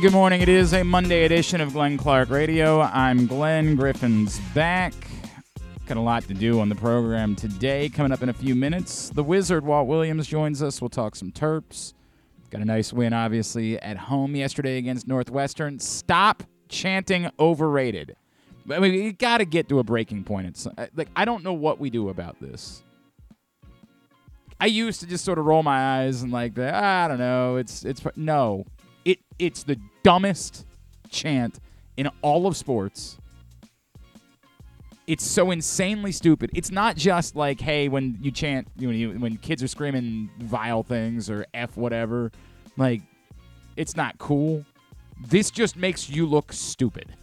morning, good morning. It is a Monday edition of Glenn Clark Radio. I'm Glenn. Griffin's back. Got a lot to do on the program today. Coming up in a few minutes, the Wizard, Walt Williams, joins us. We'll talk some Terps. Got a nice win, obviously, at home yesterday against Northwestern. Stop chanting overrated. I mean, you got to get to a breaking point. It's, like, I don't know what we do about this. I used to just sort of roll my eyes and like, I don't know. It's the dumbest chant in all of sports. It's so insanely stupid. It's not just like, hey, when you chant, when kids are screaming vile things or F whatever, like, it's not cool. This just makes you look stupid.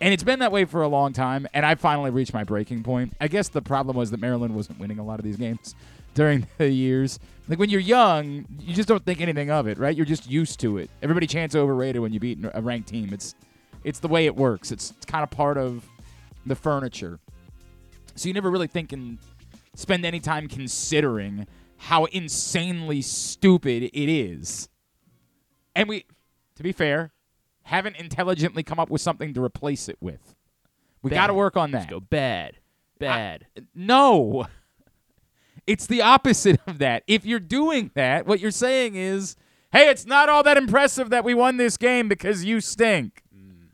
And it's been that way for a long time, and I finally reached my breaking point. I guess the problem was that Maryland wasn't winning a lot of these games during the years. Like, when you're young, you just don't think anything of it, right? You're just used to it. Everybody chants overrated when you beat a ranked team. It's the way it works. It's kind of part of the furniture. So you never really think and spend any time considering how insanely stupid it is. And we, to be fair, haven't intelligently come up with something to replace it with. We got to work on that. Let's go bad. No. It's the opposite of that. If you're doing that, what you're saying is, hey, it's not all that impressive that we won this game because you stink. Mm.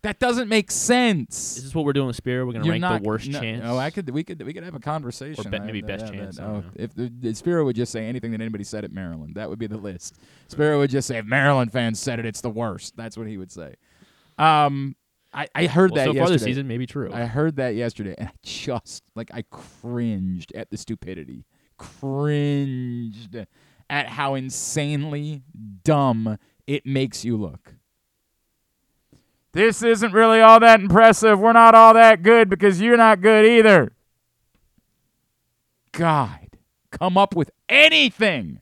That doesn't make sense. Is this what we're doing with Spiro? We're going to rank the worst chance? No, we could have a conversation. Or maybe best chance. No. If Spiro would just say anything that anybody said at Maryland, that would be the list. Spiro would just say, if Maryland fans said it, it's the worst. That's what he would say. I heard that yesterday. So far this season, maybe true. I heard that yesterday, and I just, I cringed at the stupidity. Cringed at how insanely dumb it makes you look. This isn't really all that impressive. We're not all that good because you're not good either. God, come up with anything.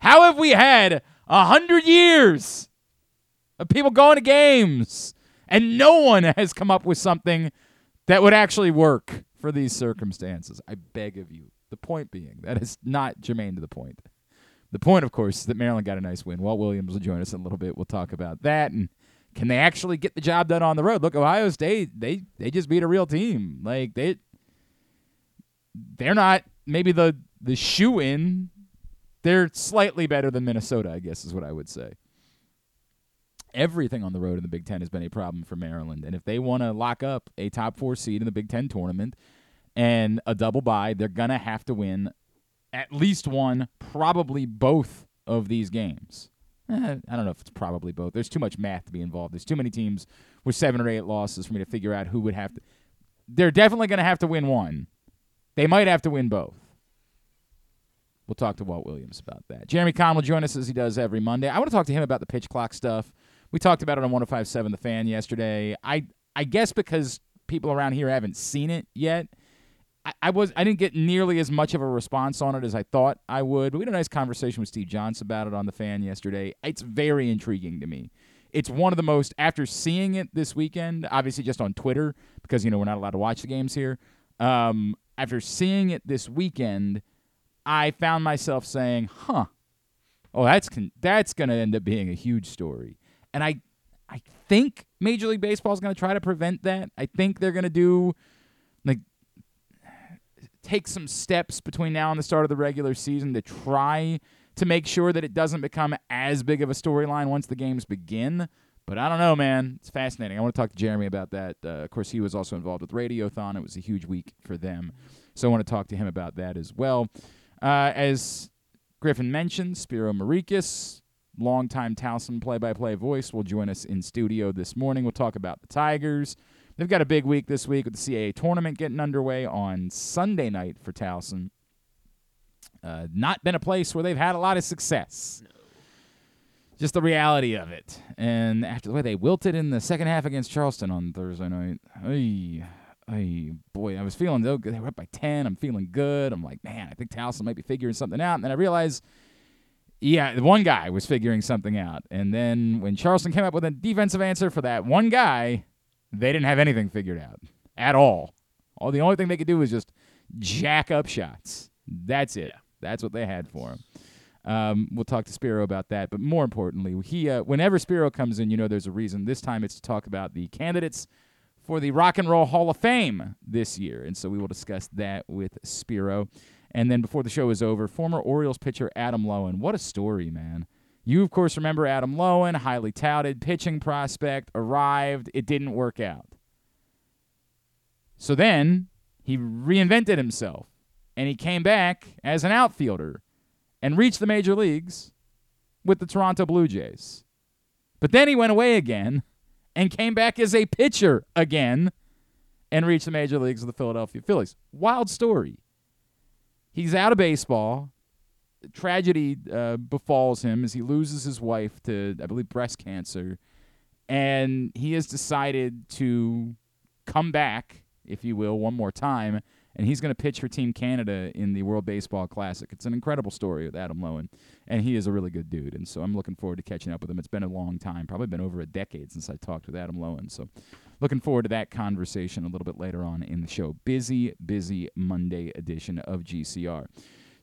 How have we had 100 years of people going to games and no one has come up with something that would actually work for these circumstances? I beg of you. The point being, that is not germane to the point. The point, of course, is that Maryland got a nice win. Walt Williams will join us in a little bit. We'll talk about that. And can they actually get the job done on the road? Look, Ohio State, they just beat a real team. Like, they're not maybe the shoe-in. They're slightly better than Minnesota, I guess is what I would say. Everything on the road in the Big Ten has been a problem for Maryland. And if they want to lock up a top 4 seed in the Big Ten tournament and a double bye, they're going to have to win at least one, probably both of these games. I don't know if it's probably both. There's too much math to be involved. There's too many teams with 7 or 8 losses for me to figure out who would have to. They're definitely going to have to win one. They might have to win both. We'll talk to Walt Williams about that. Jeremy Conn will join us as he does every Monday. I want to talk to him about the pitch clock stuff. We talked about it on 105.7 The Fan yesterday. I guess because people around here haven't seen it yet, I didn't get nearly as much of a response on it as I thought I would. We had a nice conversation with Steve Johnson about it on The Fan yesterday. It's very intriguing to me. It's one of the most, after seeing it this weekend, obviously just on Twitter, because, we're not allowed to watch the games here. After seeing it this weekend, I found myself saying, that's going to end up being a huge story. And I think Major League Baseball is going to try to prevent that. I think they're going to take some steps between now and the start of the regular season to try to make sure that it doesn't become as big of a storyline once the games begin. But I don't know, man. It's fascinating. I want to talk to Jeremy about that. Of course, he was also involved with Radiothon. It was a huge week for them. So I want to talk to him about that as well. As Griffin mentioned, Spiro Marikas, longtime Towson play-by-play voice, will join us in studio this morning. We'll talk about the Tigers. They've got a big week this week with the CAA tournament getting underway on Sunday night for Towson. Not been a place where they've had a lot of success. No. Just the reality of it. And after the way they wilted in the second half against Charleston on Thursday night, boy, I was feeling good. They were up by 10. I'm feeling good. I'm like, man, I think Towson might be figuring something out. And then I realized, yeah, one guy was figuring something out. And then when Charleston came up with a defensive answer for that one guy, they didn't have anything figured out at all. The only thing they could do was just jack up shots. That's it. Yeah. That's what they had for them. We'll talk to Spiro about that. But more importantly, he whenever Spiro comes in, you know there's a reason. This time it's to talk about the candidates for the Rock and Roll Hall of Fame this year. And so we will discuss that with Spiro. And then before the show is over, former Orioles pitcher Adam Loewen. What a story, man. You, of course, remember Adam Loewen, highly touted pitching prospect, arrived. It didn't work out. So then he reinvented himself, and he came back as an outfielder and reached the major leagues with the Toronto Blue Jays. But then he went away again and came back as a pitcher again and reached the major leagues with the Philadelphia Phillies. Wild story. He's out of baseball. Tragedy befalls him as he loses his wife to, I believe, breast cancer. And he has decided to come back, if you will, one more time. And he's going to pitch for Team Canada in the World Baseball Classic. It's an incredible story with Adam Loewen. And he is a really good dude. And so I'm looking forward to catching up with him. It's been a long time, probably been over a decade since I talked with Adam Loewen. So looking forward to that conversation a little bit later on in the show. Busy, busy Monday edition of GCR.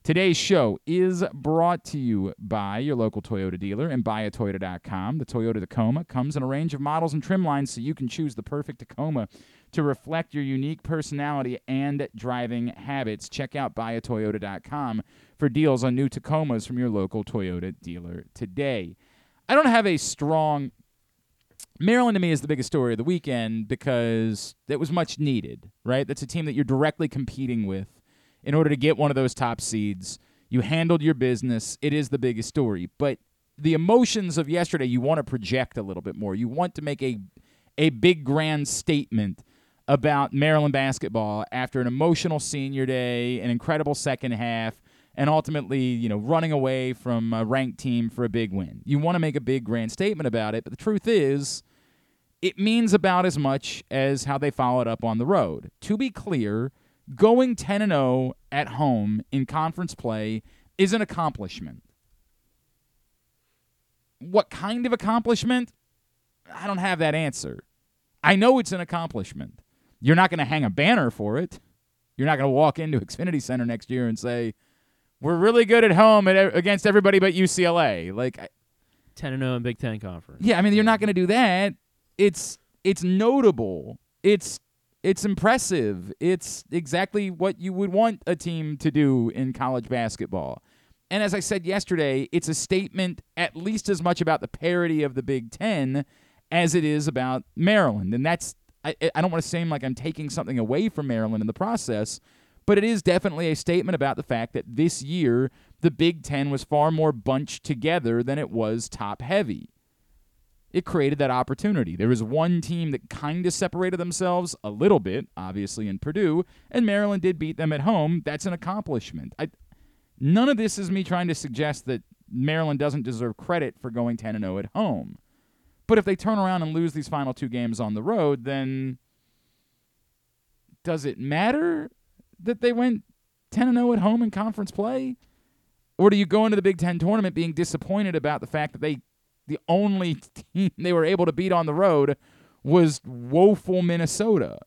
Today's show is brought to you by your local Toyota dealer and buyatoyota.com. The Toyota Tacoma comes in a range of models and trim lines, so you can choose the perfect Tacoma to reflect your unique personality and driving habits. Check out buyatoyota.com for deals on new Tacomas from your local Toyota dealer today. I don't have a strong... Maryland, to me, is the biggest story of the weekend because it was much needed, right? That's a team that you're directly competing with. In order to get one of those top seeds, you handled your business. It is the biggest story. But the emotions of yesterday, you want to project a little bit more. You want to make a big, grand statement about Maryland basketball after an emotional senior day, an incredible second half, and ultimately, you know, running away from a ranked team for a big win. You want to make a big, grand statement about it, but the truth is it means about as much as how they followed up on the road. To be clear, going 10-0 at home in conference play is an accomplishment. What kind of accomplishment? I don't have that answer. I know it's an accomplishment. You're not going to hang a banner for it. You're not going to walk into Xfinity Center next year and say, we're really good at home against everybody but UCLA. Like 10-0 in Big Ten Conference. Yeah, I mean, you're not going to do that. It's notable. It's impressive. It's exactly what you would want a team to do in college basketball. And as I said yesterday, it's a statement at least as much about the parity of the Big Ten as it is about Maryland. And that's, I don't want to seem like I'm taking something away from Maryland in the process, but it is definitely a statement about the fact that this year the Big Ten was far more bunched together than it was top-heavy. It created that opportunity. There was one team that kind of separated themselves a little bit, obviously in Purdue, and Maryland did beat them at home. That's an accomplishment. None of this is me trying to suggest that Maryland doesn't deserve credit for going 10-0 at home. But if they turn around and lose these final two games on the road, then does it matter that they went 10-0 at home in conference play? Or do you go into the Big Ten tournament being disappointed about the fact that the only team they were able to beat on the road was woeful Minnesota?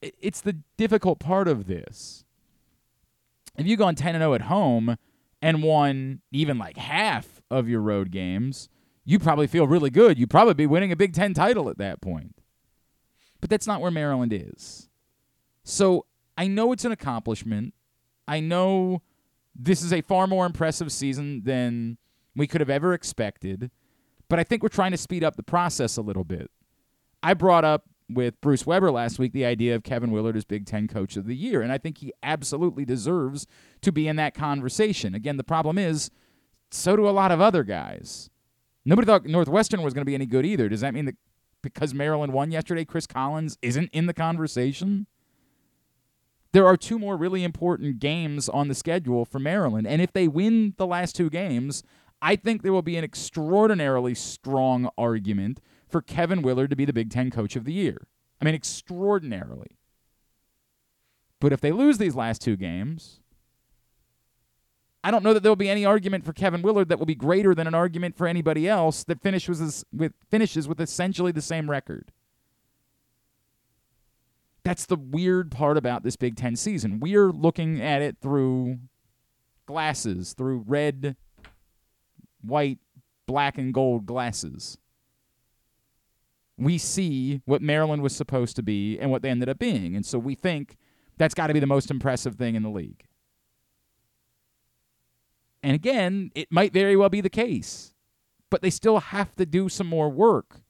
It's the difficult part of this. If you've gone 10-0 at home and won even like half of your road games, you probably feel really good. You'd probably be winning a Big Ten title at that point. But that's not where Maryland is. So I know it's an accomplishment. I know this is a far more impressive season than we could have ever expected, but I think we're trying to speed up the process a little bit. I brought up with Bruce Weber last week the idea of Kevin Willard as Big Ten Coach of the Year, and I think he absolutely deserves to be in that conversation. Again, the problem is, so do a lot of other guys. Nobody thought Northwestern was going to be any good either. Does that mean that because Maryland won yesterday, Chris Collins isn't in the conversation? There are two more really important games on the schedule for Maryland, and if they win the last two games, I think there will be an extraordinarily strong argument for Kevin Willard to be the Big Ten Coach of the Year. I mean, extraordinarily. But if they lose these last two games, I don't know that there will be any argument for Kevin Willard that will be greater than an argument for anybody else that finishes with essentially the same record. That's the weird part about this Big Ten season. We're looking at it through glasses through red, white, black, and gold glasses. We see what Maryland was supposed to be and what they ended up being. And so we think that's got to be the most impressive thing in the league. And again, it might very well be the case, but they still have to do some more work.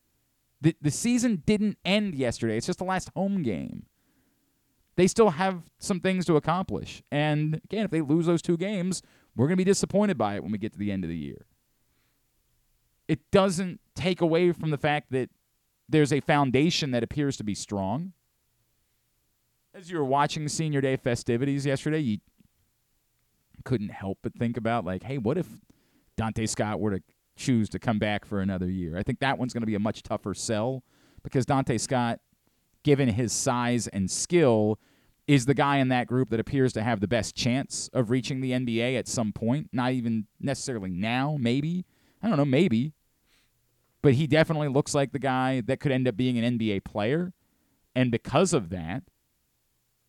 The season didn't end yesterday. It's just the last home game. They still have some things to accomplish. And again, if they lose those two games, we're going to be disappointed by it when we get to the end of the year. It doesn't take away from the fact that there's a foundation that appears to be strong. As you were watching Senior Day festivities yesterday, you couldn't help but think about, like, hey, what if Donta Scott were to choose to come back for another year? I think that one's going to be a much tougher sell because Donta Scott, given his size and skill, is the guy in that group that appears to have the best chance of reaching the NBA at some point. Not even necessarily now, maybe. I don't know, maybe. But he definitely looks like the guy that could end up being an NBA player. And because of that,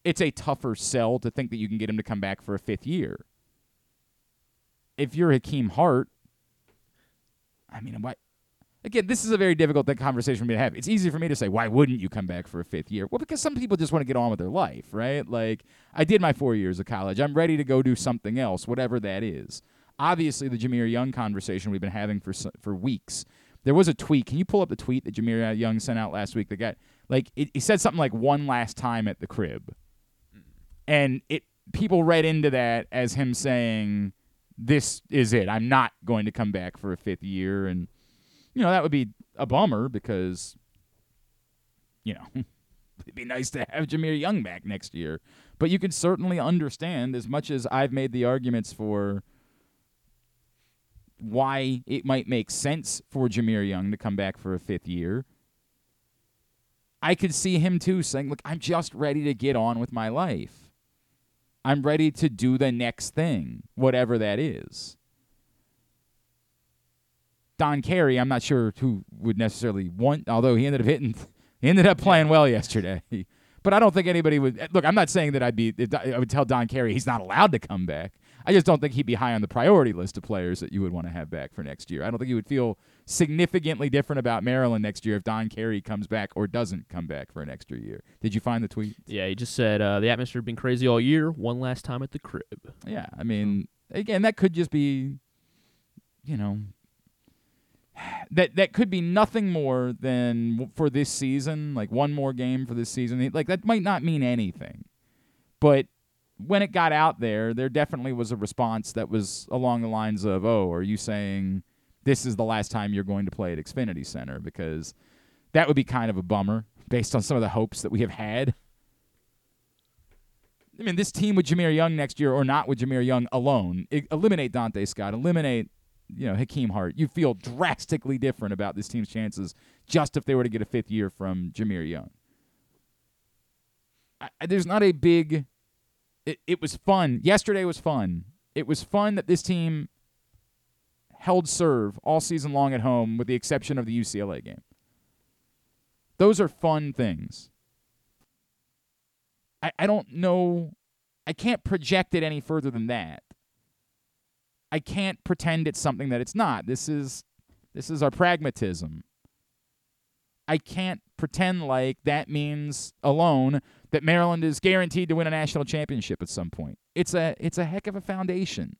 it's a tougher sell to think that you can get him to come back for a fifth year. If you're Hakim Hart, I mean, why? Again, this is a very difficult conversation for me to have. It's easy for me to say, why wouldn't you come back for a fifth year? Well, because some people just want to get on with their life, right? Like, I did my 4 years of college. I'm ready to go do something else, whatever that is. Obviously, the Jahmir Young conversation we've been having for weeks. There was a tweet. Can you pull up the tweet that Jahmir Young sent out last week? That got, like, he said something like one last time at the crib. And people read into that as him saying, this is it. I'm not going to come back for a fifth year. And you know, that would be a bummer because, you know, it'd be nice to have Jahmir Young back next year. But you can certainly understand, as much as I've made the arguments for why it might make sense for Jahmir Young to come back for a fifth year, I could see him too saying, look, I'm just ready to get on with my life. I'm ready to do the next thing, whatever that is. Don Carey, I'm not sure who would necessarily want, although he ended up playing well yesterday. But I don't think anybody would. Look, I'm not saying that I would tell Don Carey he's not allowed to come back. I just don't think he'd be high on the priority list of players that you would want to have back for next year. I don't think you would feel significantly different about Maryland next year if Don Carey comes back or doesn't come back for an extra year. Did you find the tweet? Yeah, he just said, the atmosphere had been crazy all year, one last time at the crib. Yeah, I mean, again, that could just be, you know, that could be nothing more than for this season, like one more game for this season. Like, that might not mean anything. But when it got out there, there definitely was a response that was along the lines of, oh, are you saying this is the last time you're going to play at Xfinity Center? Because that would be kind of a bummer based on some of the hopes that we have had. I mean, this team with Jahmir Young next year or not with Jahmir Young alone, eliminate Donta Scott, eliminate, you know, Hakim Hart, you feel drastically different about this team's chances just if they were to get a fifth year from Jahmir Young. There's not a big... It was fun. Yesterday was fun. It was fun that this team held serve all season long at home with the exception of the UCLA game. Those are fun things. I don't know. I can't project it any further than that. I can't pretend it's something that it's not. This is our pragmatism. I can't pretend like that means alone that Maryland is guaranteed to win a national championship at some point. It's a heck of a foundation.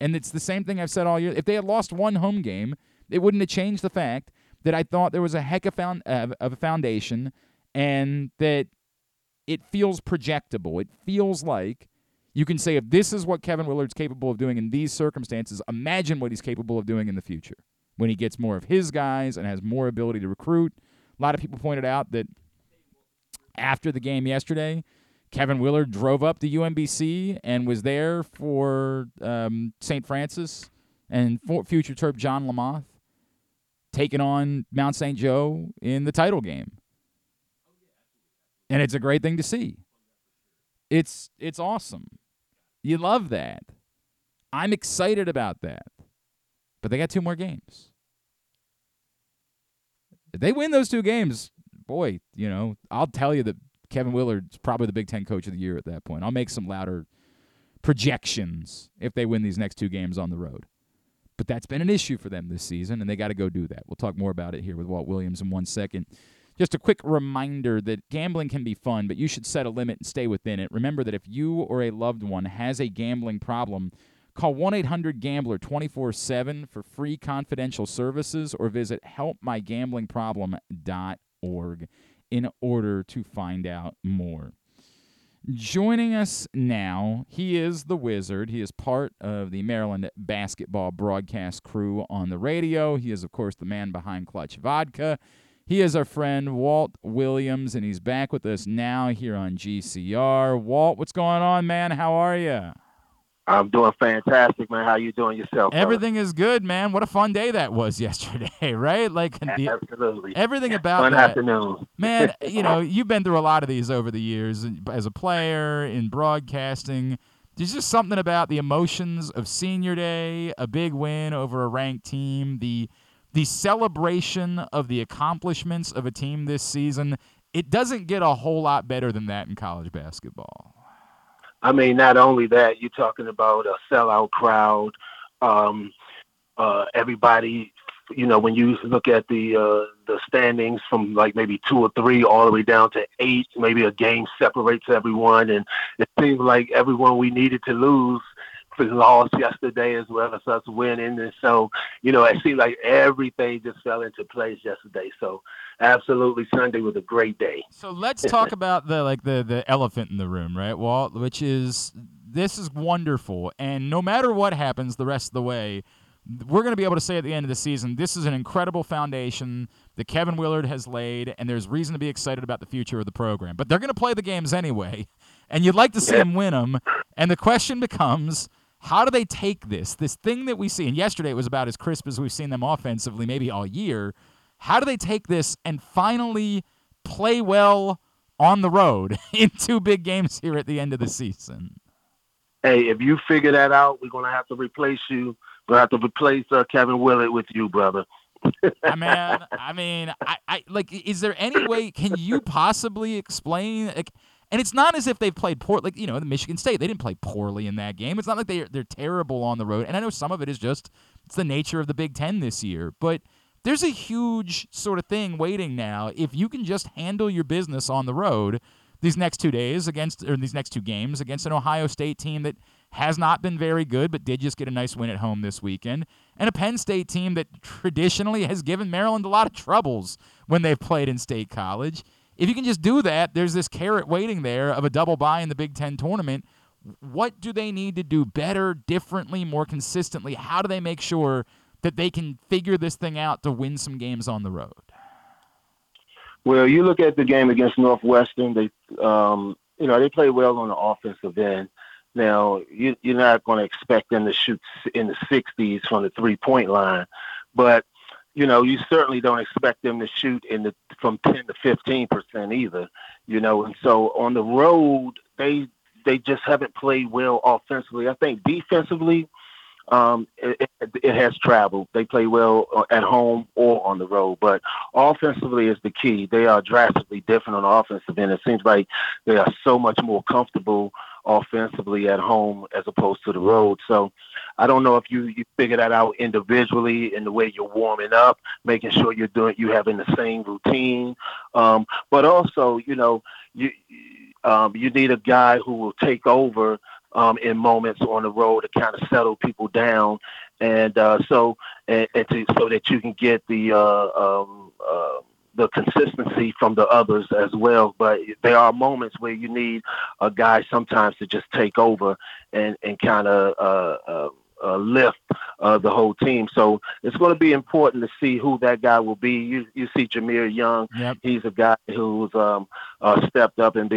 And it's the same thing I've said all year. If they had lost one home game, it wouldn't have changed the fact that I thought there was a heck of a foundation and that it feels projectable. It feels like you can say, if this is what Kevin Willard's capable of doing in these circumstances, imagine what he's capable of doing in the future when he gets more of his guys and has more ability to recruit. A lot of people pointed out that after the game yesterday, Kevin Willard drove up to UMBC and was there for St. Francis and future Terp John Lamothe taking on Mount St. Joe in the title game. And it's a great thing to see. It's awesome. You love that. I'm excited about that. But they got two more games. If they win those two games, boy, you know, I'll tell you that Kevin Willard's probably the Big Ten Coach of the Year at that point. I'll make some louder projections if they win these next two games on the road. But that's been an issue for them this season, and they got to go do that. We'll talk more about it here with Walt Williams in 1 second. Just a quick reminder that gambling can be fun, but you should set a limit and stay within it. Remember that if you or a loved one has a gambling problem, call 1-800-GAMBLER 24/7 for free confidential services or visit helpmygamblingproblem.org in order to find out more. Joining us now, he is the Wizard. He is part of the Maryland basketball broadcast crew on the radio. He is, of course, the man behind Clutch Vodka. He is our friend Walt Williams, and he's back with us now here on GCR. Walt, what's going on, man? How are you? I'm doing fantastic, man. How you doing yourself? Everything is good, man. What a fun day that was yesterday, right? Like absolutely. Everything about fun that. Afternoon. Man, you know, you've been through a lot of these over the years as a player, in broadcasting. There's just something about the emotions of senior day, a big win over a ranked team, the celebration of the accomplishments of a team this season. It doesn't get a whole lot better than that in college basketball. I mean, not only that, you're talking about a sellout crowd. Everybody, you know, when you look at the standings from like maybe 2 or 3 all the way down to 8, maybe a game separates everyone. And it seems like everyone we needed to lose lost yesterday as well as us winning. And so, you know, it seemed like everything just fell into place yesterday. So absolutely, Sunday was a great day. So let's talk about the elephant in the room, right, Walt? Which is, this is wonderful, and no matter what happens the rest of the way, we're going to be able to say at the end of the season, this is an incredible foundation that Kevin Willard has laid, and there's reason to be excited about the future of the program. But they're going to play the games anyway, and you'd like to see them win them. And the question becomes, how do they take this thing that we see? And yesterday it was about as crisp as we've seen them offensively maybe all year. How do they take this and finally play well on the road in 2 big games here at the end of the season? Hey, if you figure that out, we're going to have to replace you. We're going to have to replace Kevin Willard with you, brother. I mean, is there any way, can you possibly explain, like, and it's not as if they've played poor, like, you know, the Michigan State, they didn't play poorly in that game. It's not like they're terrible on the road. And I know some of it is just, it's the nature of the Big Ten this year, but there's a huge sort of thing waiting now. If you can just handle your business on the road these next 2 days these next 2 games against an Ohio State team that has not been very good but did just get a nice win at home this weekend, and a Penn State team that traditionally has given Maryland a lot of troubles when they've played in State College. If you can just do that, there's this carrot waiting there of a double bye in the Big Ten tournament. What do they need to do better, differently, more consistently? How do they make sure that they can figure this thing out to win some games on the road? Well, you look at the game against Northwestern, they play well on the offensive end. Now, you're not going to expect them to shoot in the 60s from the three-point line, but, you know, you certainly don't expect them to shoot from 10 to 15% either, you know. And so on the road, they just haven't played well offensively. I think defensively, it has traveled. They play well at home or on the road, but offensively is the key. They are drastically different on the offensive end. It seems like they are so much more comfortable offensively at home as opposed to the road. So I don't know if you figure that out individually in the way you're warming up, making sure you're having the same routine. But also, you know, you need a guy who will take over in moments on the road to kind of settle people down, so that you can get the consistency from the others as well. But there are moments where you need a guy sometimes to just take over and kind of lift the whole team. So it's going to be important to see who that guy will be. You see Jahmir Young. Yep. He's a guy who's stepped up and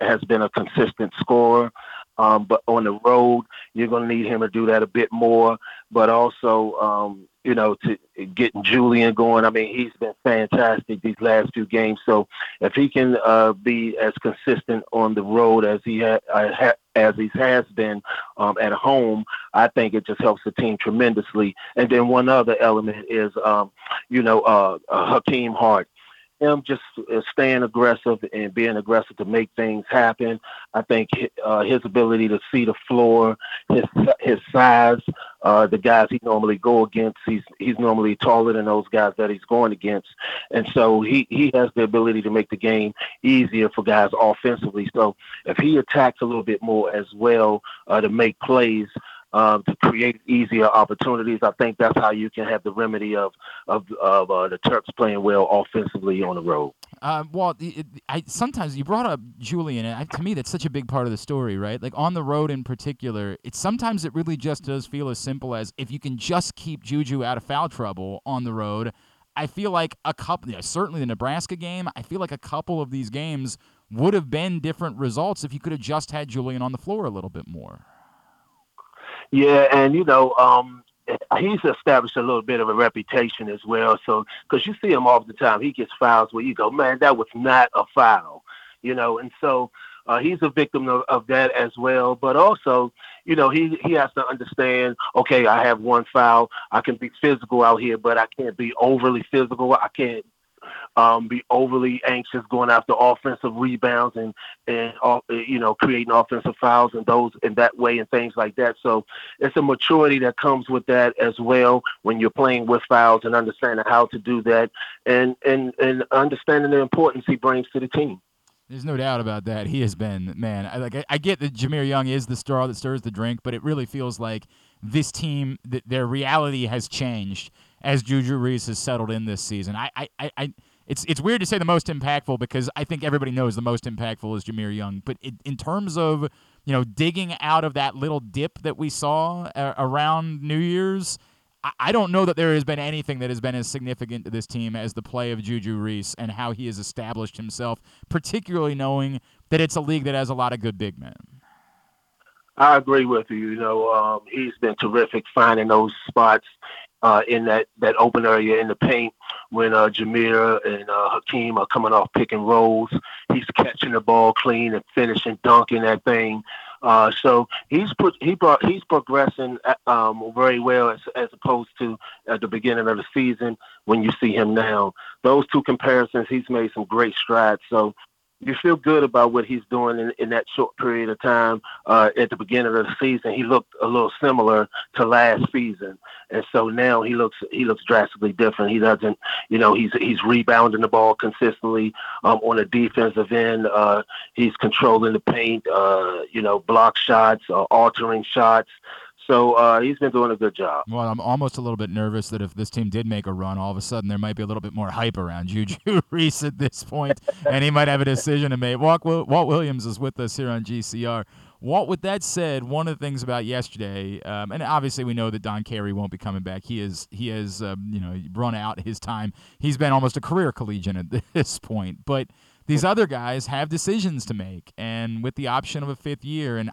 has been a consistent scorer. But on the road, you're going to need him to do that a bit more, but also, you know, to getting Julian going. I mean, he's been fantastic these last few games. So if he can be as consistent on the road as he has been at home, I think it just helps the team tremendously. And then one other element is, Hakim Hart. him just staying aggressive and being aggressive to make things happen. I think his ability to see the floor, his size, the guys he normally go against, he's normally taller than those guys that he's going against. And so he has the ability to make the game easier for guys offensively. So if he attacks a little bit more as well to make plays, to create easier opportunities, I think that's how you can have the remedy of the Turks playing well offensively on the road. Walt, sometimes you brought up Julian, and to me that's such a big part of the story, right? Like on the road in particular, sometimes it really just does feel as simple as if you can just keep Juju out of foul trouble on the road. I feel like certainly the Nebraska game, I feel like a couple of these games would have been different results if you could have just had Julian on the floor a little bit more. Yeah, and, he's established a little bit of a reputation as well. So, because you see him all the time, he gets fouls where you go, man, that was not a foul, And so he's a victim of that as well. But also, he has to understand, okay, I have one foul. I can be physical out here, but I can't be overly physical. I can't be overly anxious going after offensive rebounds and creating offensive fouls and those in that way and things like that. So it's a maturity that comes with that as well when you're playing with fouls and understanding how to do that and understanding the importance he brings to the team. There's no doubt about that. He has been, man. I get that Jahmir Young is the straw that stirs the drink, but it really feels like this team, their reality has changed as Juju Reese has settled in this season. It's weird to say the most impactful because I think everybody knows the most impactful is Jahmir Young. But in terms of digging out of that little dip that we saw around New Year's, I don't know that there has been anything that has been as significant to this team as the play of Juju Reese and how he has established himself, particularly knowing that it's a league that has a lot of good big men. I agree with you. He's been terrific finding those spots in that open area in the paint when Jahmir and Hakim are coming off pick and rolls. He's catching the ball clean and finishing, dunking that thing. So he's progressing very well as opposed to at the beginning of the season when you see him now. Those two comparisons, he's made some great strides. So you feel good about what he's doing in that short period of time. At the beginning of the season, he looked a little similar to last season, and so now he looks drastically different. He doesn't, he's rebounding the ball consistently on the defensive end. He's controlling the paint, block shots, altering shots. So he's been doing a good job. Well, I'm almost a little bit nervous that if this team did make a run, all of a sudden there might be a little bit more hype around Juju Reese at this point, and he might have a decision to make. Walt Williams is with us here on GCR. Walt, with that said, one of the things about yesterday, and obviously we know that Don Carey won't be coming back. He has run out his time. He's been almost a career collegian at this point. But these other guys have decisions to make, and with the option of a fifth year, and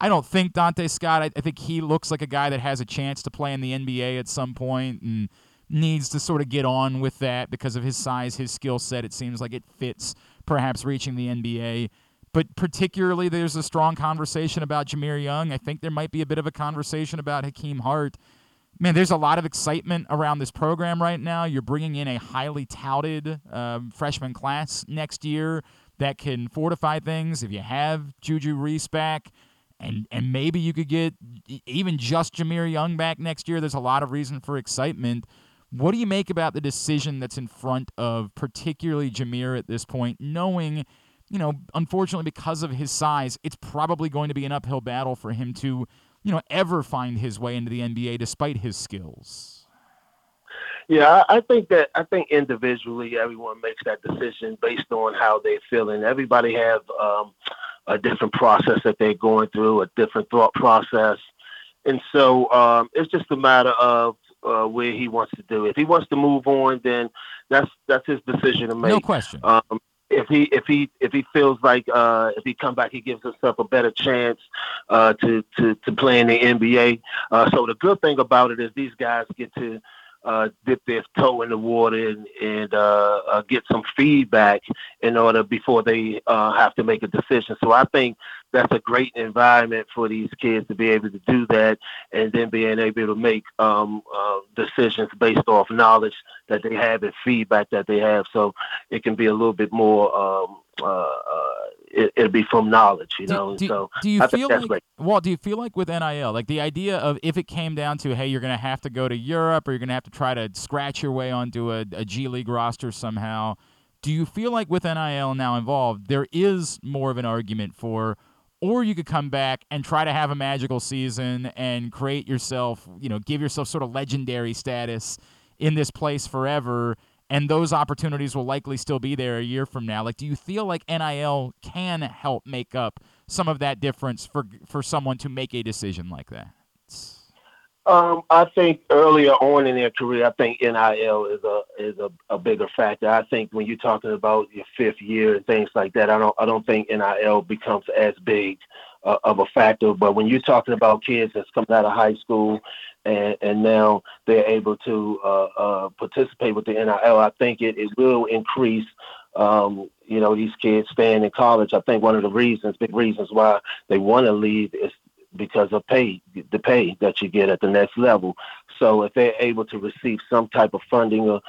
I don't think Donta Scott, I think he looks like a guy that has a chance to play in the NBA at some point and needs to sort of get on with that because of his size, his skill set. It seems like it fits perhaps reaching the NBA. But particularly there's a strong conversation about Jahmir Young. I think there might be a bit of a conversation about Hakim Hart. Man, there's a lot of excitement around this program right now. You're bringing in a highly touted freshman class next year that can fortify things if you have Juju Reese back. And maybe you could get even just Jahmir Young back next year. There's a lot of reason for excitement. What do you make about the decision that's in front of particularly Jahmir at this point, knowing, unfortunately because of his size, it's probably going to be an uphill battle for him to, ever find his way into the NBA despite his skills? Yeah, I think individually everyone makes that decision based on how they're feeling. Everybody have a different process that they're going through, a different thought process. And so it's just a matter of where he wants to do. If he wants to move on, then that's his decision to make. No question. If he feels like if he come back, he gives himself a better chance to play in the NBA. So the good thing about it is these guys get to dip their toe in the water and get some feedback in order before they have to make a decision. So I think that's a great environment for these kids to be able to do that, and then being able to make decisions based off knowledge that they have and feedback that they have. So it can be a little bit more, it'll be from knowledge, you know? Do you feel like with NIL, like the idea of if it came down to, hey, you're going to have to go to Europe or you're going to have to try to scratch your way onto a G League roster somehow, do you feel like with NIL now involved, there is more of an argument for, or you could come back and try to have a magical season and create yourself, you know, give yourself sort of legendary status in this place forever, and those opportunities will likely still be there a year from now? Like, do you feel like NIL can help make up some of that difference for someone to make a decision like that? I think earlier on in their career, I think NIL is a bigger factor. I think when you're talking about your fifth year and things like that, I don't think NIL becomes as big of a factor. But when you're talking about kids that's coming out of high school and now they're able to participate with the NIL, I think it will increase, you know, these kids staying in college. I think one of the big reasons why they want to leave is because of the pay that you get at the next level. So if they're able to receive some type of funding in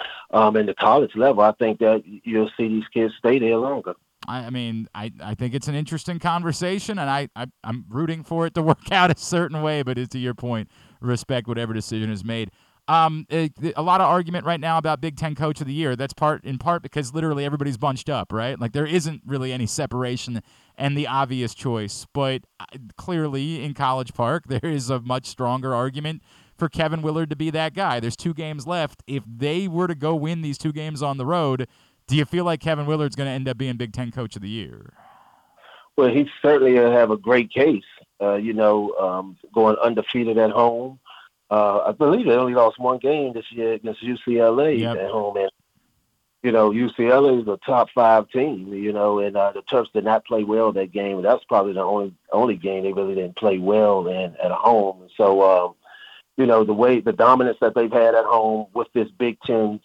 the college level, I think that you'll see these kids stay there longer. I mean, I think it's an interesting conversation, and I'm rooting for it to work out a certain way, but to your point, respect whatever decision is made. A lot of argument right now about Big Ten Coach of the Year. That's in part because literally everybody's bunched up, right? Like there isn't really any separation and the obvious choice. But clearly in College Park, there is a much stronger argument for Kevin Willard to be that guy. There's 2 games left. If they were to go win these 2 games on the road, do you feel like Kevin Willard's going to end up being Big Ten Coach of the Year? Well, he certainly have a great case, going undefeated at home. I believe they only lost 1 game this year against UCLA at home. And, you know, UCLA is a top 5 team, you know, and the Terps did not play well that game. That was probably the only game they really didn't play well in at home. So, you know, the dominance that they've had at home with this Big Ten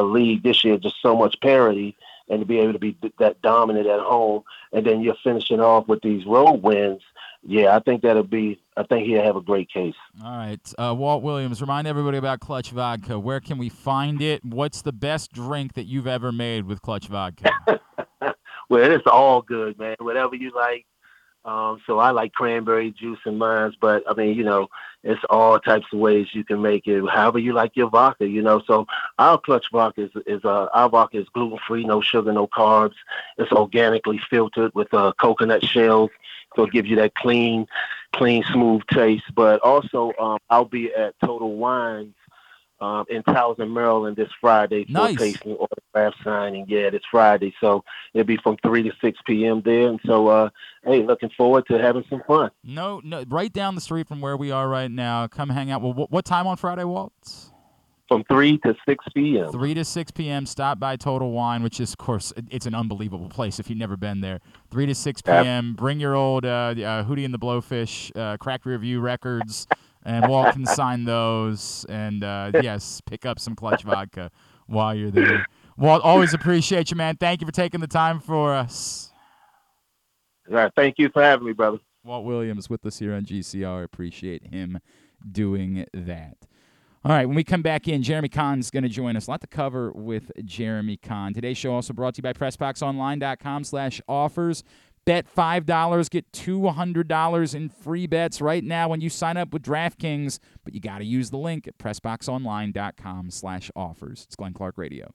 league this year, just so much parity, and to be able to be that dominant at home, and then you're finishing off with these road wins. Yeah, I think he'll have a great case. All right. Walt Williams, remind everybody about Clutch Vodka. Where can we find it? What's the best drink that you've ever made with Clutch Vodka? Well, it's all good, man. Whatever you like. So I like cranberry juice and limes, but I mean, you know, it's all types of ways you can make it, however you like your vodka, you know. So our Clutch Vodka our vodka is gluten-free, no sugar, no carbs. It's organically filtered with coconut shells, so it gives you that clean, smooth taste. But also, I'll be at Total Wines in Towson, Maryland this Friday for tasting autograph signing. Yeah, this Friday. So it'll be from 3 to 6 p.m. there. And so, hey, looking forward to having some fun. No, right down the street from where we are right now. Come hang out. Well, what time on Friday, Walt? From 3 to 6 p.m. 3 to 6 p.m. Stop by Total Wine, which is, of course, it's an unbelievable place if you've never been there. 3 to 6 p.m. Bring your old Hootie and the Blowfish, Cracked Rearview records. And Walt can sign those. And, yes, pick up some Clutch Vodka while you're there. Walt, always appreciate you, man. Thank you for taking the time for us. All right. Thank you for having me, brother. Walt Williams with us here on GCR. Appreciate him doing that. All right, when we come back in, Jeremy Conn's going to join us. A lot to cover with Jeremy Conn. Today's show also brought to you by PressBoxOnline.com/offers. Bet $5, get $200 in free bets right now when you sign up with DraftKings, but you got to use the link at PressBoxOnline.com/offers. It's Glenn Clark Radio.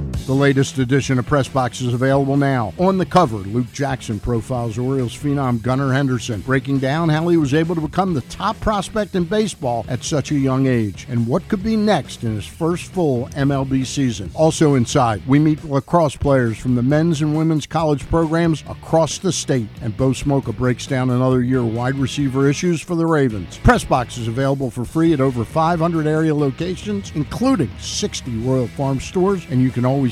The latest edition of Press Box is available now. On the cover, Luke Jackson profiles Orioles phenom Gunnar Henderson, breaking down how he was able to become the top prospect in baseball at such a young age and what could be next in his first full MLB season. Also inside, we meet lacrosse players from the men's and women's college programs across the state, and Bo Smoka breaks down another year of wide receiver issues for the Ravens. Press Box is available for free at over 500 area locations, including 60 Royal Farm stores, and you can always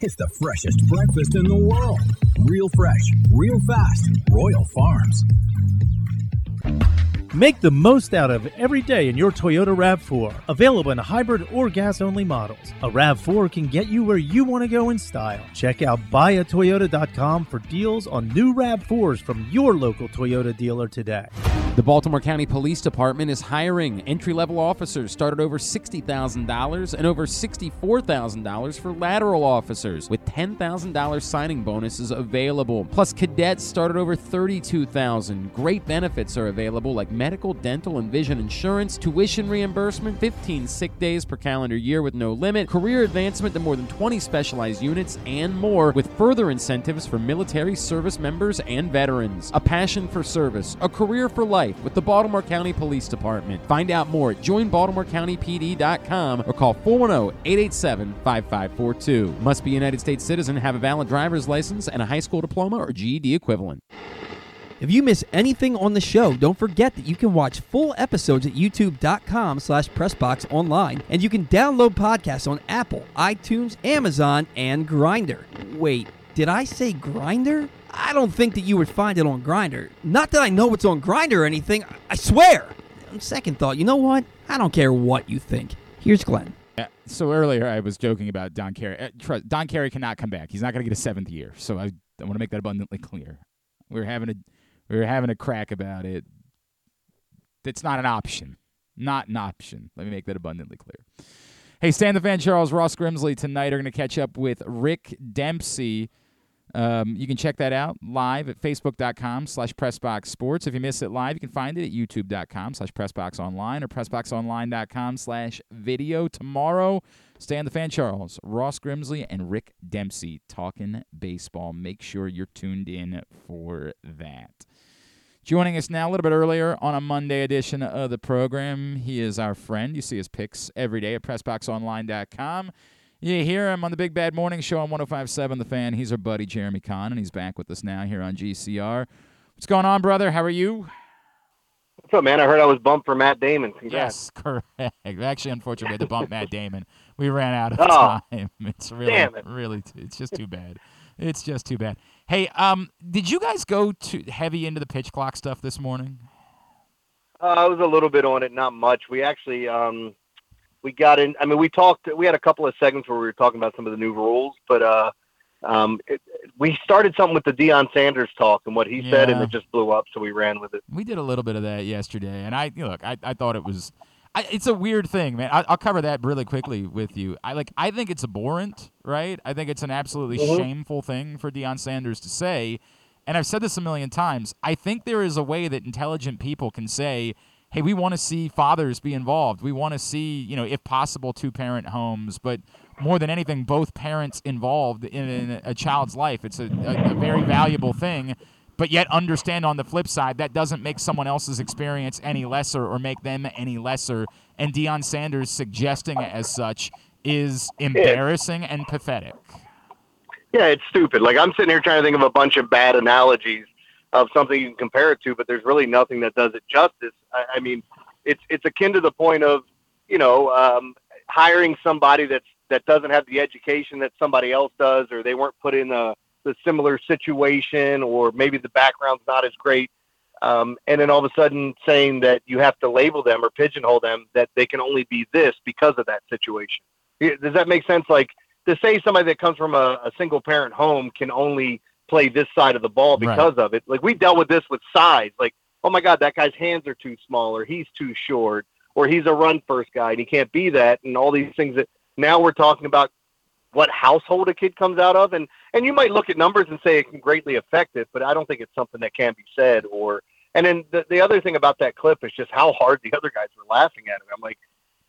It's the freshest breakfast in the world. Real fresh, real fast. Royal Farms. Make the most out of every day in your Toyota RAV4. Available in hybrid or gas-only models. A RAV4 can get you where you want to go in style. Check out buyatoyota.com for deals on new RAV4s from your local Toyota dealer today. The Baltimore County Police Department is hiring. Entry-level officers start at over $60,000 and over $64,000 for lateral officers, with $10,000 signing bonuses available. Plus, cadets start at over $32,000. Great benefits are available, like medical, dental, and vision insurance, tuition reimbursement, 15 sick days per calendar year with no limit, career advancement to more than 20 specialized units, and more, with further incentives for military service members and veterans. A passion for service, a career for life, with the Baltimore County Police Department. Find out more at joinbaltimorecountypd.com or call 410-887-5542. Must be a United States citizen, have a valid driver's license and a high school diploma or GED equivalent. If you miss anything on the show, don't forget that you can watch full episodes at youtube.com/pressboxonline, and you can download podcasts on Apple, iTunes, Amazon, and Grindr. Wait, did I say Grindr? I don't think that you would find it on Grindr. Not that I know what's on Grindr or anything, I swear. On second thought, you know what? I don't care what you think. Here's Glenn. So earlier I was joking about Don Carey. Don Carey cannot come back. He's not going to get a seventh year. So I want to make that abundantly clear. We were having a crack about it. That's not an option. Not an option. Let me make that abundantly clear. Hey, Stan the Fan Charles, Ross Grimsley tonight are going to catch up with Rick Dempsey. You can check that out live at facebook.com/pressboxsports. If you miss it live, you can find it at youtube.com/pressboxonline or pressboxonline.com/video. Tomorrow, Stan the Fan Charles, Ross Grimsley, and Rick Dempsey talking baseball. Make sure you're tuned in for that. Joining us now a little bit earlier on a Monday edition of the program, he is our friend. You see his picks every day at pressboxonline.com. You hear him on the Big Bad Morning Show on 105.7 The Fan. He's our buddy Jeremy Conn, and he's back with us now here on GCR. What's going on, brother? How are you? What's up, man? I heard I was bumped for Matt Damon. Congrats. Yes, correct. Actually, unfortunately, we had to bump Matt Damon. We ran out of time. It's really, it's just too bad. It's just too bad. Hey, did you guys go too heavy into the pitch clock stuff this morning? I was a little bit on it, not much. We actually... we got in. I mean, we had a couple of segments where we were talking about some of the new rules, but we started something with the Deion Sanders talk and what he said, and it just blew up, so we ran with it. We did a little bit of that yesterday, and I thought it was. It's a weird thing, man. I'll cover that really quickly with you. I think it's abhorrent, right? I think it's an absolutely shameful thing for Deion Sanders to say, and I've said this a million times. I think there is a way that intelligent people can say, hey, we want to see fathers be involved. We want to see, if possible, two-parent homes. But more than anything, both parents involved in a child's life. It's a very valuable thing. But yet understand on the flip side, that doesn't make someone else's experience any lesser or make them any lesser. And Deion Sanders suggesting it as such is embarrassing and pathetic. Yeah, it's stupid. I'm sitting here trying to think of a bunch of bad analogies of something you can compare it to, but there's really nothing that does it justice. I mean, it's akin to the point of hiring somebody that's that doesn't have the education that somebody else does, or they weren't put in a similar situation, or maybe the background's not as great. And then all of a sudden saying that you have to label them or pigeonhole them, that they can only be this because of that situation. Does that make sense? Like, to say somebody that comes from a single parent home can only play this side of the ball because of it. Like, we dealt with this with size. Like, oh my God, that guy's hands are too small, or he's too short, or he's a run first guy and he can't be that. And all these things that now we're talking about, what household a kid comes out of. And you might look at numbers and say it can greatly affect it, but I don't think it's something that can be said. Or, and then the other thing about that clip is just how hard the other guys were laughing at him. I'm like,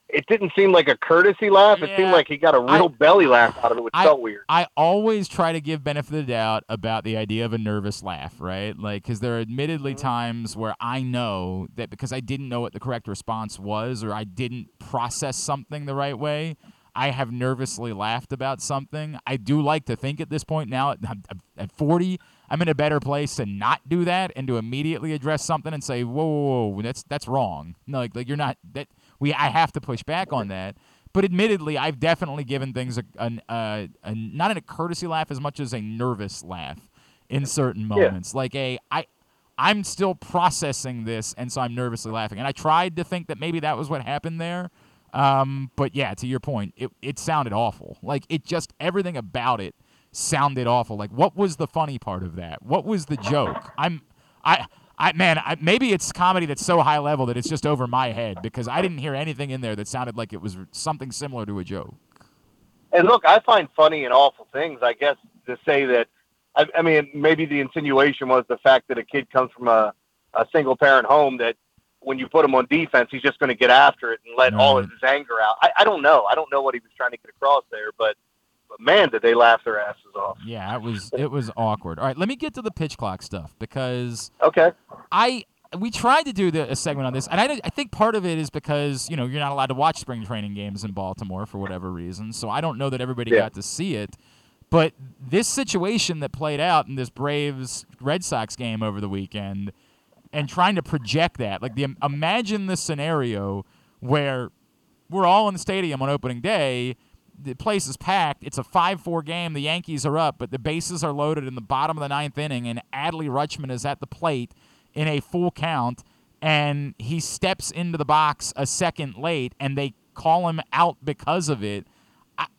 it didn't seem like a courtesy laugh. It seemed like he got a real belly laugh out of it, which felt weird. I always try to give benefit of the doubt about the idea of a nervous laugh, right? Like, because there are admittedly times where I know that because I didn't know what the correct response was, or I didn't process something the right way, I have nervously laughed about something. I do like to think at this point now, at 40, I'm in a better place to not do that and to immediately address something and say, whoa, whoa, whoa, that's wrong. No, like you're not – that. I have to push back on that. But admittedly, I've definitely given things a not a courtesy laugh as much as a nervous laugh in certain moments. Yeah. Like I'm still processing this, and so I'm nervously laughing. And I tried to think that maybe that was what happened there. But yeah, to your point, it sounded awful. Like, it just, everything about it sounded awful. Like, what was the funny part of that? What was the joke? Maybe it's comedy that's so high level that it's just over my head, because I didn't hear anything in there that sounded like it was something similar to a joke. And look, I find funny and awful things, I guess, to say that, I mean, maybe the insinuation was the fact that a kid comes from a single parent home, that when you put him on defense, he's just going to get after it and let all of his anger out. I don't know. I don't know what he was trying to get across there, but man, did they laugh their asses off. Yeah, it was awkward. All right, let me get to the pitch clock stuff, because we tried to do a segment on this, and I think part of it is because, you know, you're not allowed to watch spring training games in Baltimore for whatever reason, so I don't know that everybody got to see it. But this situation that played out in this Braves-Red Sox game over the weekend, and trying to project that, like, imagine the scenario where we're all in the stadium on opening day, the place is packed, it's a 5-4 game, the Yankees are up, but the bases are loaded in the bottom of the ninth inning, and Adley Rutschman is at the plate in a full count, and he steps into the box a second late, and they call him out because of it.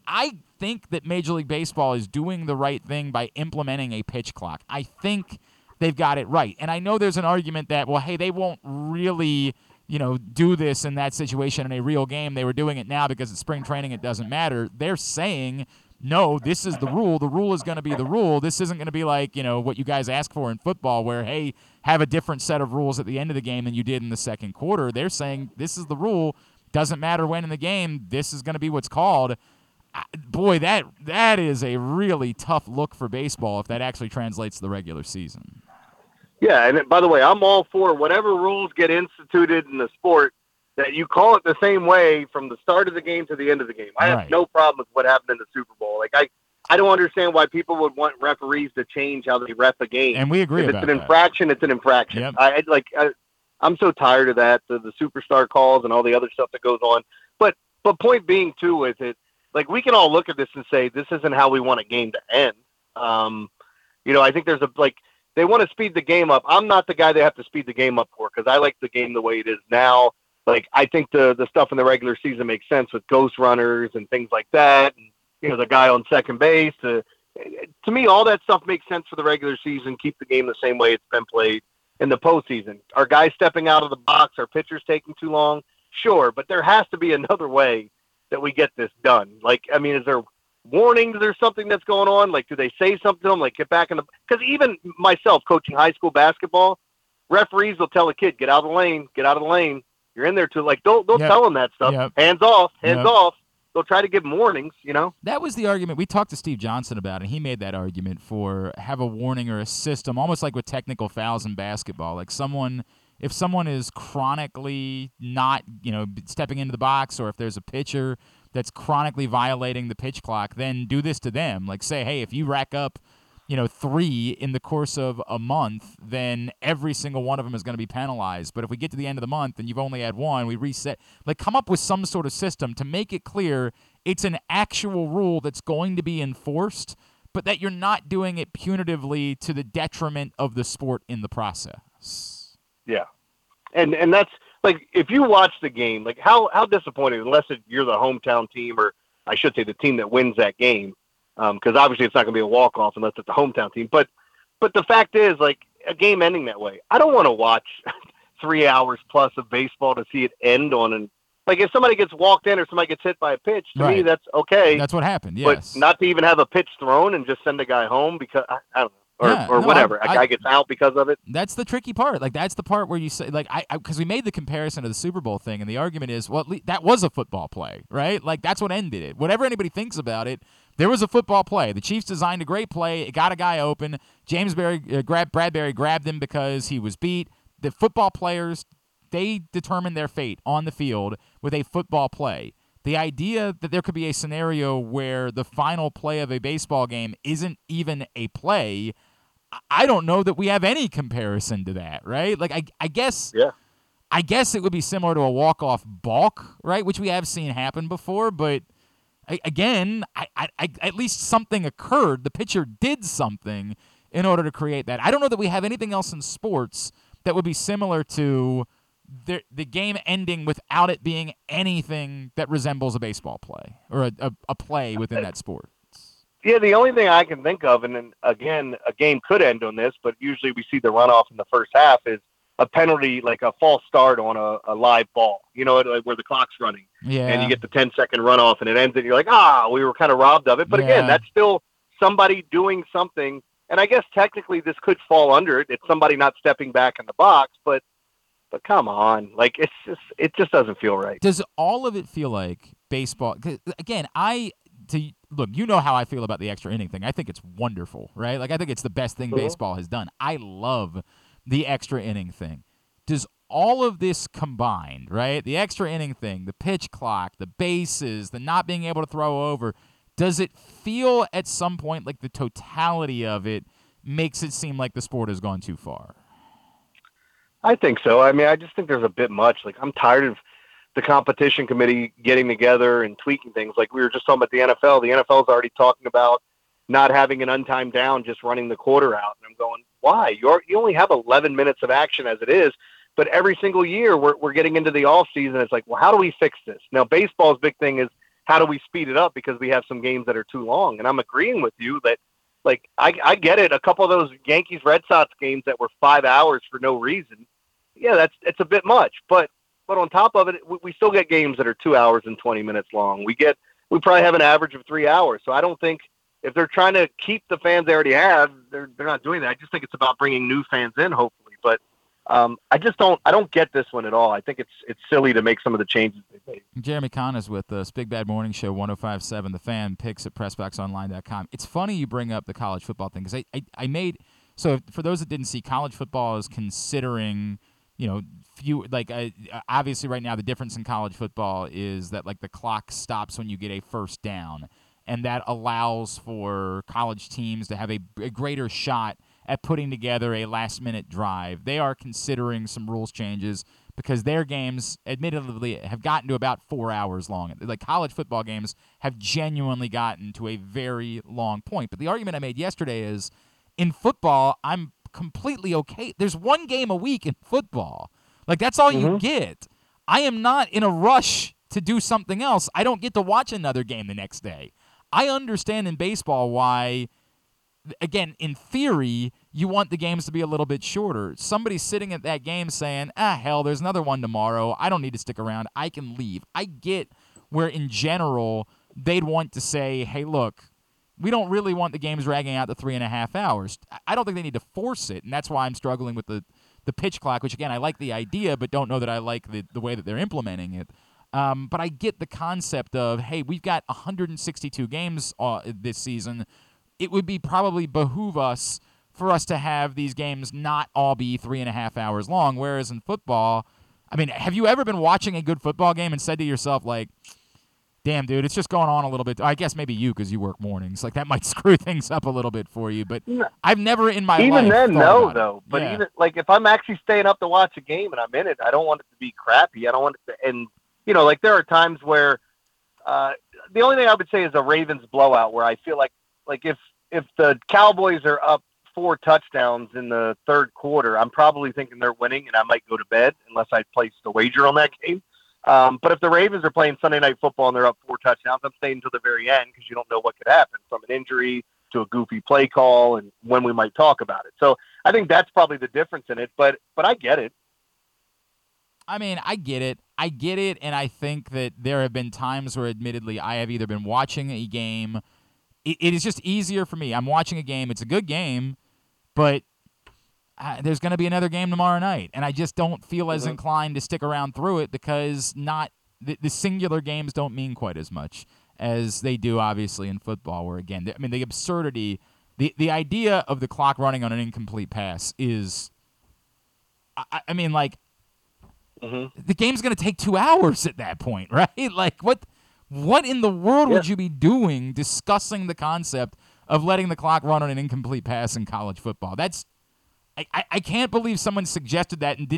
I think that Major League Baseball is doing the right thing by implementing a pitch clock. I think they've got it right. And I know there's an argument that, well, hey, they won't really, you know, do this in that situation in a real game. They were doing it now because it's spring training. It doesn't matter. They're saying, no, this is the rule. The rule is going to be the rule. This isn't going to be like, you know, what you guys ask for in football where, hey, have a different set of rules at the end of the game than you did in the second quarter. They're saying this is the rule. Doesn't matter when in the game. This is going to be what's called. Boy, that is a really tough look for baseball if that actually translates to the regular season. Yeah, and by the way, I'm all for whatever rules get instituted in the sport, that you call it the same way from the start of the game to the end of the game. I have no problem with what happened in the Super Bowl. Like, I don't understand why people would want referees to change how they ref a game. And we agree about that. If it's an infraction, it's an infraction. Yep. I'm so tired of that, the superstar calls and all the other stuff that goes on. But point being, too, with it, like, we can all look at this and say, this isn't how we want a game to end. You know, I think there's they want to speed the game up. I'm not the guy they have to speed the game up for, because I like the game the way it is now. Like, I think the stuff in the regular season makes sense with ghost runners and things like that. And, you know, the guy on second base. To me, all that stuff makes sense for the regular season. Keep the game the same way it's been played in the postseason. Are guys stepping out of the box? Are pitchers taking too long? Sure, but there has to be another way that we get this done. Like, I mean, is there warnings or something that's going on? Like, do they say something to them? Like, get back in the... Because even myself, coaching high school basketball, referees will tell a kid, get out of the lane, get out of the lane. You're in there too. Like, don't tell them that stuff. Yep. Hands off, hands off. They'll try to give them warnings, you know? That was the argument we talked to Steve Johnson about, and he made that argument for have a warning or a system, almost like with technical fouls in basketball. Like, if someone is chronically not, you know, stepping into the box, or if there's a pitcher that's chronically violating the pitch clock, then do this to them. Like, say, hey, if you rack up, you know, 3 in the course of a month, then every single one of them is going to be penalized. But if we get to the end of the month and you've only had 1, we reset. Like, come up with some sort of system to make it clear It's an actual rule that's going to be enforced, but that you're not doing it punitively to the detriment of the sport in the process. Yeah. And that's, like, if you watch the game, like, how disappointed, unless you're the hometown team, or I should say the team that wins that game, because obviously it's not going to be a walk-off unless it's a hometown team. But the fact is, like, a game ending that way, I don't want to watch 3 hours plus of baseball to see it end on an, like, if somebody gets walked in or somebody gets hit by a pitch, to me, that's okay. That's what happened, yes. But not to even have a pitch thrown and just send a guy home because, I don't know, whatever. A guy gets out because of it. That's the tricky part. Like, that's the part where you say, like, because we made the comparison to the Super Bowl thing, and the argument is, well, at least that was a football play, right? Like, that's what ended it. Whatever anybody thinks about it, there was a football play. The Chiefs designed a great play. It got a guy open. Bradbury grabbed him because he was beat. The football players, they determined their fate on the field with a football play. The idea that there could be a scenario where the final play of a baseball game isn't even a play, I don't know that we have any comparison to that, right? Like, I guess, yeah. I guess it would be similar to a walk-off balk, right, which we have seen happen before, but I at least something occurred. The pitcher did something in order to create that. I don't know that we have anything else in sports that would be similar to the game ending without it being anything that resembles a baseball play or a play within that sport. Yeah, the only thing I can think of, and then again, a game could end on this, but usually we see the runoff in the first half, is a penalty, like a false start on a live ball, you know, like where the clock's running. Yeah. And you get the 10-second runoff and it ends and you're like, we were kind of robbed of it. But again, that's still somebody doing something. And I guess technically this could fall under it. It's somebody not stepping back in the box, but come on, like, it just doesn't feel right. Does all of it feel like baseball? 'Cause again, look, you know how I feel about the extra inning thing. I think it's wonderful, right? Like, I think it's the best thing baseball has done. I love the extra inning thing. Does all of this combined, right? The extra inning thing, the pitch clock, the bases, the not being able to throw over. Does it feel at some point like the totality of it makes it seem like the sport has gone too far? I think so. I mean, I just think there's a bit much. Like, I'm tired of the competition committee getting together and tweaking things. Like, we were just talking about the NFL. The NFL's already talking about not having an untimed down, just running the quarter out. And I'm going, why? You only have 11 minutes of action as it is. But every single year we're getting into the off season. It's like, well, how do we fix this? Now, baseball's big thing is how do we speed it up, because we have some games that are too long. And I'm agreeing with you that, like, I get it. A couple of those Yankees-Red Sox games that were 5 hours for no reason, yeah, it's a bit much, but on top of it, we still get games that are 2 hours and 20 minutes long. We probably have an average of 3 hours. So I don't think, if they're trying to keep the fans they already have, they're not doing that. I just think it's about bringing new fans in, hopefully. But I don't get this one at all. I think it's silly to make some of the changes they made. Jeremy Conn is with us, Big Bad Morning Show, 105.7. The Fan, picks at PressBoxOnline.com. It's funny you bring up the college football thing, because I made, so for those that didn't see, college football is considering, you know, obviously right now the difference in college football is that, like, the clock stops when you get a first down, and that allows for college teams to have a greater shot at putting together a last-minute drive. They are considering some rules changes because their games, admittedly, have gotten to about 4 hours long. Like, college football games have genuinely gotten to a very long point. But the argument I made yesterday is, in football, I'm completely okay. There's one game a week in football. Like, that's all you get. I am not in a rush to do something else. I don't get to watch another game the next day. I understand in baseball why, again, in theory, you want the games to be a little bit shorter. Somebody sitting at that game saying, hell, there's another one tomorrow. I don't need to stick around. I can leave. I get where, in general, they'd want to say, hey, look, we don't really want the games dragging out to 3.5 hours. I don't think they need to force it, and that's why I'm struggling with the pitch clock, which, again, I like the idea, but don't know that I like the way that they're implementing it. But I get the concept of, hey, we've got 162 games this season. It would be probably behoove us for us to have these games not all be 3.5 hours long, whereas in football, I mean, have you ever been watching a good football game and said to yourself, like, damn, dude, it's just going on a little bit. I guess maybe you, because you work mornings. Like, that might screw things up a little bit for you. But I've never in my life. Even then, no, though. But even, like, if I'm actually staying up to watch a game and I'm in it, I don't want it to be crappy. I don't want it to end. You know, like, there are times where the only thing I would say is a Ravens blowout, where I feel like if the Cowboys are up 4 touchdowns in the third quarter, I'm probably thinking they're winning, and I might go to bed unless I placed a wager on that game. But if the Ravens are playing Sunday Night Football and they're up 4 touchdowns, I'm staying until the very end, because you don't know what could happen, from an injury to a goofy play call and when we might talk about it. So I think that's probably the difference in it, but I get it. I mean, I get it. I get it, and I think that there have been times where, admittedly, I have either been watching a game. It is just easier for me. I'm watching a game. It's a good game, but there's going to be another game tomorrow night, and I just don't feel as inclined to stick around through it, because the singular games don't mean quite as much as they do, obviously, in football, where, again, I mean, the absurdity, the idea of the clock running on an incomplete pass is, I mean, like, the game's going to take 2 hours at that point, right? Like, what in the world would you be doing discussing the concept of letting the clock run on an incomplete pass in college football? That's I can't believe someone suggested that and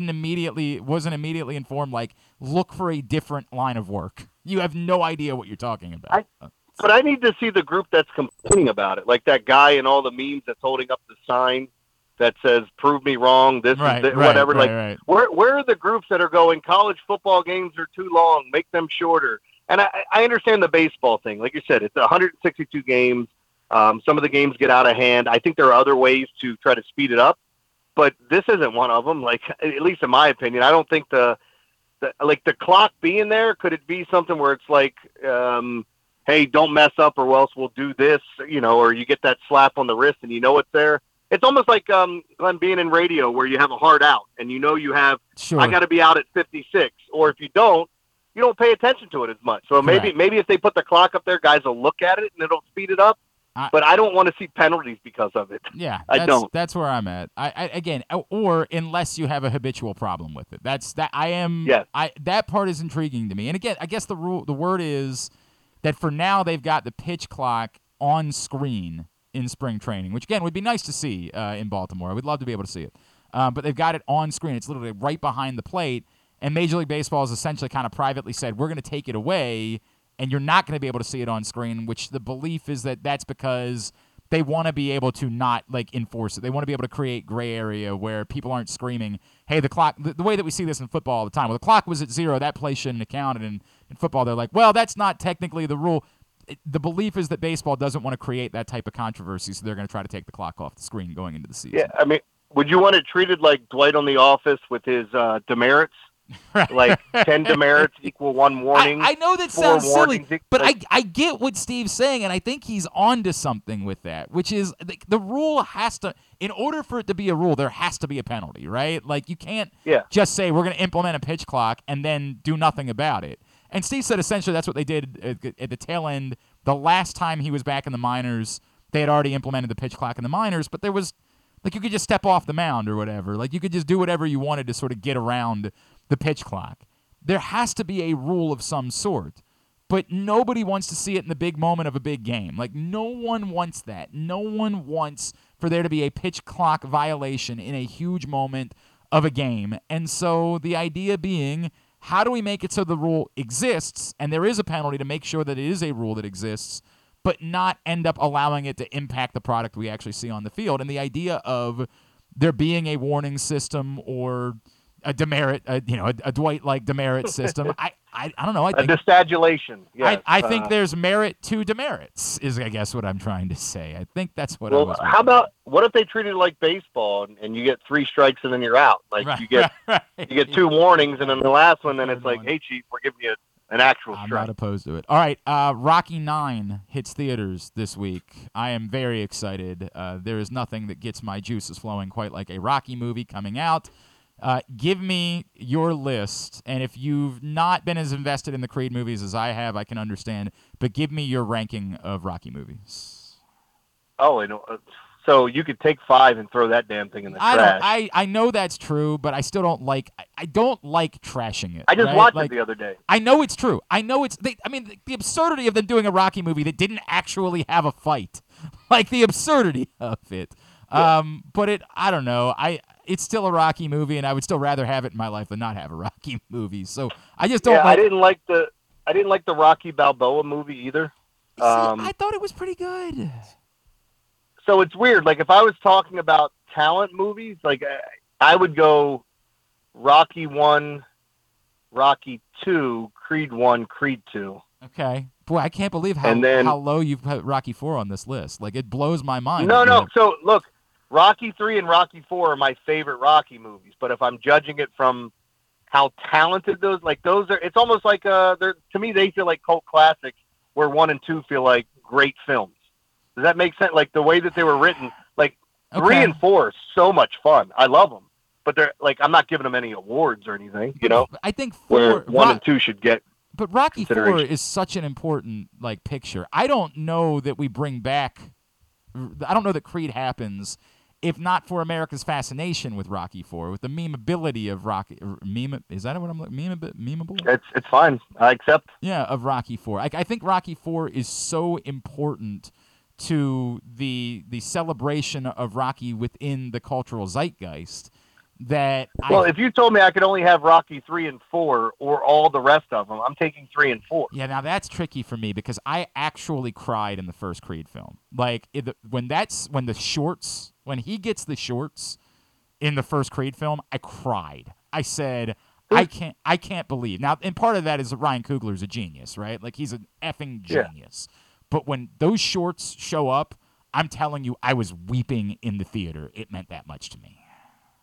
wasn't immediately informed, like, look for a different line of work. You have no idea what you're talking about. But I need to see the group that's complaining about it, like that guy in all the memes that's holding up the sign that says, prove me wrong, whatever. Right, like, where are the groups that are going, college football games are too long, make them shorter? And I understand the baseball thing. Like you said, it's 162 games. Some of the games get out of hand. I think there are other ways to try to speed it up, but this isn't one of them, like, at least in my opinion. I don't think the clock being there, could it be something where it's like, hey, don't mess up or else we'll do this, you know, or you get that slap on the wrist and you know it's there. It's almost like Glenn, being in radio where you have a hard out and you know you have, I got to be out at 56. Or if you don't pay attention to it as much. So maybe if they put the clock up there, guys will look at it and it'll speed it up. But I don't want to see penalties because of it. Yeah, I don't. That's where I'm at. Or unless you have a habitual problem with it. That part is intriguing to me. And again, I guess the word is that for now they've got the pitch clock on screen in spring training, which, again, would be nice to see in Baltimore. I would love to be able to see it. But they've got it on screen. It's literally right behind the plate. And Major League Baseball has essentially kind of privately said, we're going to take it away, and you're not going to be able to see it on screen, which the belief is that that's because they want to be able to not, like, enforce it. They want to be able to create gray area where people aren't screaming, hey, the clock, the way that we see this in football all the time, well, the clock was at 0, that play shouldn't have counted. And in football, they're like, well, that's not technically the rule. The belief is that baseball doesn't want to create that type of controversy, so they're going to try to take the clock off the screen going into the season. Yeah, I mean, would you want it treated like Dwight on The Office with his demerits? Right. Like 10 demerits equal 1 warning. I know that sounds silly, but I get what Steve's saying, and I think he's onto something with that, which is the rule has to, in order for it to be a rule, there has to be a penalty, right? Like, you can't just say we're going to implement a pitch clock and then do nothing about it. And Steve said essentially that's what they did at the tail end. The last time he was back in the minors, they had already implemented the pitch clock in the minors, but there was, like, you could just step off the mound or whatever. Like, you could just do whatever you wanted to sort of get around the pitch clock. There has to be a rule of some sort, but nobody wants to see it in the big moment of a big game. Like, no one wants that. No one wants for there to be a pitch clock violation in a huge moment of a game. And so the idea being, how do we make it so the rule exists and there is a penalty to make sure that it is a rule that exists, but not end up allowing it to impact the product we actually see on the field? And the idea of there being a warning system or a demerit, a Dwight-like demerit system. I don't know. I think, a distabulation. Yes. I think there's merit to demerits is, I guess, what I'm trying to say. I think that's what I was wondering. How about, what if they treated it like baseball and you get 3 strikes and then you're out? Like, you get 2 warnings, and then the last one, then it's like, hey, Chief, we're giving you an actual strike. I'm not opposed to it. All right, Rocky 9 hits theaters this week. I am very excited. There is nothing that gets my juices flowing quite like a Rocky movie coming out. Give me your list, and if you've not been as invested in the Creed movies as I have, I can understand, but give me your ranking of Rocky movies. Oh, so you could take 5 and throw that damn thing in the trash. I know that's true, but I still don't like – I don't like trashing it. I just watched it the other day. I know it's true. I know it's – I mean, the absurdity of them doing a Rocky movie that didn't actually have a fight. Like, the absurdity of it. Yeah. But I don't know. It's still a Rocky movie, and I would still rather have it in my life than not have a Rocky movie. So I just don't. Yeah, like, I didn't like the. I didn't like the Rocky Balboa movie either. I thought it was pretty good. So it's weird. Like, if I was talking about talent movies, like I would go Rocky 1, Rocky 2, Creed 1, Creed 2. Okay. Boy, I can't believe how low you've put Rocky 4 on this list. Like, it blows my mind. No. So, look, Rocky 3 and Rocky 4 are my favorite Rocky movies. But if I'm judging it from how talented those are, it's almost like, to me, they feel like cult classics where 1 and 2 feel like great films. Does that make sense? Like, the way that they were written, like, okay. 3 and 4 are so much fun. I love them. But they're, like, I'm not giving them any awards or anything, you know? I think 4... 1 and 2 should get... But Rocky IV is such an important picture. I don't know that Creed happens if not for America's fascination with Rocky IV, with the memeability of Rocky. Meme, is that what I'm looking? Memeable? It's fine. I accept. Yeah, of Rocky IV. I think Rocky IV is so important to the celebration of Rocky within the cultural zeitgeist. If you told me I could only have Rocky 3 and 4 or all the rest of them, I'm taking 3 and 4. Yeah, now that's tricky for me because I actually cried in the first Creed film. Like when he gets the shorts in the first Creed film, I cried. I said, I can't believe. Now, and part of that is that Ryan Coogler's a genius, right? Like he's an effing genius. Yeah. But when those shorts show up, I'm telling you, I was weeping in the theater. It meant that much to me.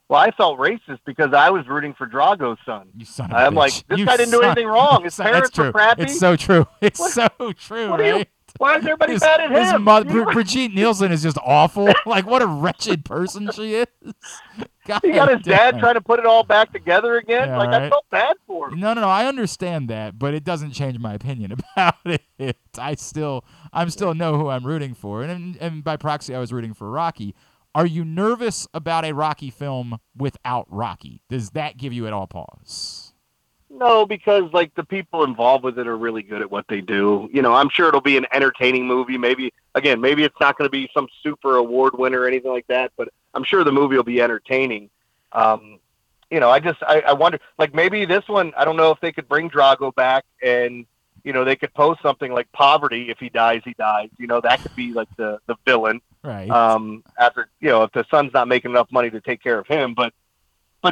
Well, I felt racist because I was rooting for Drago's son. You son of a bitch. I'm like, this guy didn't do anything wrong. His parents were crappy. It's so true. Why is everybody mad at him? Brigitte Nielsen is just awful. Like, what a wretched person she is. God, he got his dad trying to put it all back together again. Yeah, I felt bad for him. No, I understand that, but it doesn't change my opinion about it. I still know who I'm rooting for. And by proxy, I was rooting for Rocky. Are you nervous about a Rocky film without Rocky? Does that give you at all pause? No, because the people involved with it are really good at what they do. You know, I'm sure it'll be an entertaining movie. Maybe it's not going to be some super award winner or anything like that, but I'm sure the movie will be entertaining. I wonder, maybe this one, I don't know if they could bring Drago back and, you know, they could pose something like poverty. If he dies, he dies. You know, that could be the villain. Right. After, you know, if the son's not making enough money to take care of him. But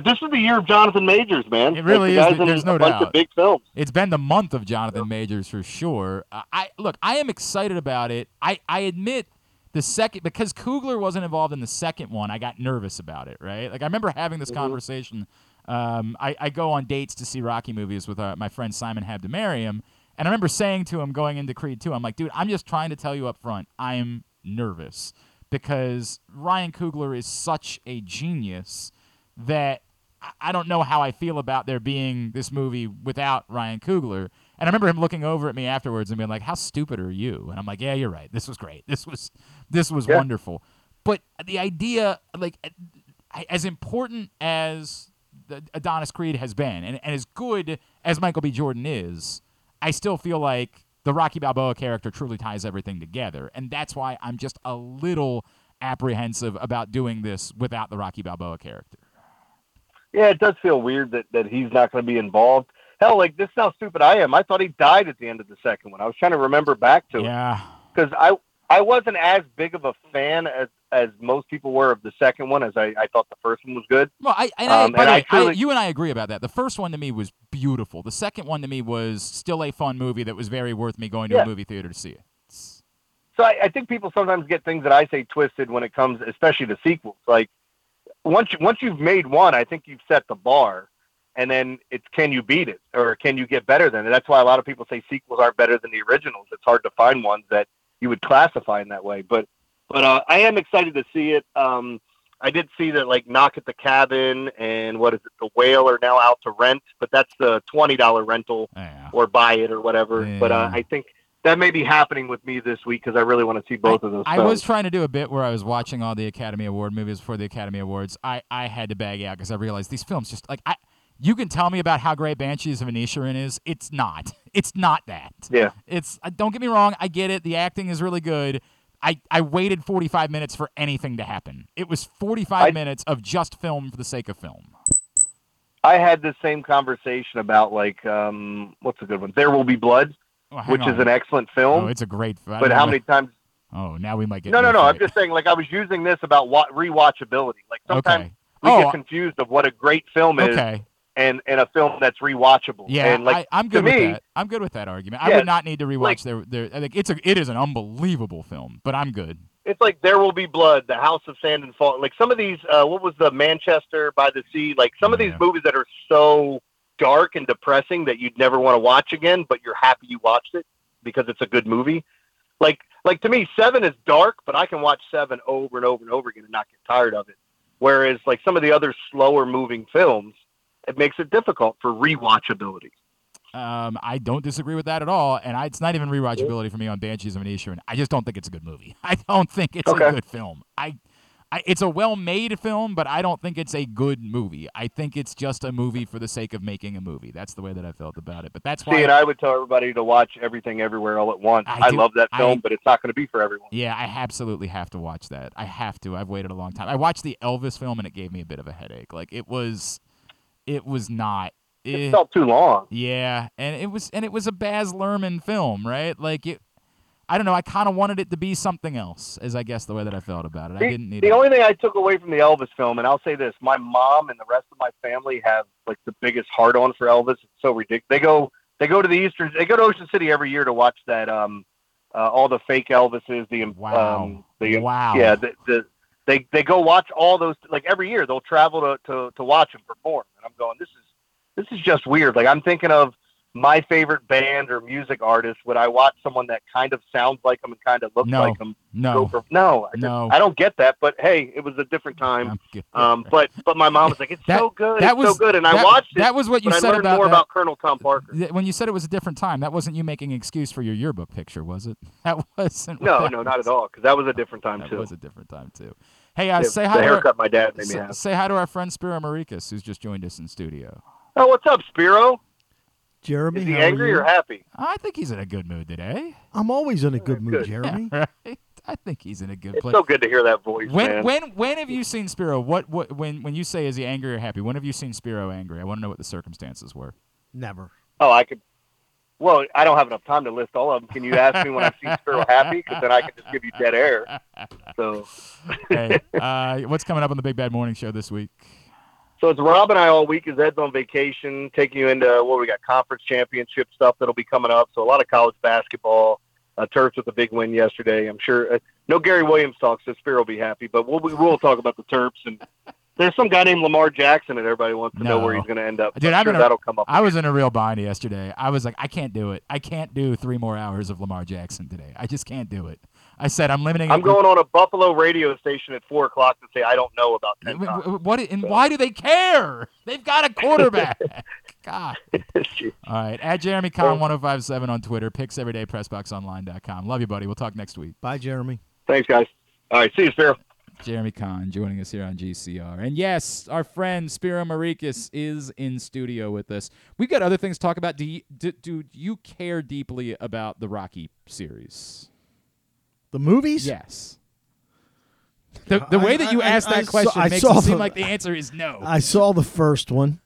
this is the year of Jonathan Majors, man. It really is. There's no doubt. Bunch of big films. It's been the month of Jonathan Majors for sure. I am excited about it. I admit the second, because Coogler wasn't involved in the second one, I got nervous about it, right? I remember having this conversation. I go on dates to see Rocky movies with my friend Simon Habdamariam. And I remember saying to him going into Creed 2, I'm like, dude, I'm just trying to tell you up front, I'm nervous because Ryan Coogler is such a genius that I don't know how I feel about there being this movie without Ryan Coogler. And I remember him looking over at me afterwards and being like, how stupid are you? And I'm like, yeah, you're right. This was great. This was wonderful. But the idea, as important as Adonis Creed has been and as good as Michael B. Jordan is, I still feel like the Rocky Balboa character truly ties everything together, and that's why I'm just a little apprehensive about doing this without the Rocky Balboa character. Yeah, it does feel weird that he's not going to be involved. Hell, this is how stupid I am. I thought he died at the end of the second one. I was trying to remember back to it. Because I wasn't as big of a fan as most people were of the second one, as I thought the first one was good. Well, you and I agree about that. The first one to me was beautiful. The second one to me was still a fun movie that was very worth me going to a movie theater to see it. So I think people sometimes get things that I say twisted when it comes, especially to sequels. Like once you've made one, I think you've set the bar, and then it's can you beat it or can you get better than it? That's why a lot of people say sequels aren't better than the originals. It's hard to find ones that you would classify in that way, but I am excited to see it. I did see that Knock at the Cabin and The Whale are now out to rent, but that's the $20 rental or buy it or whatever. Yeah. But I think that may be happening with me this week because I really want to see both of those. I was trying to do a bit where I was watching all the Academy Award movies before the Academy Awards. I had to bag out because I realized these films just you can tell me about how great Banshees of Inisherin is. It's not. It's not that. Yeah. It's. Don't get me wrong. I get it. The acting is really good. I waited 45 minutes for anything to happen. It was 45 minutes of just film for the sake of film. I had the same conversation about, like, what's a good one? There Will Be Blood, which is an excellent film. Oh, it's a great film. But how many times? Oh, now we might get... No. I'm just saying, like, I was using this about rewatchability. Like, sometimes we get confused of what a great film is. Okay. And a film that's rewatchable. Yeah, and like, I'm good with that. I'm good with that argument. Yes, I would not need to rewatch. Like, it is an unbelievable film, but I'm good. It's like There Will Be Blood, The House of Sand and Fog. Like some of these, what was the Manchester by the Sea? Like some of these movies that are so dark and depressing that you'd never want to watch again, but you're happy you watched it because it's a good movie. Like to me, Seven is dark, but I can watch Seven over and over and over again and not get tired of it. Whereas like some of the other slower moving films, it makes it difficult for rewatchability. I don't disagree with that at all, and it's not even rewatchability for me on Banshees of Inisherin. I just don't think it's a good movie. I don't think it's a good film. It's a well-made film, but I don't think it's a good movie. I think it's just a movie for the sake of making a movie. That's the way that I felt about it. But that's why. See, and I would tell everybody to watch Everything Everywhere All at Once. I love that film, but it's not going to be for everyone. Yeah, I absolutely have to watch that. I have to. I've waited a long time. I watched the Elvis film, and it gave me a bit of a headache. Like, it was not. It felt too long. Yeah, and it was a Baz Luhrmann film, right? Like, I don't know. I kind of wanted it to be something else, is I guess the way that I felt about it. I didn't need it. The only thing I took away from the Elvis film, and I'll say this: my mom and the rest of my family have like the biggest hard on for Elvis. It's so ridiculous. They go to Ocean City every year to watch that. All the fake Elvises. Yeah. They go watch all those, like, every year they'll travel to watch them perform. And I'm going, this is just weird. Like, I'm thinking of my favorite band or music artist. Would I watch someone that kind of sounds like them and kind of looks like them? I don't get that. But hey, it was a different time. But my mom was like, it's so good. It's so good. And I watched it. That was what you said about about Colonel Tom Parker. When you said it was a different time, that wasn't you making an excuse for your yearbook picture, was it? That wasn't. No, not at all. Because that was a different time too. That was a different time too. Hey, say hi to our friend Spiro Marikas, who's just joined us in studio. Oh, what's up, Spiro? Jeremy, is he angry or happy? I think he's in a good mood today. I'm always in a good mood, Jeremy. Yeah, right? I think he's in a good place. It's so good to hear that voice, man. When have you seen Spiro? What when you say is he angry or happy? When have you seen Spiro angry? I want to know what the circumstances were. Never. Oh, Well, I don't have enough time to list all of them. Can you ask me when I see Spiro happy? Because then I can just give you dead air. So. Hey, what's coming up on the Big Bad Morning Show this week? So it's Rob and I all week. His head's on vacation, taking you into we got conference championship stuff that'll be coming up. So a lot of college basketball. Terps with a big win yesterday. I'm sure no Gary Williams talk, so Spiro will be happy. But we'll talk about the Terps. And there's some guy named Lamar Jackson, and everybody wants to know where he's going to end up. Dude, that'll come up. I was in a real bind yesterday. I was like, I can't do it. I can't do 3 more hours of Lamar Jackson today. I just can't do it. I said I'm limiting. I'm going on a Buffalo radio station at 4:00 to say I don't know about that. Why do they care? They've got a quarterback. God. All right. At Jeremy Conn 1057 on Twitter. Picks every day. PressBoxOnline.com. Love you, buddy. We'll talk next week. Bye, Jeremy. Thanks, guys. All right. See you, Spiro. Jeremy Conn joining us here on GCR. And yes, our friend Spiro Marikas is in studio with us. We've got other things to talk about. Do you care deeply about the Rocky series? The movies? Yes. The way that you asked that question makes it seem like the answer is no. I saw the first one.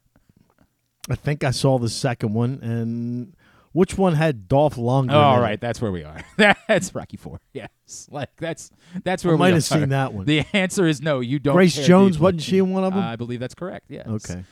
I think I saw the second one. And which one had Dolph Lundgren? Oh, all right. That's where we are. That's Rocky IV. Yes. Like, that's where we are. I might have seen that one. The answer is no. You don't care. Grace Jones, wasn't she in one of them? I believe that's correct. Yes. Okay.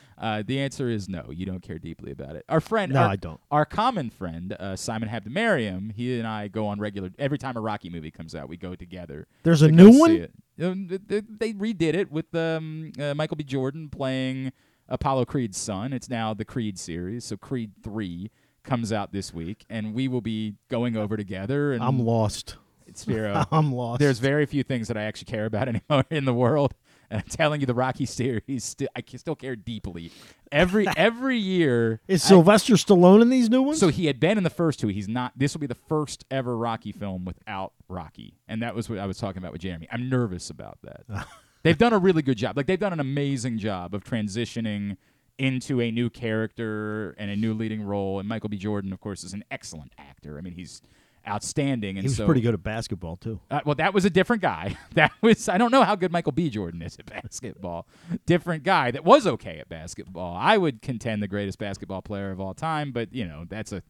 The answer is no. You don't care deeply about it. Our friend, I don't. Our common friend, Simon Habdamariam, he and I go on regular. Every time a Rocky movie comes out, we go together. There's a new one? They redid it with Michael B. Jordan playing Apollo Creed's son. It's now the Creed series. So Creed 3 comes out this week, and we will be going over together. And I'm lost. Spiro, I'm lost. There's very few things that I actually care about anymore in the world. And I'm telling you, the Rocky series, I still care deeply. Every year. Is Sylvester Stallone in these new ones? So he had been in the first two. He's not. This will be the first ever Rocky film without Rocky. And that was what I was talking about with Jeremy. I'm nervous about that. They've done a really good job. Like, they've done an amazing job of transitioning into a new character and a new leading role. And Michael B. Jordan, of course, is an excellent actor. I mean, he's outstanding. And he was pretty good at basketball, too. Well, that was a different guy. That was, I don't know how good Michael B. Jordan is at basketball. Different guy that was okay at basketball. I would contend the greatest basketball player of all time, but, you know, that's a,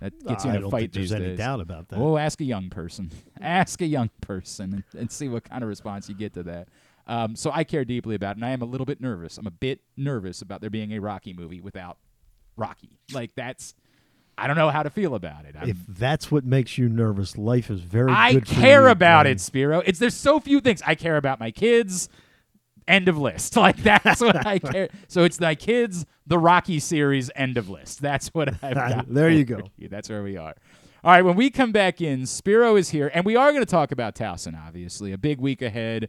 that gets you in a fight these days. I don't think there's any doubt about that. Oh, ask a young person. Ask a young person and see what kind of response you get to that. So I care deeply about it, and I am a little bit nervous. I'm a bit nervous about there being a Rocky movie without Rocky. Like, that's, I don't know how to feel about it. If that's what makes you nervous, life is very good for you. I care about it, Spiro. There's so few things. I care about my kids. End of list. Like, that's what I care. So it's my kids, the Rocky series, end of list. That's what I've got. There you go. That's where we are. All right, when we come back in, Spiro is here, and we are going to talk about Towson, obviously. A big week ahead,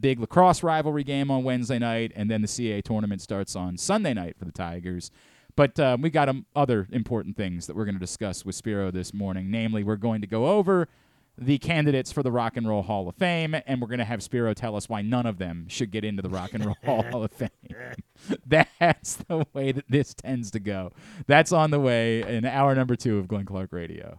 big lacrosse rivalry game on Wednesday night, and then the CAA tournament starts on Sunday night for the Tigers. But we got other important things that we're going to discuss with Spiro this morning. Namely, we're going to go over the candidates for the Rock and Roll Hall of Fame, and we're going to have Spiro tell us why none of them should get into the Rock and Roll Hall of Fame. That's the way that this tends to go. That's on the way in hour number 2 of Glenn Clark Radio.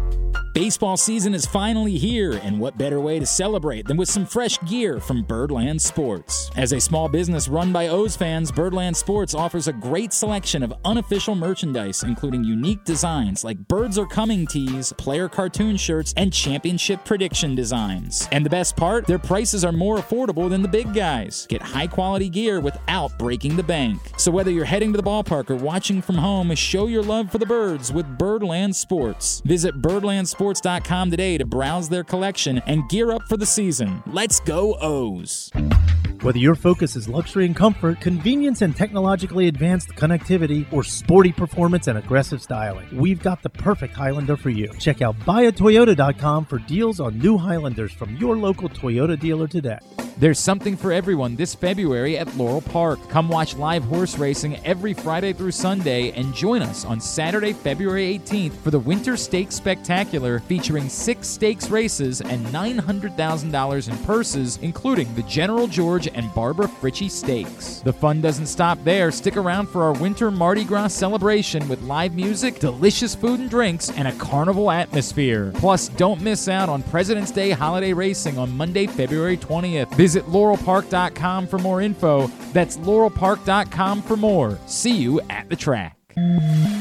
Baseball season is finally here, and what better way to celebrate than with some fresh gear from Birdland Sports. As a small business run by O's fans, Birdland Sports offers a great selection of unofficial merchandise, including unique designs like Birds Are Coming tees, player cartoon shirts, and championship prediction designs. And the best part, their prices are more affordable than the big guys. Get high-quality gear without breaking the bank. So whether you're heading to the ballpark or watching from home, show your love for the birds with Birdland Sports. Visit Birdland Sports.com today to browse their collection and gear up for the season. Let's go O's! Whether your focus is luxury and comfort, convenience and technologically advanced connectivity, or sporty performance and aggressive styling, we've got the perfect Highlander for you. Check out buyatoyota.com for deals on new Highlanders from your local Toyota dealer today. There's something for everyone this February at Laurel Park. Come watch live horse racing every Friday through Sunday and join us on Saturday, February 18th for the Winter Stakes Spectacular featuring 6 stakes races and $900,000 in purses, including the General George and Barbara Fritchie Stakes. The fun doesn't stop there. Stick around for our winter Mardi Gras celebration with live music, delicious food and drinks, and a carnival atmosphere. Plus, don't miss out on President's Day holiday racing on Monday, February 20th. Visit laurelpark.com for more info. That's laurelpark.com for more. See you at the track.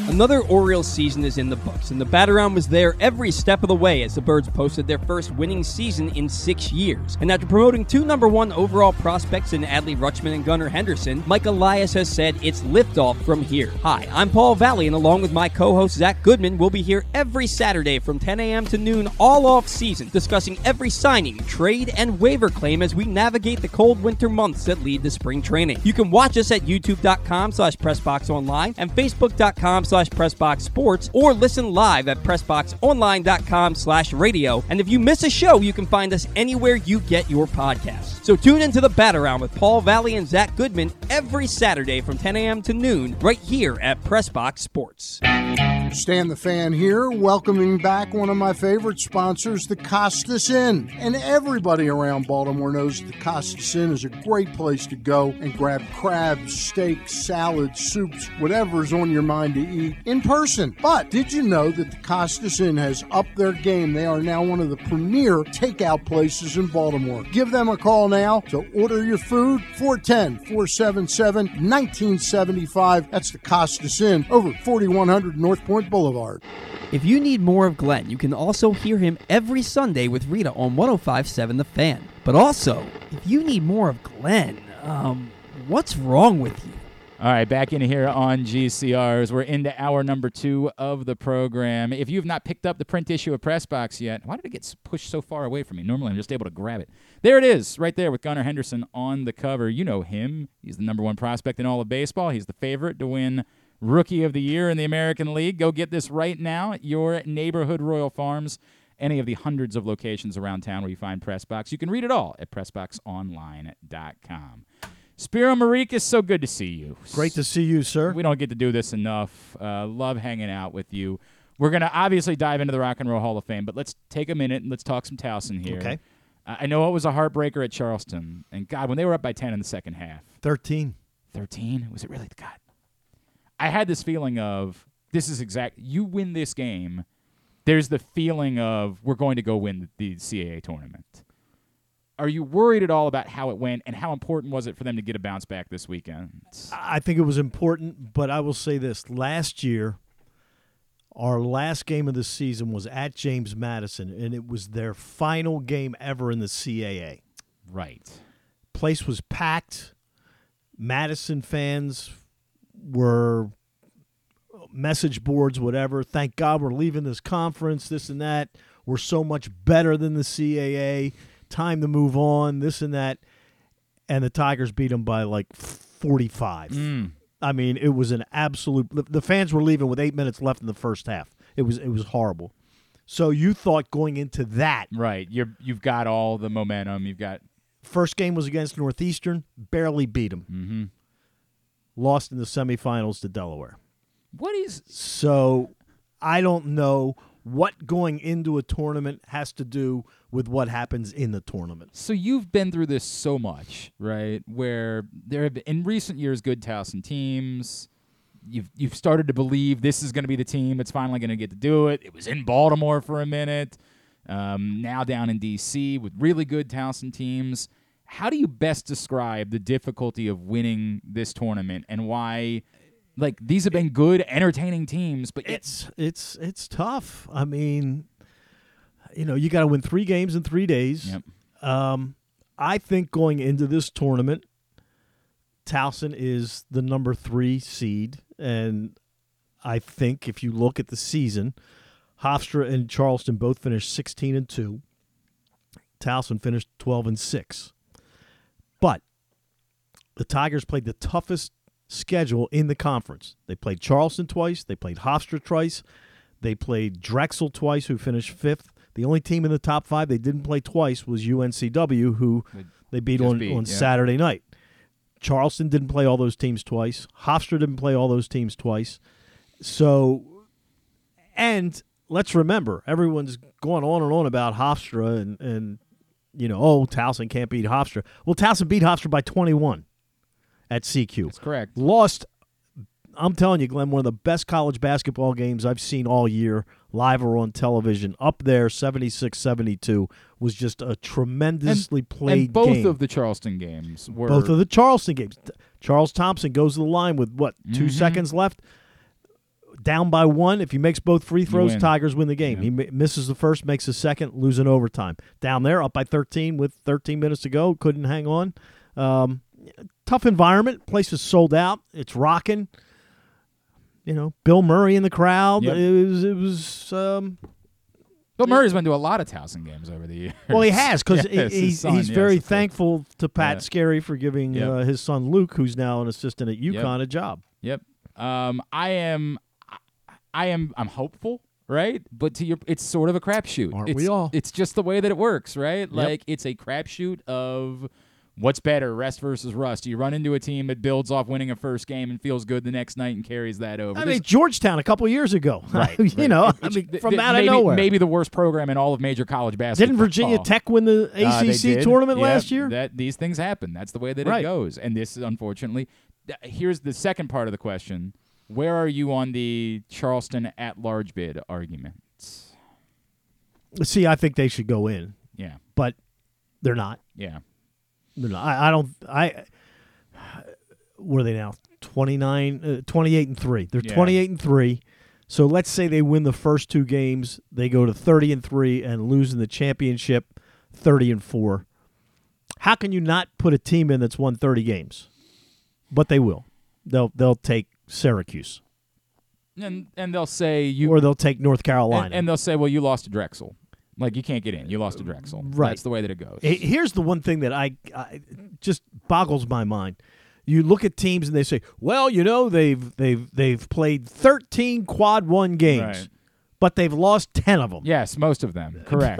Another Orioles season is in the books, and the bat-around was there every step of the way as the Birds posted their first winning season in 6 years. And after promoting 2 number 1 overall prospects in Adley Rutschman and Gunnar Henderson, Mike Elias has said it's liftoff from here. Hi, I'm Paul Valley, and along with my co-host Zach Goodman, we'll be here every Saturday from 10 a.m. to noon all off-season, discussing every signing, trade, and waiver claim as we navigate the cold winter months that lead to spring training. You can watch us at youtube.com/PressBoxOnline and Facebook.com/PressBoxSports or listen live at PressBoxOnline.com/radio. And if you miss a show, you can find us anywhere you get your podcasts. So tune into the Bat Around with Paul Valley and Zach Goodman every Saturday from 10 a.m. to noon right here at PressBox Sports. Stan the Fan here, welcoming back one of my favorite sponsors, the Costas Inn. And everybody around Baltimore knows the Costas Inn is a great place to go and grab crabs, steaks, salads, soups, whatever's on your mind to eat in person. But did you know that the Costas Inn has upped their game? They are now one of the premier takeout places in Baltimore. Give them a call now to order your food, 410-477-1975. That's the Costas Inn, over 4100 North Point Boulevard. If you need more of Glenn, you can also hear him every Sunday with Rita on 105.7 The Fan. But also, if you need more of Glenn, what's wrong with you? All right, back in here on GCRs. We're into hour number 2 of the program. If you've not picked up the print issue of PressBox yet, why did it get pushed so far away from me? Normally I'm just able to grab it. There it is, right there with Gunnar Henderson on the cover. You know him. He's the number 1 prospect in all of baseball. He's the favorite to win Rookie of the Year in the American League. Go get this right now at your neighborhood Royal Farms, any of the hundreds of locations around town where you find PressBox. You can read it all at PressBoxOnline.com. Spiro Marikas, so good to see you. Great to see you, sir. We don't get to do this enough. Love hanging out with you. We're going to obviously dive into the Rock and Roll Hall of Fame, but let's take a minute and let's talk some Towson here. Okay. I know it was a heartbreaker at Charleston, and God, when they were up by 10 in the second half. 13? Was it really? God. I had this feeling of, this is exact, you win this game, there's the feeling of, we're going to go win the CAA tournament. Are you worried at all about how it went, and how important was it for them to get a bounce back this weekend? I think it was important, but I will say this. Last year, our last game of the season was at James Madison, and it was their final game ever in the CAA. Right. Place was packed. Madison fans were message boards, whatever. Thank God we're leaving this conference, this and that. We're so much better than the CAA. Time to move on, this and that. And the Tigers beat them by like 45. I mean, it was an absolute – the fans were leaving with 8 minutes left in the first half. It was horrible. So you thought going into that – Right. You've got all the momentum. You've got – First game was against Northeastern. Barely beat them. Mm-hmm. Lost in the semifinals to Delaware. What is – So I don't know what going into a tournament has to do with what happens in the tournament. So you've been through this so much, right, where there have been, in recent years, good Towson teams. You've started to believe this is going to be the team that's finally going to get to do it. It was in Baltimore for a minute, now down in D.C. with really good Towson teams. How do you best describe the difficulty of winning this tournament and why – Like, these have been good, entertaining teams, but it's tough. I mean, you know, you got to win 3 games in 3 days. Yep. I think going into this tournament, Towson is the number 3 seed, and I think if you look at the season, Hofstra and Charleston both finished 16-2. Towson finished 12-6. But the Tigers played the toughest schedule in the conference. They played Charleston twice. They played Hofstra twice. They played Drexel twice, who finished 5th. The only team in the top 5 they didn't play twice was UNCW, who they beat on Saturday night. Charleston didn't play all those teams twice. Hofstra didn't play all those teams twice. So, and let's remember, everyone's going on and on about Hofstra and you know, oh, Towson can't beat Hofstra. Well, Towson beat Hofstra by 21. At CQ. That's correct. Lost, I'm telling you, Glenn, one of the best college basketball games I've seen all year, live or on television. Up there, 76-72, was just a tremendously played game. And both of the Charleston games were. Both of the Charleston games. Charles Thompson goes to the line with, what, 2 seconds left? Down by 1. If he makes both free throws, Tigers win the game. Yeah. He misses the first, makes the second, losing overtime. Down there, up by 13 with 13 minutes to go. Couldn't hang on. Tough environment. Place is sold out. It's rocking. You know, Bill Murray in the crowd. Yep. It was Bill Murray's been to a lot of Towson games over the years. Well, he has because he's very thankful to Pat Scarry for giving his son Luke, who's now an assistant at UConn, a job. Yep. I'm hopeful, right? But it's sort of a crapshoot. Aren't we all? It's just the way that it works, right? Yep. Like it's a crapshoot of. What's better, rest versus rust? You run into a team that builds off winning a first game and feels good the next night and carries that over. I mean, Georgetown a couple years ago. Right. Nowhere. Maybe the worst program in all of major college basketball. Didn't Virginia Tech win the ACC tournament last year? These things happen. That's the way that it goes. And this is, unfortunately, here's the second part of the question. Where are you on the Charleston at-large bid arguments? See, I think they should go in. Yeah. But they're not. Yeah. What are they now? 28-3. They're 28-3. So let's say they win the first 2 games, they go to 30-3 and lose in the championship 30-4. How can you not put a team in that's won 30 games? But they will. They'll take Syracuse. And they'll say or they'll take North Carolina. And they'll say, well, you lost to Drexel. Like, you can't get in. You lost to Drexel. Right. That's the way that it goes. Here's the one thing that I just boggles my mind. you look at teams and they say, well, you know, they've played 13 quad one games. Right. But they've lost 10 of them. Yes, most of them. Correct.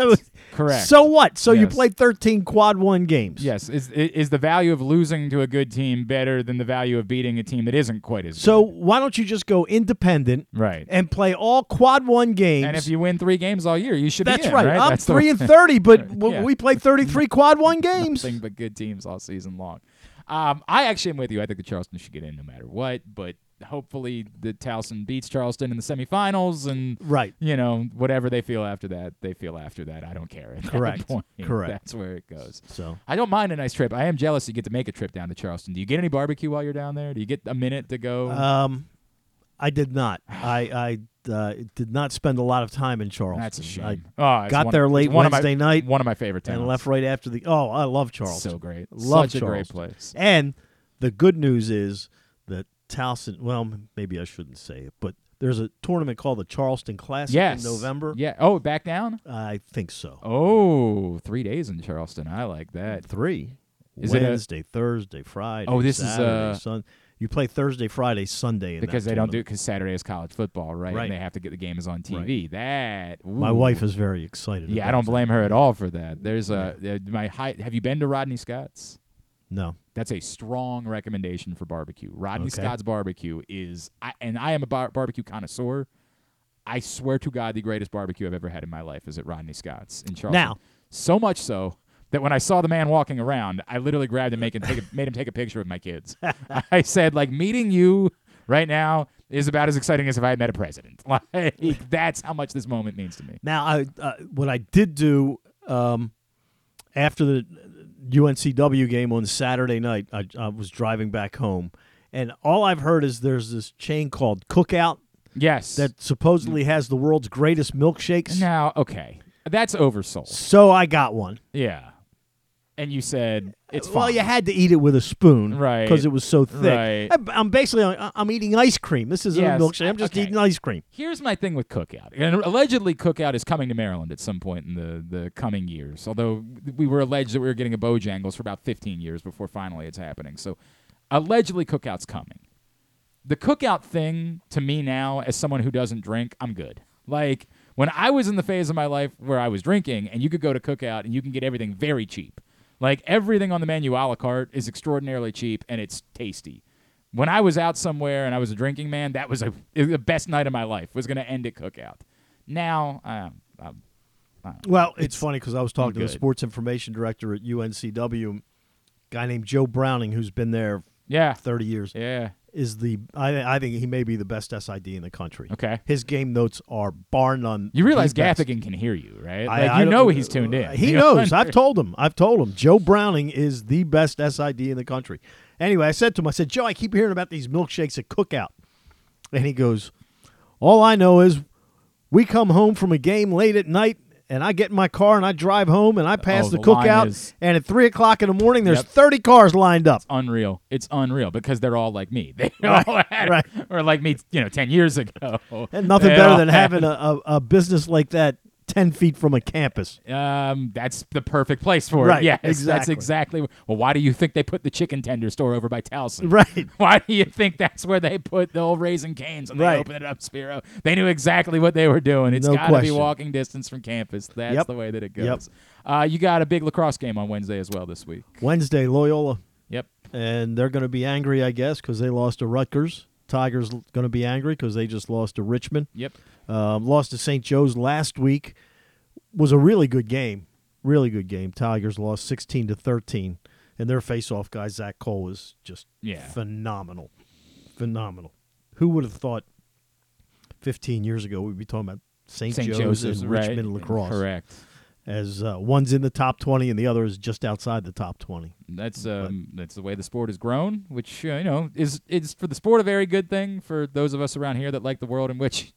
Correct. So what? So yes. You played 13 quad one games. Yes. Is the value of losing to a good team better than the value of beating a team that isn't quite as good? So why don't you just go independent and play all quad one games? And if you win 3 games all year, you should be in, right? I'm 3-30, but we played 33 quad one games. Nothing but good teams all season long. I actually am with you. I think the Charleston should get in no matter what, but hopefully the Towson beats Charleston in the semifinals and, you know, whatever they feel after that, they feel after that. I don't care at that point. Correct. That's where it goes. So I don't mind a nice trip. I am jealous you get to make a trip down to Charleston. Do you get any barbecue while you're down there? Do you get a minute to go? I did not. I did not spend a lot of time in Charleston. That's a shame. I got there late Wednesday night. One of my favorite towns. And left right after the... Oh, I love Charleston. So great. Love Charleston. Such a great place. And the good news is that Towson, well, maybe I shouldn't say it, but there's a tournament called the Charleston Classic in November. Yeah. Oh, back down? I think so. Oh, 3 days in Charleston. I like that. 3? Is Wednesday, Thursday, Friday, Saturday, Sunday. You play Thursday, Friday, Sunday. In because that they tournament. Don't do it because Saturday is college football, right? And they have to get the game is on TV. Right. That ooh. My wife is very excited. Yeah, I don't blame her at all for that. There's have you been to Rodney Scott's? No. That's a strong recommendation for barbecue. Rodney Scott's barbecue is, and I am a barbecue connoisseur. I swear to God, the greatest barbecue I've ever had in my life is at Rodney Scott's in Charleston. Now, so much so that when I saw the man walking around, I literally grabbed him, made him take a picture with my kids. I said, like, meeting you right now is about as exciting as if I had met a president. Like, that's how much this moment means to me. Now, what I did do after the UNCW game on Saturday night, I was driving back home, and all I've heard is there's this chain called Cookout. Yes. That supposedly has the world's greatest milkshakes. Now, okay. That's oversold. So I got one. Yeah. And you said it's fine. Well, you had to eat it with a spoon, right? Because it was so thick. Right. I'm eating ice cream. This isn't a milkshake. I'm just eating ice cream. Here's my thing with Cookout, and allegedly Cookout is coming to Maryland at some point in the coming years. Although we were alleged that we were getting a Bojangles for about 15 years before finally it's happening. So allegedly Cookout's coming. The Cookout thing to me now, as someone who doesn't drink, I'm good. Like when I was in the phase of my life where I was drinking, and you could go to Cookout and you can get everything very cheap. Like, everything on the menu a la carte is extraordinarily cheap, and it's tasty. When I was out somewhere and I was a drinking man, that was the best night of my life, was going to end at Cookout. Now, well, it's funny because I was talking to the sports information director at UNCW, a guy named Joe Browning, who's been there 30 years. Yeah. I think he may be the best SID in the country. Okay. His game notes are bar none. You realize Gaffigan can hear you, right? I know he's tuned in. He knows. I've told him. Joe Browning is the best SID in the country. Anyway, I said to him, Joe, I keep hearing about these milkshakes at Cookout. And he goes, all I know is we come home from a game late at night, and I get in my car, and I drive home, and I pass the Cookout, and at 3 o'clock in the morning, there's 30 cars lined up. It's unreal. Because they're all like me. They all had it, or like me, 10 years ago. And nothing better than having a business like that 10 feet from a campus. That's the perfect place for it. Yes, exactly. That's exactly. Well, why do you think they put the chicken tender store over by Towson? Right. Why do you think that's where they put the old Raising Cane's and they opened it up, Spiro? They knew exactly what they were doing. It's got to be walking distance from campus. That's the way that it goes. Yep. You got a big lacrosse game on Wednesday as well this week. Wednesday, Loyola. Yep. And they're going to be angry, I guess, because they lost to Rutgers. Tigers going to be angry because they just lost to Richmond. Yep. Lost to St. Joe's last week. Was a really good game. Tigers lost 16-13, and their face-off guy, Zach Cole, was just phenomenal. Phenomenal. Who would have thought 15 years ago we'd be talking about St. Joe's and Richmond lacrosse? Correct. As one's in the top 20 and the other is just outside the top 20. That's the way the sport has grown, which is for the sport a very good thing for those of us around here that like the world in which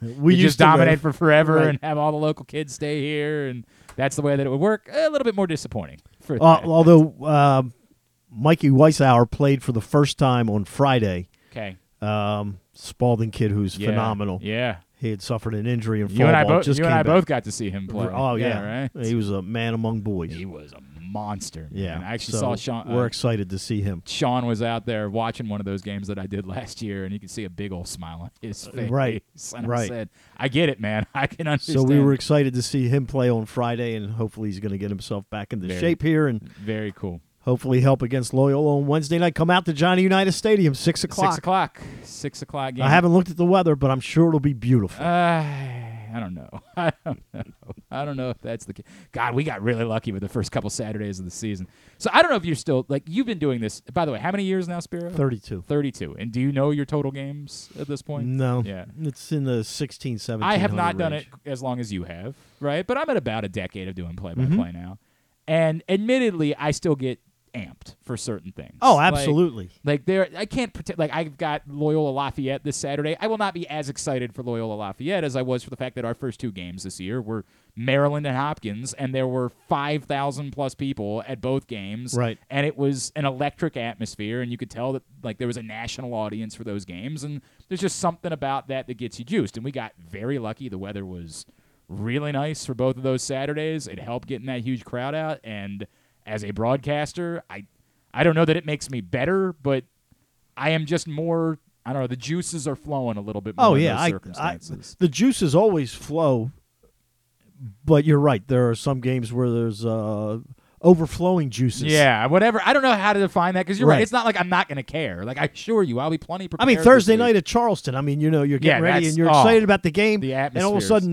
we used just to dominate for forever and have all the local kids stay here, and that's the way that it would work. A little bit more disappointing. Although Mikey Weisauer played for the first time on Friday. Okay. Spalding kid who's phenomenal. Yeah. He had suffered an injury in football. You and I both got to see him play. Oh, yeah. Right? He was a man among boys. He was a monster. Man. Yeah. I actually saw Sean. We're excited to see him. Sean was out there watching one of those games that I did last year, and you could see a big old smile on his face. Right. And right. I said, I get it, man. I can understand. So we were excited to see him play on Friday, and hopefully he's going to get himself back into shape here. And very cool. Hopefully help against Loyola on Wednesday night. Come out to Johnny Unitas Stadium, 6 o'clock. 6 o'clock. 6 o'clock game. I haven't looked at the weather, but I'm sure it'll be beautiful. I don't know. I don't know if that's the case. God, we got really lucky with the first couple Saturdays of the season. So I don't know if you're still, like, you've been doing this. By the way, how many years now, Spiro? 32. 32. And do you know your total games at this point? No. Yeah. It's in the 16, 17. I have not done range. It as long as you have, right? But I'm at about a decade of doing play-by-play now. And admittedly, I still get amped for certain things. Oh, absolutely. Like there, I can't pretend. Like I've got Loyola Lafayette this Saturday. I will not be as excited for Loyola Lafayette as I was for the fact that our first two games this year were Maryland and Hopkins, and there were 5,000 plus people at both games. Right. And it was an electric atmosphere, and you could tell that like there was a national audience for those games, and there's just something about that that gets you juiced. And we got very lucky. The weather was really nice for both of those Saturdays. It helped getting that huge crowd out, and as a broadcaster, I don't know that it makes me better, but I am just more, I don't know, the juices are flowing a little bit more in those circumstances. The juices always flow, but you're right. There are some games where there's overflowing juices. Yeah, whatever. I don't know how to define that because you're right. It's not like I'm not going to care. Like, I assure you, I'll be plenty prepared. I mean, Thursday night at Charleston, I mean, you know, you're getting ready and you're excited about the game. The atmosphere. And all of a sudden,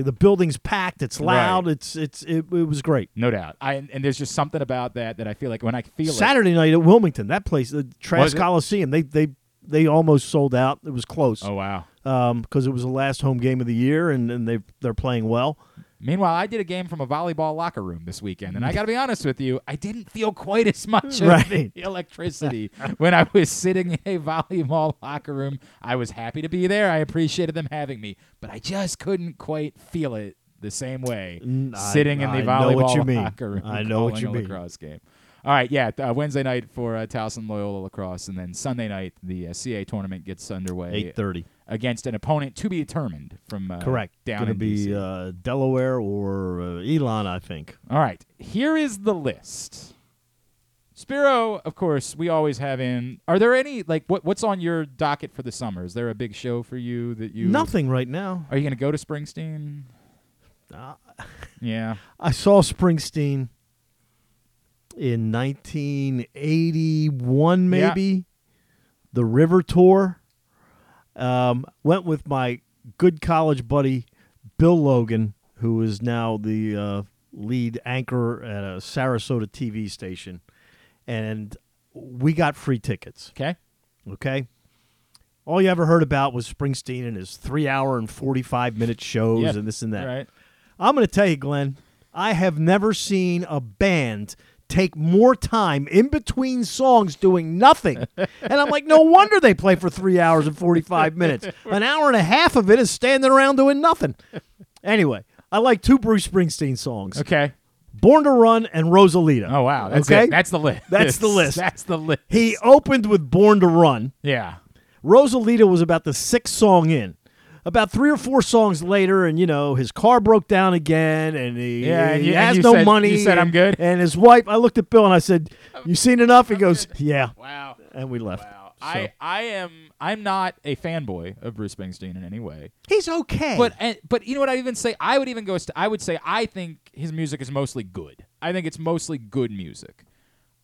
the building's packed. It's loud. Right. It was great. No doubt. And there's just something about that I feel like when I feel Saturday night at Wilmington, that place, the Trask Coliseum, they almost sold out. It was close. Oh, wow. Because it was the last home game of the year and they're playing well. Meanwhile, I did a game from a volleyball locker room this weekend, and I got to be honest with you, I didn't feel quite as much of the electricity when I was sitting in a volleyball locker room. I was happy to be there. I appreciated them having me, but I just couldn't quite feel it the same way sitting in the volleyball locker room. I know what you mean. Lacrosse game. All right, yeah, Wednesday night for Towson Loyola Lacrosse, and then Sunday night the CA tournament gets underway. 8:30. Against an opponent to be determined from correct down in D.C. Going to be Delaware or Elon, I think. All right. Here is the list. Spiro, of course, we always have in. Are there any, like, what's on your docket for the summer? Is there a big show for you that you... Nothing right now. Are you going to go to Springsteen? Yeah. I saw Springsteen in 1981, maybe. Yeah. The River Tour. Went with my good college buddy, Bill Logan, who is now the lead anchor at a Sarasota TV station. And we got free tickets. Okay. All you ever heard about was Springsteen and his 3-hour and 45-minute shows and this and that. Right. I'm going to tell you, Glenn, I have never seen a band take more time in between songs doing nothing. And I'm like, no wonder they play for 3 hours and 45 minutes. An hour and a half of it is standing around doing nothing. Anyway, I like two Bruce Springsteen songs. Okay. Born to Run and Rosalita. Oh, wow. That's okay? That's the list. That's the list. He opened with Born to Run. Yeah. Rosalita was about the sixth song in. About three or four songs later, and, you know, his car broke down again, and he has no money. You said, I'm good. And his wife, I looked at Bill, and I said, you seen enough? He goes, yeah. Wow. And we left. Wow. So. I'm not a fanboy of Bruce Springsteen in any way. He's okay. But you know what I'd even say? I would say I think his music is mostly good. I think it's mostly good music.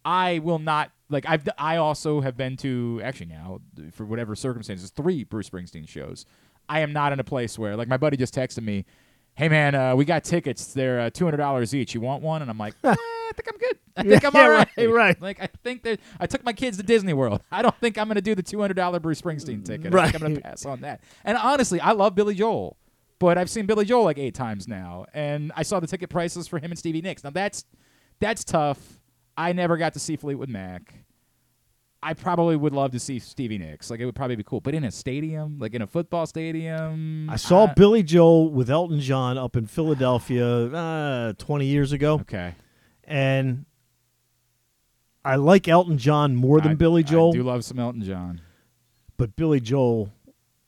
I will not, like, I also have been to, actually now, for whatever circumstances, 3 Bruce Springsteen shows. I am not in a place where, like, my buddy just texted me, hey, man, we got tickets. They're $200 each. You want one? And I'm like, I think I'm good. I think I'm all right. Right. Like, I think that I took my kids to Disney World. I don't think I'm going to do the $200 Bruce Springsteen ticket. Right. I think I'm going to pass on that. And honestly, I love Billy Joel, but I've seen Billy Joel like 8 times now. And I saw the ticket prices for him and Stevie Nicks. Now, that's tough. I never got to see Fleetwood Mac. I probably would love to see Stevie Nicks. Like, it would probably be cool. But in a stadium, like in a football stadium. I saw Billy Joel with Elton John up in Philadelphia 20 years ago. Okay. And I like Elton John more than Billy Joel. I do love some Elton John. But Billy Joel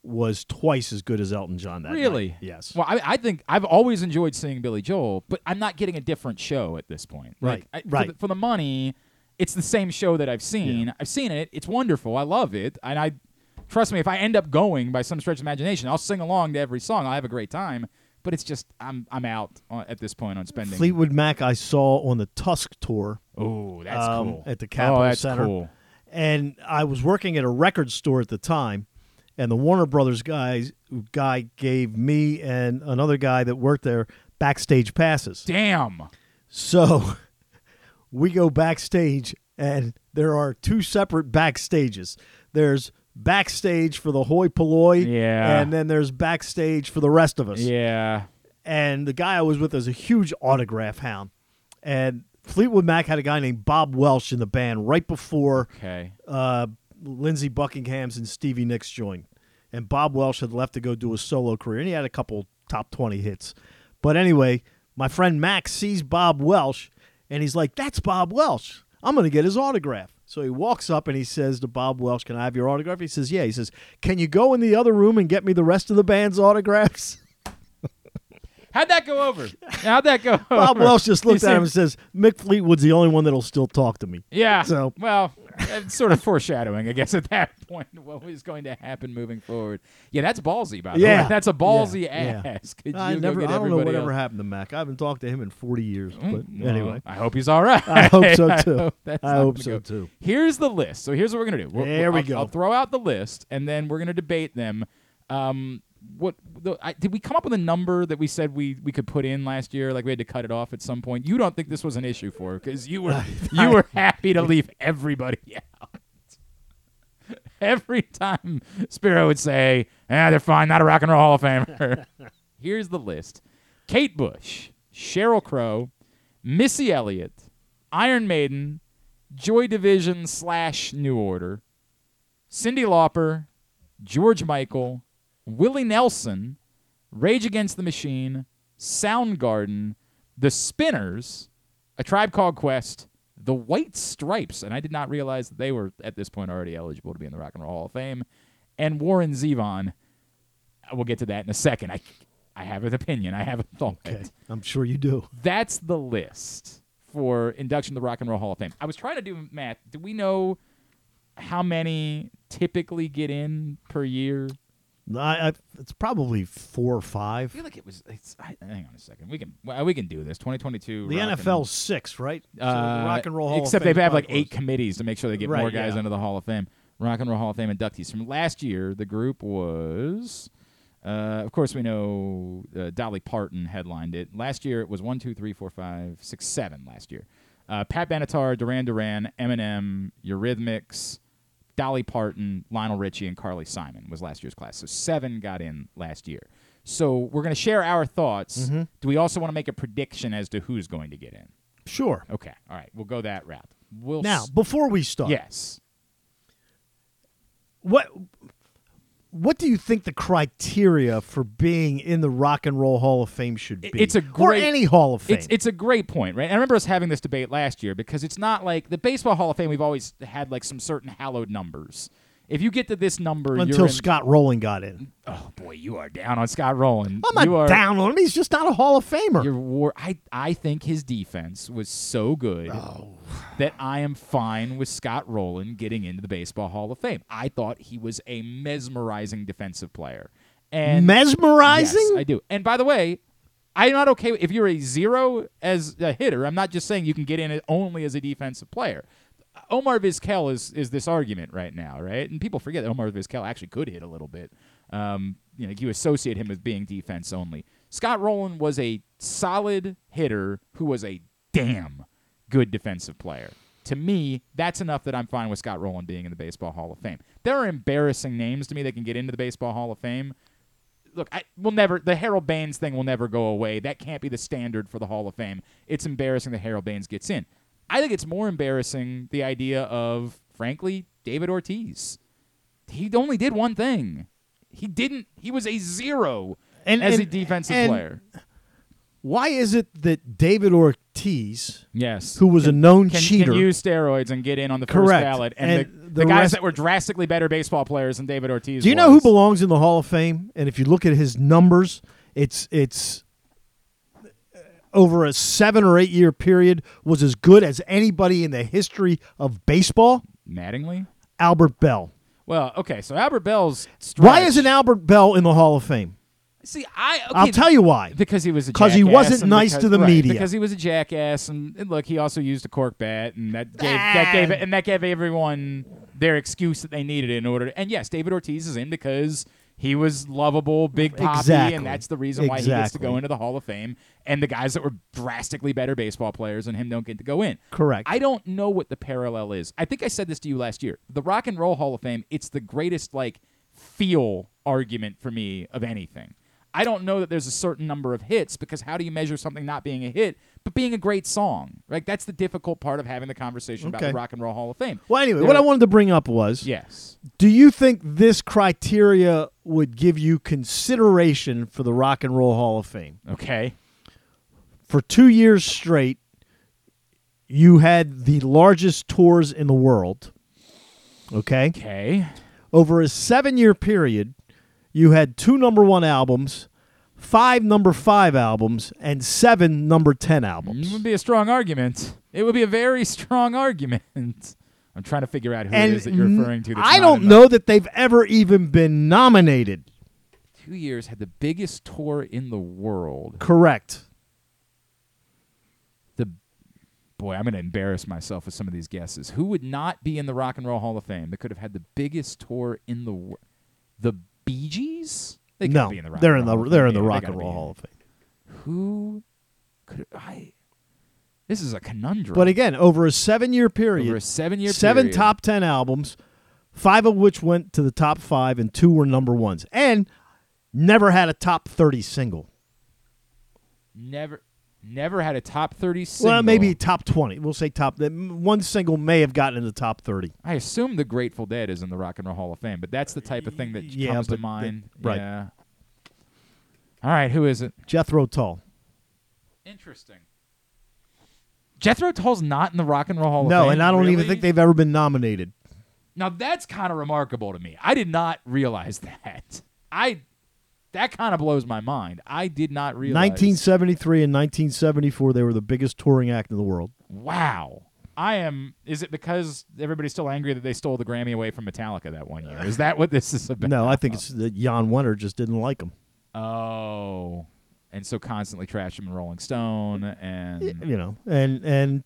was twice as good as Elton John that really? Night. Really? Yes. Well, I think I've always enjoyed seeing Billy Joel, but I'm not getting a different show at this point. Right. Like, right. For the money, it's the same show that I've seen. Yeah. I've seen it. It's wonderful. I love it. And I trust me, if I end up going by some stretch of imagination, I'll sing along to every song. I'll have a great time. But it's just I'm out at this point on spending. Fleetwood Mac I saw on the Tusk tour. Oh, that's cool. At the Capitol Center. Cool. And I was working at a record store at the time, and the Warner Brothers guy gave me and another guy that worked there backstage passes. Damn. So we go backstage, and there are two separate backstages. There's backstage for the hoi polloi, yeah, and then there's backstage for the rest of us. Yeah. And the guy I was with is a huge autograph hound. And Fleetwood Mac had a guy named Bob Welsh in the band right before Lindsey Buckingham's and Stevie Nicks joined. And Bob Welsh had left to go do a solo career, and he had a couple top 20 hits. But anyway, my friend Mac sees Bob Welsh, and he's like, that's Bob Welsh. I'm going to get his autograph. So he walks up and he says to Bob Welsh, can I have your autograph? He says, yeah. He says, can you go in the other room and get me the rest of the band's autographs? How'd that go over? How'd that go over? Bob Welsh just looked at him and says, Mick Fleetwood's the only one that'll still talk to me. Yeah. So, well, it's sort of foreshadowing, I guess, at that point, what was going to happen moving forward. Yeah, that's ballsy, by the way. That's a ballsy ask. Yeah. I don't know whatever happened to Mac. I haven't talked to him in 40 years. But anyway. I hope he's all right. I hope so, too. I hope so, too. Here's the list. So here's what we're going to do. There we go. I'll throw out the list, and then we're going to debate them. Did we come up with a number that we said we could put in last year? Like we had to cut it off at some point. You don't think this was an issue for because you were happy to leave everybody out. Every time Spiro would say, they're fine, not a Rock and Roll Hall of Famer. Here's the list: Kate Bush, Sheryl Crow, Missy Elliott, Iron Maiden, Joy Division / New Order, Cyndi Lauper, George Michael, Willie Nelson, Rage Against the Machine, Soundgarden, The Spinners, A Tribe Called Quest, The White Stripes, and I did not realize that they were at this point already eligible to be in the Rock and Roll Hall of Fame, and Warren Zevon. We'll get to that in a second. I have an opinion. I have a thought. Okay. I'm sure you do. That's the list for induction to the Rock and Roll Hall of Fame. I was trying to do math. Do we know how many typically get in per year? It's probably 4 or 5. I feel like it was. Hang on a second. We can do this. 2022. The NFL's 6, right? So the Rock and Roll Hall. Except they have like 8 committees to make sure they get more guys into the Hall of Fame. Rock and Roll Hall of Fame inductees from last year. The group was, of course, we know Dolly Parton headlined it. Last year it was 1, 2, 3, 4, 5, 6, 7. Last year, Pat Benatar, Duran Duran, Eminem, Eurythmics, Dolly Parton, Lionel Richie, and Carly Simon was last year's class. So 7 got in last year. So we're going to share our thoughts. Mm-hmm. Do we also want to make a prediction as to who's going to get in? Sure. Okay. All right. We'll go that route. Before we start. Yes. What do you think the criteria for being in the Rock and Roll Hall of Fame should be? Or any Hall of Fame. It's a great point, right? And I remember us having this debate last year because it's not like the Baseball Hall of Fame, we've always had like some certain hallowed numbers. If you get to this number, until Scott Rowland got in. Oh, boy, you are down on Scott Rowland. I'm not down on him. He's just not a Hall of Famer. I think his defense was so good that I am fine with Scott Rowland getting into the Baseball Hall of Fame. I thought he was a mesmerizing defensive player. Mesmerizing? Yes, I do. And by the way, I'm not okay if you're a 0 as a hitter. I'm not just saying you can get in only as a defensive player. Omar Vizquel is this argument right now, right? And people forget that Omar Vizquel actually could hit a little bit. You associate him with being defense only. Scott Rowland was a solid hitter who was a damn good defensive player. To me, that's enough that I'm fine with Scott Rowland being in the Baseball Hall of Fame. There are embarrassing names to me that can get into the Baseball Hall of Fame. Look, the Harold Baines thing will never go away. That can't be the standard for the Hall of Fame. It's embarrassing that Harold Baines gets in. I think it's more embarrassing, the idea of, frankly, David Ortiz. He only did one thing. He was a 0 as a defensive player. Why is it that David Ortiz, yes, who was a known cheater, can use steroids and get in on the first ballot, and the guys that were drastically better baseball players than David Ortiz? Do you know who belongs in the Hall of Fame? And if you look at his numbers, it's over a 7 or 8 year period was as good as anybody in the history of baseball. Mattingly, Albert Bell. Well, okay, so Albert Bell's stretch. Why isn't Albert Bell in the Hall of Fame? See, I'll tell you why. Because he was a jackass. Because he wasn't nice to the media. Because he was a jackass, and look, he also used a cork bat, and that gave everyone their excuse that they needed in order. And yes, David Ortiz is in because he was lovable, big poppy, and that's the reason why he gets to go into the Hall of Fame. And the guys that were drastically better baseball players than him don't get to go in. Correct. I don't know what the parallel is. I think I said this to you last year. The Rock and Roll Hall of Fame, it's the greatest feel argument for me of anything. I don't know that there's a certain number of hits, because how do you measure something not being a hit but being a great song? Like, that's the difficult part of having the conversation about the Rock and Roll Hall of Fame. Well, anyway, what I wanted to bring up was, yes, do you think this criteria would give you consideration for the Rock and Roll Hall of Fame? Okay. For 2 years straight, you had the largest tours in the world. Okay? Okay. Over a 7 year period, you had 2 number one albums, 5 number 5 albums, and 7 number 10 albums. It would be a strong argument. It would be a very strong argument. I'm trying to figure out who it is that you're referring to. I don't know that they've ever even been nominated. 2 years had the biggest tour in the world. Correct. Boy, I'm going to embarrass myself with some of these guesses. Who would not be in the Rock and Roll Hall of Fame that could have had the biggest tour in the world? The Bee Gees? They can't be in the Rock and Roll Hall of Fame. They're in the Rock and Roll Hall of Fame. Who could I? This is a conundrum. But again, over a 7 year period, 7 top 10 albums, 5 of which went to the top 5, and 2 were number ones, and never had a top 30 single. Never had a top 30 single. Well, maybe top 20. We'll say top. One single may have gotten in the top 30. I assume the Grateful Dead is in the Rock and Roll Hall of Fame, but that's the type of thing that comes to mind. Right. Yeah. All right, who is it? Jethro Tull. Interesting. Jethro Tull's not in the Rock and Roll Hall of Fame. No, and I don't even think they've ever been nominated. Now, that's kind of remarkable to me. I did not realize that. That kind of blows my mind. I did not realize. 1973 and 1974, they were the biggest touring act in the world. Wow. Is it because everybody's still angry that they stole the Grammy away from Metallica that one year? Is that what this is about? No, I think it's that Jan Wenner just didn't like them. Oh. And so constantly trashed him in Rolling Stone. And and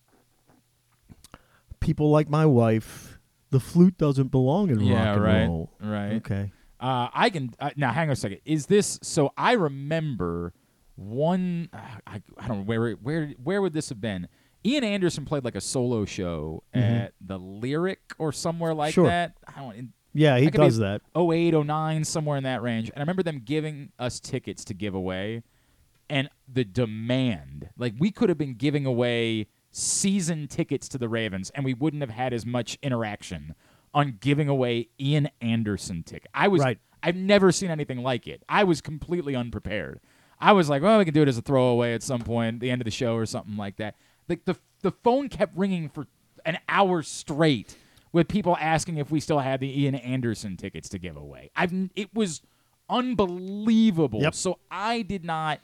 people like my wife, the flute doesn't belong in rock and roll. Yeah, right. Okay. I can now. Hang on a second. Is this so? I remember one. I don't know where would this have been. Ian Anderson played a solo show at the Lyric or somewhere that. I don't. He does that. 08, 09, somewhere in that range. And I remember them giving us tickets to give away, and the demand. We could have been giving away season tickets to the Ravens, and we wouldn't have had as much interaction on giving away Ian Anderson ticket. I've never seen anything like it. I was completely unprepared. I was like, well, we can do it as a throwaway at some point, the end of the show or something like that. The phone kept ringing for an hour straight with people asking if we still had the Ian Anderson tickets to give away. It was unbelievable. Yep. So I did not,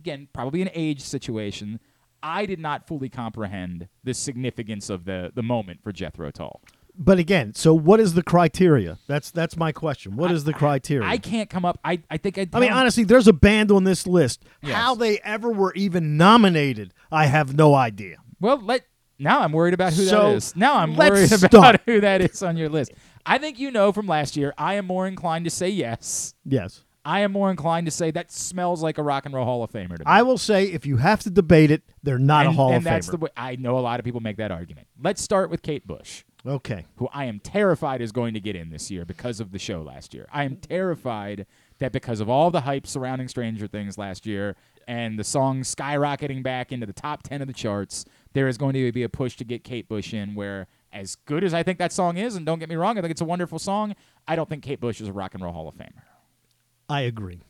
again, probably an age situation, I did not fully comprehend the significance of the moment for Jethro Tull. But again, so what is the criteria? That's my question. What is the criteria? I can't come up. Honestly, there's a band on this list. Yes. How they ever were even nominated, I have no idea. Well, now I'm worried about who that is. Now I'm worried about who that is on your list. I think from last year, I am more inclined to say yes. Yes. I am more inclined to say that smells like a Rock and Roll Hall of Famer to me. I will say, if you have to debate it, they're not a Hall of Famer. And that's the way I know a lot of people make that argument. Let's start with Kate Bush. Okay. Who I am terrified is going to get in this year because of the show last year. I am terrified that because of all the hype surrounding Stranger Things last year and the song skyrocketing back into the top 10 of the charts, there is going to be a push to get Kate Bush in, where as good as I think that song is, and don't get me wrong, I think it's a wonderful song, I don't think Kate Bush is a Rock and Roll Hall of Famer. I agree.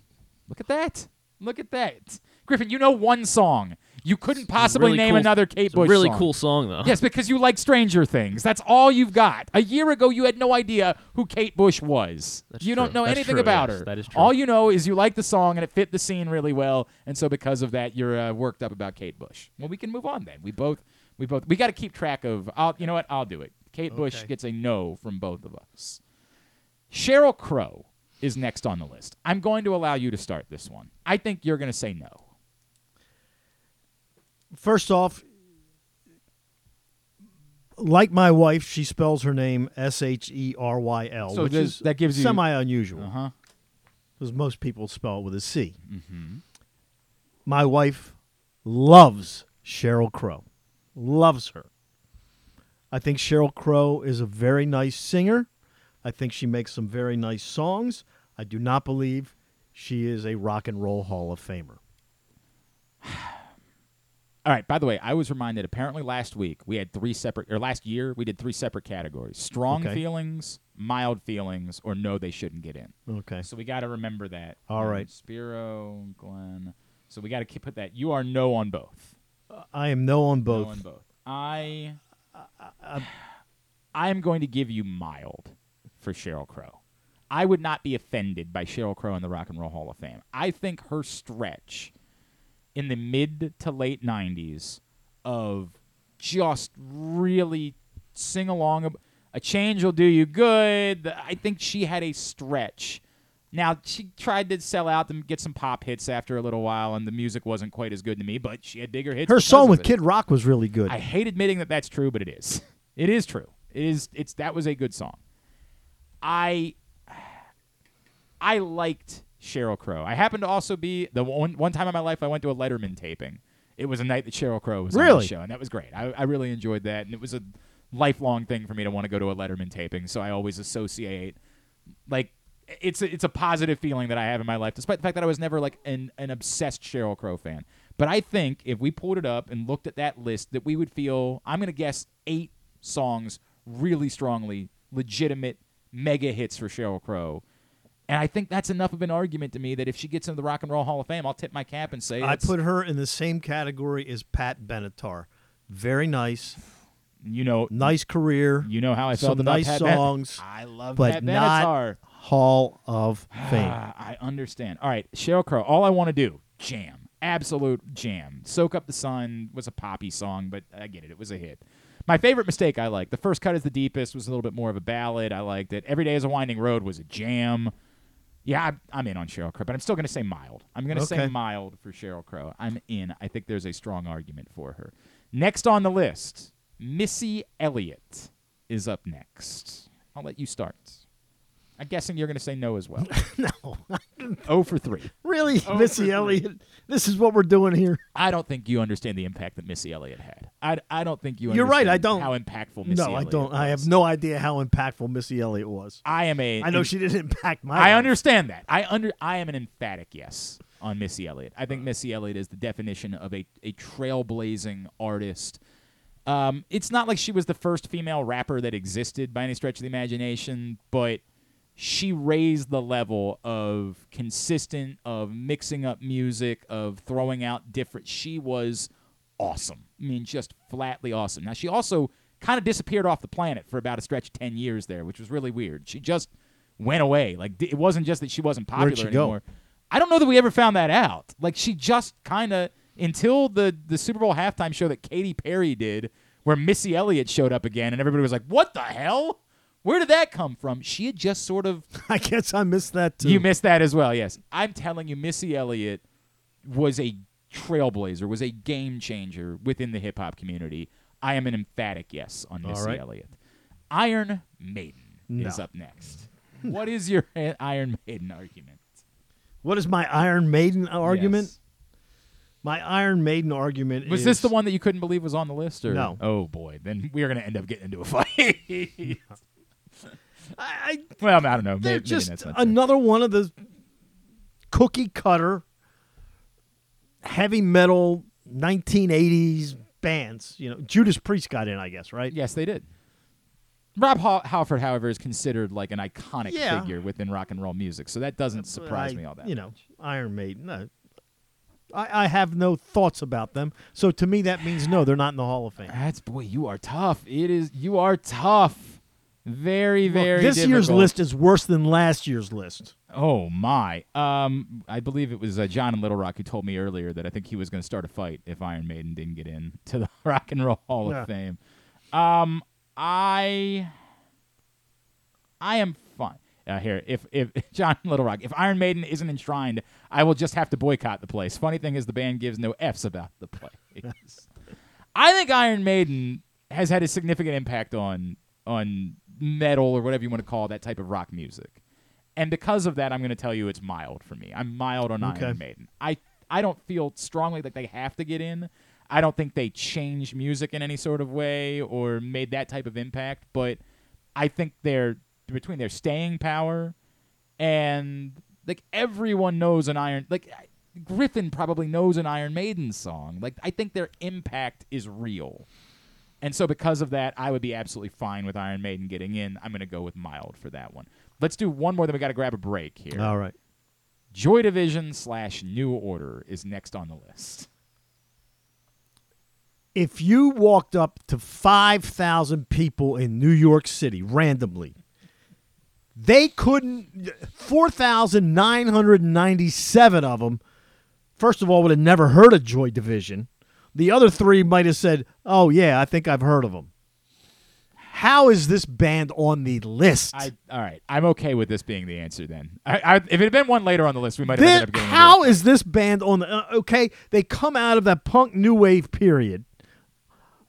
Look at that. Look at that. Griffin, you know one song. You couldn't possibly really name another Kate Bush song. It's a really cool song, though. Yes, because you like Stranger Things. That's all you've got. A year ago, you had no idea who Kate Bush was. You don't know anything about her. That is true. All you know is you like the song, and it fit the scene really well. And so because of that, you're worked up about Kate Bush. Well, we can move on then. We got to keep track of. You know what? I'll do it. Kate Bush gets a no from both of us. Sheryl Crow is next on the list. I'm going to allow you to start this one. I think you're going to say no. First off, like my wife, she spells her name Sheryl, so which is that gives you semi-unusual. Uh-huh. Because most people spell it with a C. Mm-hmm. My wife loves Sheryl Crow. Loves her. I think Sheryl Crow is a very nice singer. I think she makes some very nice songs. I do not believe she is a rock and roll Hall of Famer. All right, by the way, I was reminded apparently last year we did three separate categories. Strong feelings, mild feelings, or no, they shouldn't get in. Okay. So we got to remember that. All right. Spiro, Glenn. So we got to put that. You are no on both. I am no on both. No on both. I am going to give you mild for Sheryl Crow. I would not be offended by Sheryl Crow in the Rock and Roll Hall of Fame. I think her stretch in the mid to late 90s of just really sing along. A change will do you good. I think she had a stretch. Now, she tried to sell out and get some pop hits after a little while, and the music wasn't quite as good to me, but she had bigger hits. Her song with Kid Rock was really good. I hate admitting that that's true, but it is. It is true. That was a good song. I liked Sheryl Crow. I happened to also be the one time in my life I went to a Letterman taping. It was a night that Sheryl Crow was on the show, and that was great. I really enjoyed that, and it was a lifelong thing for me to want to go to a Letterman taping. So I always associate, like, it's a positive feeling that I have in my life, despite the fact that I was never like an obsessed Sheryl Crow fan. But I think if we pulled it up and looked at that list, that we would feel, I'm going to guess, 8 songs really strongly, legitimate mega hits for Sheryl Crow. And I think that's enough of an argument to me that if she gets into the Rock and Roll Hall of Fame, I'll tip my cap and say I put her in the same category as Pat Benatar. Very nice. Nice career. You know how I felt about Pat Benatar. Some nice songs. I love Pat Benatar. But not Hall of Fame. I understand. All right, Sheryl Crow, all I want to do, jam. Absolute jam. Soak Up the Sun was a poppy song, but I get it. It was a hit. My favorite mistake I liked. The First Cut is the Deepest was a little bit more of a ballad. I liked it. Every Day is a Winding Road was a jam. Yeah, I'm in on Sheryl Crow, but I'm still going to say mild. I'm going to say mild for Sheryl Crow. I'm in. I think there's a strong argument for her. Next on the list, Missy Elliott is up next. I'll let you start. I'm guessing you're going to say no as well. No. 0-3. Really? Missy Elliott? This is what we're doing here? I don't think you understand the impact that Missy Elliott had. I don't think you understand how impactful Missy Elliott was. No, I don't. I have no idea how impactful Missy Elliott was. I know she didn't impact my life. I understand that. I am an emphatic yes on Missy Elliott. I think Missy Elliott is the definition of a trailblazing artist. It's not like she was the first female rapper that existed by any stretch of the imagination, but she raised the level of consistent, of mixing up music, of throwing out different. She was awesome. I mean, just flatly awesome. Now, she also kind of disappeared off the planet for about a stretch of 10 years there, which was really weird. She just went away. Like, it wasn't just that she wasn't popular anymore. Go? I don't know that we ever found that out. Like, she just kind of, until the Super Bowl halftime show that Katy Perry did, where Missy Elliott showed up again, and everybody was like, what the hell? Where did that come from? She had just sort of... I guess I missed that, too. You missed that as well, yes. I'm telling you, Missy Elliott was a trailblazer, was a game changer within the hip-hop community. I am an emphatic yes on Missy Elliott. Iron Maiden is up next. What is your Iron Maiden argument? What is my Iron Maiden argument? Yes. My Iron Maiden argument is... Was this the one that you couldn't believe was on the list? Or? No. Oh, boy. Then we're going to end up getting into a fight. I don't know. They're just maybe another one of the cookie-cutter, heavy metal, 1980s bands. Judas Priest got in, I guess, right? Yes, they did. Rob Halford, however, is considered like an iconic figure within rock and roll music, so that doesn't surprise me all that much. Iron Maiden. I have no thoughts about them. So to me, that means no, they're not in the Hall of Fame. That's, boy, you are tough. It is, you are tough. Very, very difficult. This year's list is worse than last year's list. Oh, my. I believe it was John in Little Rock who told me earlier that I think he was going to start a fight if Iron Maiden didn't get in to the Rock and Roll Hall of Fame. I am fine. Here, if John Little Rock, if Iron Maiden isn't enshrined, I will just have to boycott the place. Funny thing is, the band gives no Fs about the place. I think Iron Maiden has had a significant impact on metal or whatever you want to call that type of rock music. And because of that, I'm going to tell you it's mild for me. I'm mild on Iron Maiden. I don't feel strongly that they have to get in. I don't think they changed music in any sort of way or made that type of impact, but I think they're between their staying power and like everyone knows an Iron, like Griffin probably knows an Iron Maiden song. Like I think their impact is real. And so because of that, I would be absolutely fine with Iron Maiden getting in. I'm going to go with mild for that one. Let's do one more, then we got to grab a break here. All right. Joy Division / New Order is next on the list. If you walked up to 5,000 people in New York City randomly, they couldn't, 4,997 of them, first of all, would have never heard of Joy Division. The other three might have said, oh, yeah, I think I've heard of them. How is this band on the list? All right, I'm okay with this being the answer then. If it had been one later on the list, we might have ended up getting it. How is this band on the okay, they come out of that punk new wave period.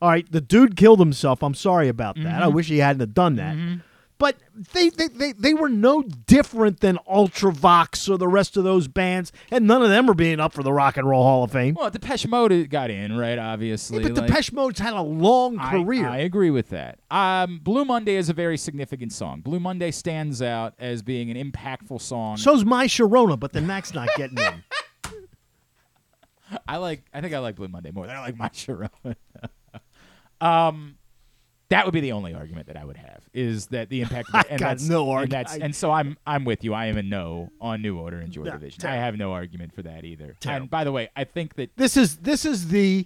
All right, the dude killed himself. I'm sorry about that. I wish he hadn't have done that. But they were no different than Ultravox or the rest of those bands, and none of them were being up for the Rock and Roll Hall of Fame. Well, Depeche Mode got in, right, obviously. Yeah, but like, Depeche Mode's had a long career. I agree with that. Blue Monday is a very significant song. Blue Monday stands out as being an impactful song. So's My Sharona, but then that's not getting in. I think I like Blue Monday more than I like My Sharona. That would be the only argument that I would have, is that the impact. I got no argument. And so I'm with you. I am a no on New Order and Joy Division. I have no argument for that either. Terrible. And by the way, I think that this is the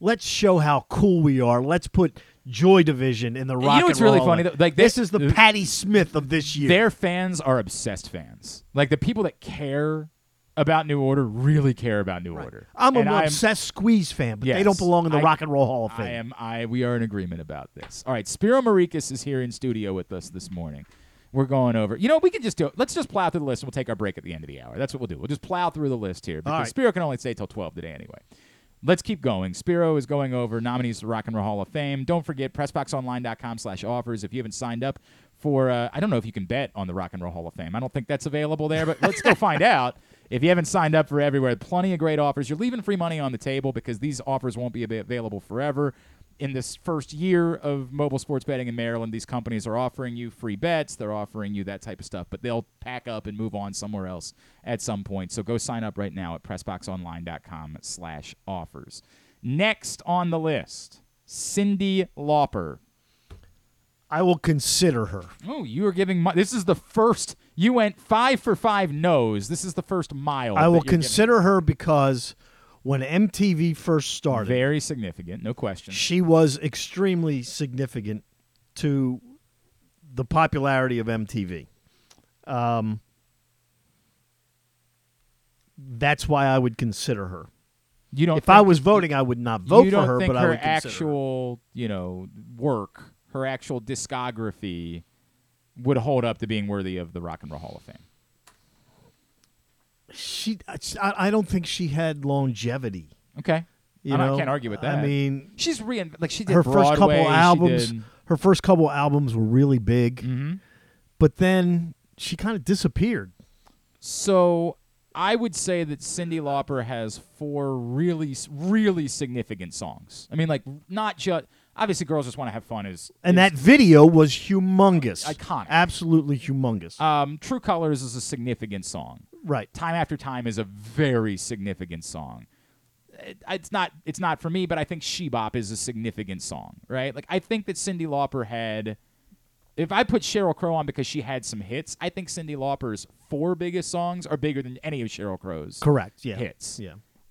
let's show how cool we are. Let's put Joy Division in the Rock and Roll. You know what's really funny though? Like this is the Patti Smith of this year. Their fans are obsessed fans. Like the people that care about New Order really care about New Order. I'm an obsessed Squeeze fan, but they don't belong in the Rock and Roll Hall of Fame. We are in agreement about this. All right, Spiro Marikas is here in studio with us this morning. We're going over. You know, we can just do it. Let's just plow through the list and we'll take our break at the end of the hour. That's what we'll do. We'll just plow through the list here because Spiro can only stay till 12 today anyway. Let's keep going. Spiro is going over nominees to the Rock and Roll Hall of Fame. Don't forget pressboxonline.com/offers if you haven't signed up for I don't know if you can bet on the Rock and Roll Hall of Fame. I don't think that's available there, but let's go find out. If you haven't signed up for everywhere, plenty of great offers. You're leaving free money on the table because these offers won't be available forever. In this first year of mobile sports betting in Maryland, these companies are offering you free bets. They're offering you that type of stuff, but they'll pack up and move on somewhere else at some point. So go sign up right now at pressboxonline.com/offers. Next on the list, Cyndi Lauper. I will consider her. Oh, you are giving – this is the first – you went 5 for 5 no's. This is the first mile. I will consider her because when MTV first started. Very significant, no question. She was extremely significant to the popularity of MTV. That's why I would consider her. You don't. If I was voting, I would not vote for her, but I would consider her. Actual, you know, work, her actual discography would hold up to being worthy of the Rock and Roll Hall of Fame. I don't think she had longevity. Okay, I can't argue with that. I mean, she's she did her Broadway, first couple albums. Her first couple albums were really big, but then she kind of disappeared. So I would say that Cyndi Lauper has 4 really, really significant songs. I mean, like not just. Obviously, Girls Just Want to Have Fun is that video was humongous. Iconic. Absolutely humongous. True Colors is a significant song. Right. Time After Time is a very significant song. It's not for me, but I think She Bop is a significant song, right? Like, I think that Cyndi Lauper had... If I put Sheryl Crow on because she had some hits, I think Cyndi Lauper's 4 biggest songs are bigger than any of Sheryl Crow's hits. Correct, yeah.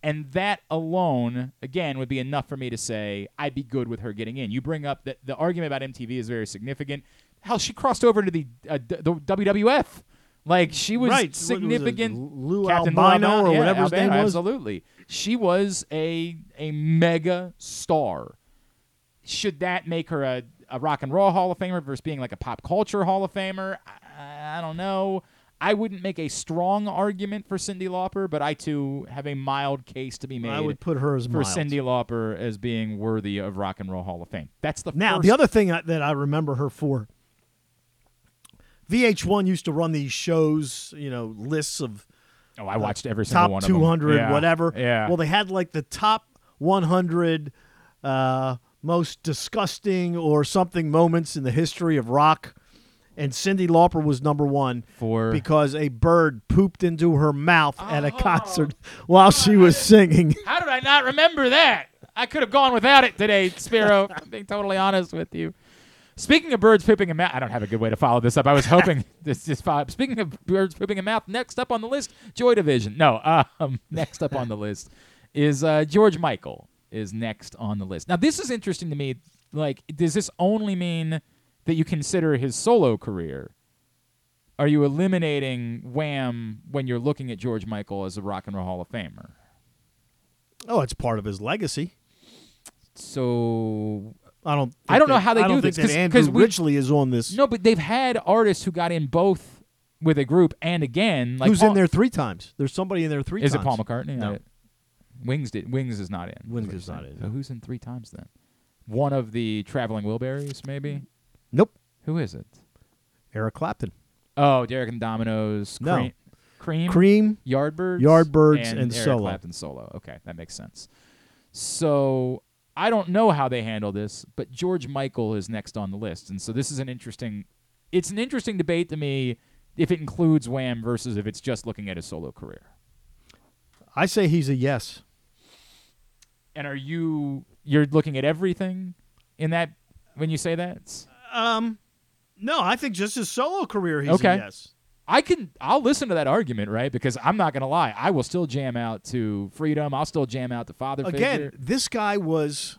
And that alone, again, would be enough for me to say I'd be good with her getting in. You bring up that the argument about MTV is very significant. Hell, she crossed over into the WWF. Like, she was significant. Lou Albano or whatever his name was. Absolutely. She was a mega star. Should that make her a rock and roll Hall of Famer versus being like a pop culture Hall of Famer? I don't know. I wouldn't make a strong argument for Cyndi Lauper, but I, too, have a mild case to be made. I would put her as mild. For Cyndi Lauper as being worthy of Rock and Roll Hall of Fame. That's the Now, first. The other thing that I remember her for, VH1 used to run these shows, you know, lists of I watched every single one of them. Top 200, yeah. Whatever. Yeah. Well, they had, like, the top 100 most disgusting or something moments in the history of rock. And Cyndi Lauper was number one because a bird pooped into her mouth at a concert while she was singing. How did I not remember that? I could have gone without it today, Spiro. I'm being totally honest with you. Speaking of birds pooping in mouth, I don't have a good way to follow this up. I was hoping this just follow up. Speaking of birds pooping in mouth, next up on the list, Joy Division. No, next up on the list is George Michael is next on the list. Now, this is interesting to me. Like, does this only mean that you consider his solo career? Are you eliminating Wham when you're looking at George Michael as a Rock and Roll Hall of Famer? Oh, it's part of his legacy. So I don't know how they do this, because Andrew Ridgeley is on this. No, but they've had artists who got in both with a group and again. Like, who's in there three times? There's somebody in there three times. Is it Paul McCartney? No, Wings is not in. Wings is not in. So who's in three times then? One of the Traveling Wilburys, maybe. Nope. Who is it? Eric Clapton. Oh, Derek and Domino's. No. Cream. Yardbirds and Eric solo. Clapton solo. Okay, that makes sense. So I don't know how they handle this, but George Michael is next on the list, and so this is an interesting debate to me if it includes Wham versus if it's just looking at his solo career. I say he's a yes. And are you're looking at everything in that when you say that? No, I think just his solo career, he's okay. A yes. I'll listen to that argument, right? Because I'm not going to lie. I will still jam out to Freedom. I'll still jam out to Father Figure. Again, this guy was,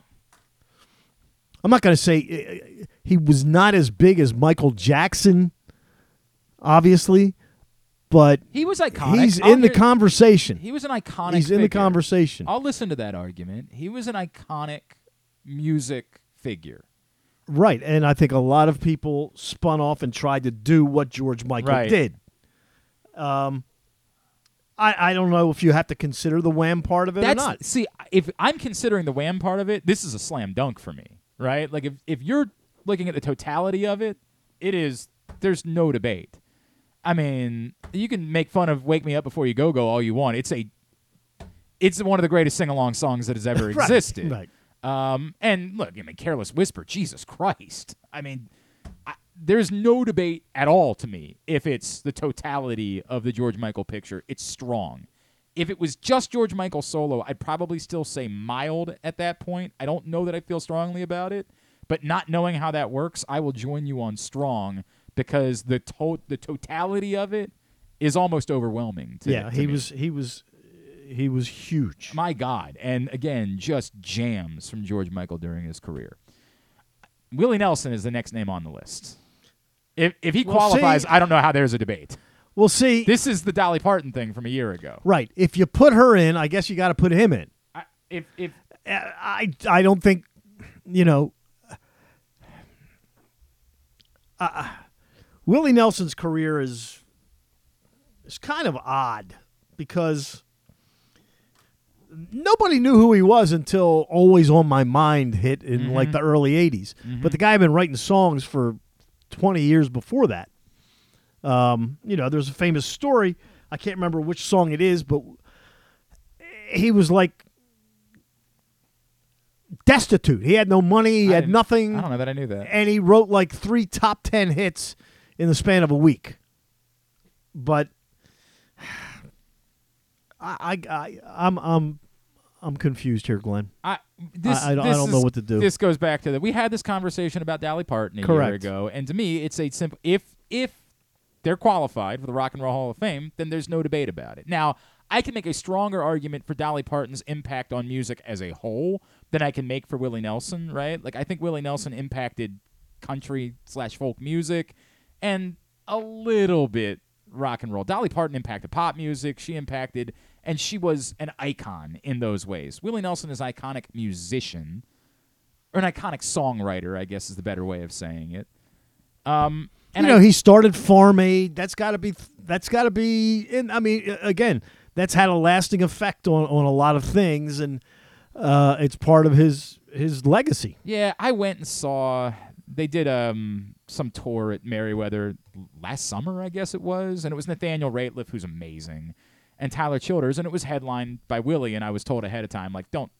I'm not going to say, he was not as big as Michael Jackson, obviously, but he was iconic. He's in the conversation. He was an iconic He's figure. In the conversation. I'll listen to that argument. He was an iconic music figure. Right, and I think a lot of people spun off and tried to do what George Michael did. I don't know if you have to consider the Wham part of it or not. See, if I'm considering the Wham part of it, this is a slam dunk for me, right? Like, if you're looking at the totality of it, there's no debate. I mean, you can make fun of Wake Me Up Before You Go-Go all you want. It's one of the greatest sing-along songs that has ever existed. Right. And look, I mean, Careless Whisper, Jesus Christ. I mean, there's no debate at all to me if it's the totality of the George Michael picture. It's strong. If it was just George Michael solo, I'd probably still say mild at that point. I don't know that I feel strongly about it, but not knowing how that works, I will join you on strong because the totality of it is almost overwhelming to me. Yeah, he was huge. My God. And, again, just jams from George Michael during his career. Willie Nelson is the next name on the list. If he qualifies, I don't know how there's a debate. We'll see. This is the Dolly Parton thing from a year ago. Right. If you put her in, I guess you got to put him in. I don't think, you know. Willie Nelson's career is kind of odd because nobody knew who he was until Always on My Mind hit in like the early 80s. Mm-hmm. But the guy had been writing songs for 20 years before that. You know, there's a famous story. I can't remember which song it is, but he was like destitute. He had no money. He had nothing. I don't know that I knew that. And he wrote like 3 top 10 hits in the span of a week. But I'm confused here, Glenn. I don't know what to do. This goes back to that. We had this conversation about Dolly Parton a year ago, and to me, it's a simple. If they're qualified for the Rock and Roll Hall of Fame, then there's no debate about it. Now, I can make a stronger argument for Dolly Parton's impact on music as a whole than I can make for Willie Nelson, right? Like, I think Willie Nelson impacted country/folk music and a little bit rock and roll. Dolly Parton impacted pop music. She impacted, and she was an icon in those ways. Willie Nelson is an iconic musician, or an iconic songwriter, I guess is the better way of saying it. And you know, he started Farm Aid. That's got to be. I mean, again, that's had a lasting effect on a lot of things, and it's part of his legacy. Yeah, I went and saw. They did some tour at Merriweather last summer, I guess it was, and it was Nathaniel Rateliff, who's amazing, and Tyler Childers, and it was headlined by Willie. And I was told ahead of time, like, don't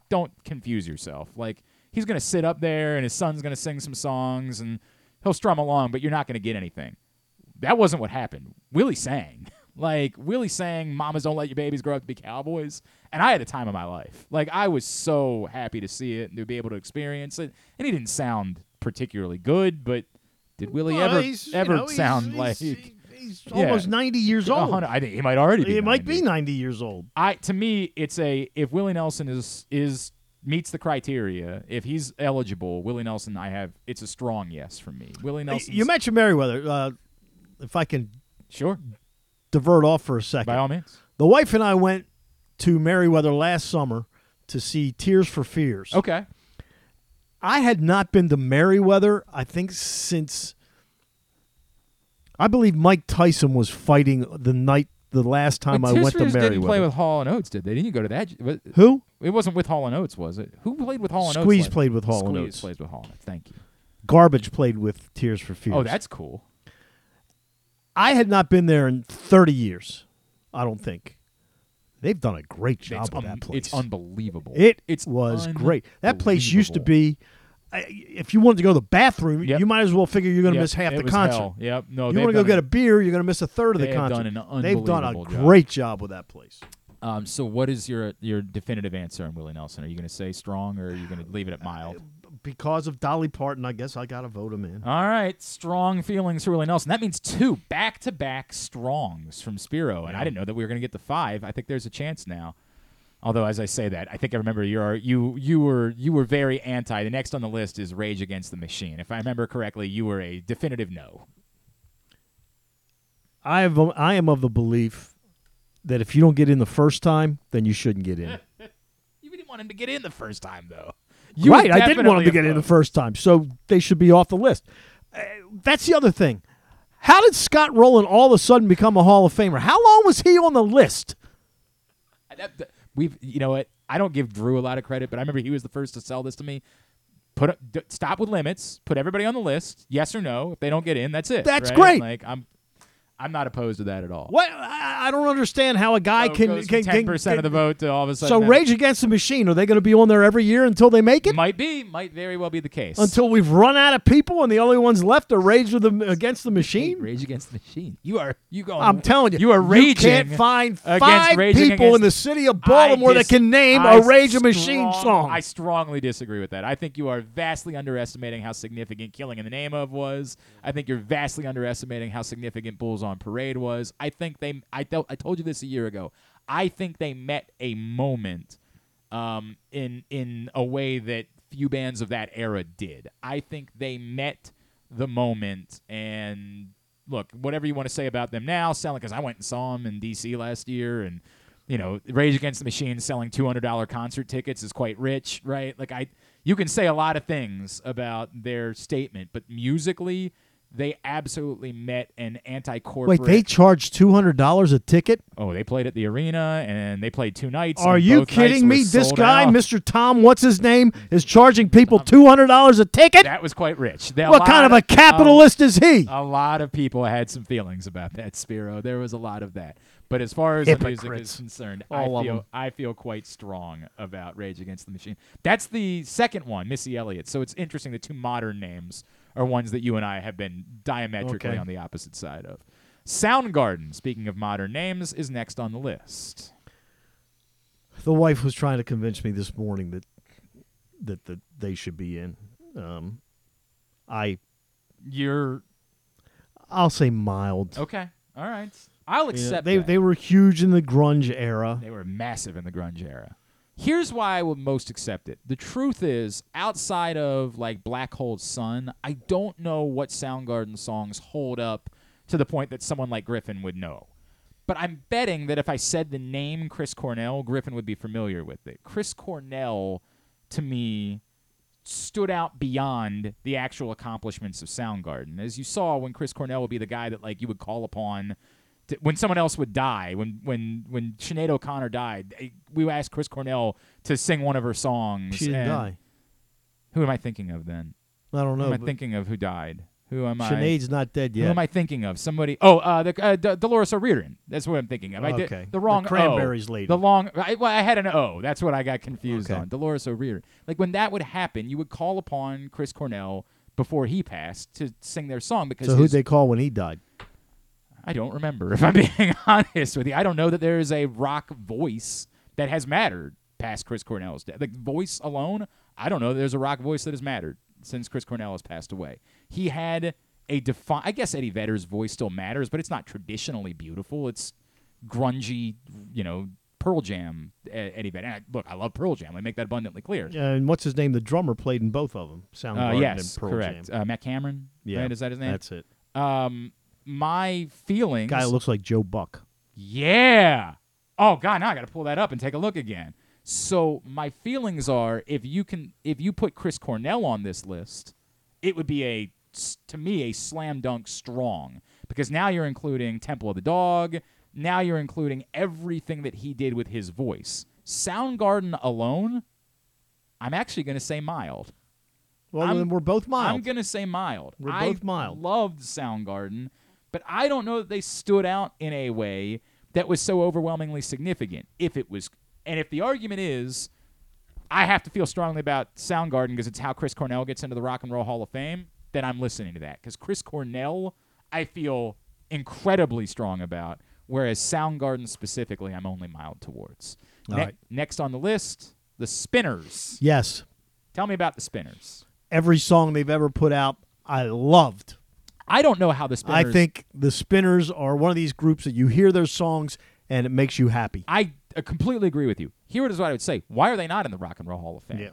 confuse yourself. Like, he's gonna sit up there, and his son's gonna sing some songs, and he'll strum along, but you're not going to get anything. That wasn't what happened. Willie sang. Like, Willie sang, Mamas Don't Let Your Babies Grow Up to Be Cowboys. And I had a time of my life. Like, I was so happy to see it and to be able to experience it. And he didn't sound particularly good, but did Willie sound like... He's almost 90 years old. I think he might already be 90. It might be 90 years old. To me, it's if Willie Nelson is meets the criteria, if he's eligible, Willie Nelson, it's a strong yes for me. Willie Nelson. You mentioned Merriweather. If I can divert off for a second. By all means. The wife and I went to Merriweather last summer to see Tears for Fears. Okay. I had not been to Merriweather, I think, since, I believe Mike Tyson was fighting the last time I went to Merriweather. Didn't play with Hall and Oates, did they? Didn't you go to that? Who? It wasn't with Hall and Oates, was it? Who played with Hall and Oates? Squeeze played with Hall and Oates. Squeeze played with Hall and Oates. Thank you. Garbage played with Tears for Fears. Oh, that's cool. I had not been there in 30 years, I don't think. They've done a great job on that place. It's unbelievable. It was great. That place used to be, if you wanted to go to the bathroom, you might as well figure you're going to miss half the concert. Hell. Yep. No, you want to go get a beer, you're going to miss a third of the concert. They've done a great job with that place. So what is your definitive answer on Willie Nelson? Are you going to say strong, or are you going to leave it at mild? Because of Dolly Parton, I guess I got to vote him in. All right, strong feelings for Willie Nelson. That means 2 back-to-back strongs from Spiro, and I didn't know that we were going to get to 5. I think there's a chance now. Although, as I say that, I think I remember you were very anti. The next on the list is Rage Against the Machine. If I remember correctly, you were a definitive no. I am of the belief that if you don't get in the first time, then you shouldn't get in. You didn't want him to get in the first time, though. Right, I didn't want him to get in the first time, so they should be off the list. That's the other thing. How did Scott Rowland all of a sudden become a Hall of Famer? How long was he on the list? You know what? I don't give Drew a lot of credit, but I remember he was the first to sell this to me. Stop with limits. Put everybody on the list. Yes or no. If they don't get in, that's it. That's right? Great. Like, I'm not opposed to that at all. What? I don't understand how a guy can 10% of the vote to all of a sudden. So Rage Against the Machine, are they going to be on there every year until they make it? Might very well be the case. Until we've run out of people and the only ones left are Rage Against the Machine. Rage Against the Machine. I'm telling you, you are raging. You can't find 5 people in the city of Baltimore that can name a Rage Against the Machine song. I strongly disagree with that. I think you are vastly underestimating how significant Killing in the Name of was. I think you're vastly underestimating how significant Bulls on Parade was. I think I told you this a year ago. I think they met a moment in a way that few bands of that era did. I think they met the moment, and look, whatever you want to say about them now, selling, because I went and saw them in D.C. last year, and you know, Rage Against the Machine selling $200 concert tickets is quite rich, right? Like, you can say a lot of things about their statement, but musically, they absolutely met an anti-corporate. Wait, they charged $200 a ticket? Oh, they played at the arena, and they played 2 nights. Are you kidding me? This guy, Mr. Tom, what's his name, is charging people $200 a ticket? That was quite rich. What kind of a capitalist is he? A lot of people had some feelings about that, Spiro. There was a lot of that. But as far as the music is concerned, I feel quite strong about Rage Against the Machine. That's the second one, Missy Elliott. So it's interesting, the 2 modern names are ones that you and I have been diametrically on the opposite side of. Soundgarden, speaking of modern names, is next on the list. The wife was trying to convince me this morning that they should be in. I'll say mild. Okay. All right. I'll accept that. They were huge in the grunge era. They were massive in the grunge era. Here's why I would most accept it. The truth is, outside of like Black Hole Sun, I don't know what Soundgarden songs hold up to the point that someone like Griffin would know. But I'm betting that if I said the name Chris Cornell, Griffin would be familiar with it. Chris Cornell, to me, stood out beyond the actual accomplishments of Soundgarden. As you saw, when Chris Cornell would be the guy that like you would call upon to, when someone else would die, when Sinead O'Connor died, we would ask Chris Cornell to sing one of her songs. She didn't die. Who am I thinking of then? I don't know. Who am I thinking of who died? Who am I? Sinead's not dead yet. Who am I thinking of? Somebody. Oh, Dolores O'Riordan. That's what I'm thinking of. Okay. I did the wrong. The Cranberries lady. The long. I had an O. That's what I got confused on. Dolores O'Riordan. Like when that would happen, you would call upon Chris Cornell before he passed to sing their song because. So who'd they call when he died? I don't remember. If I'm being honest with you, I don't know that there is a rock voice that has mattered past Chris Cornell's death. Like voice alone, I don't know that there's a rock voice that has mattered since Chris Cornell has passed away. He had a I guess Eddie Vedder's voice still matters, but it's not traditionally beautiful. It's grungy, you know, Pearl Jam Eddie Vedder. And look, I love Pearl Jam. Let me make that abundantly clear. And what's his name? The drummer played in both of them, Soundgarden and Pearl Jam. Yes, correct. Matt Cameron, right? Is that his name? That's it. My feelings... Guy looks like Joe Buck. Yeah! Oh, God, now I got to pull that up and take a look again. So my feelings are, if you put Chris Cornell on this list, it would be to me a slam dunk strong, because now you're including Temple of the Dog, now you're including everything that he did with his voice. Soundgarden alone, I'm actually going to say mild. Well, then we're both mild. I'm going to say mild. We're both mild. I loved Soundgarden, but I don't know that they stood out in a way that was so overwhelmingly significant. And if the argument is, I have to feel strongly about Soundgarden because it's how Chris Cornell gets into the Rock and Roll Hall of Fame, then I'm listening to that. Because Chris Cornell, I feel incredibly strong about, whereas Soundgarden specifically, I'm only mild towards. Right. Next on the list, The Spinners. Yes. Tell me about The Spinners. Every song they've ever put out, I loved. I don't know how The Spinners... I think The Spinners are one of these groups that you hear their songs and it makes you happy. I completely agree with you. Here is what I would say. Why are they not in the Rock and Roll Hall of Fame? Yeah.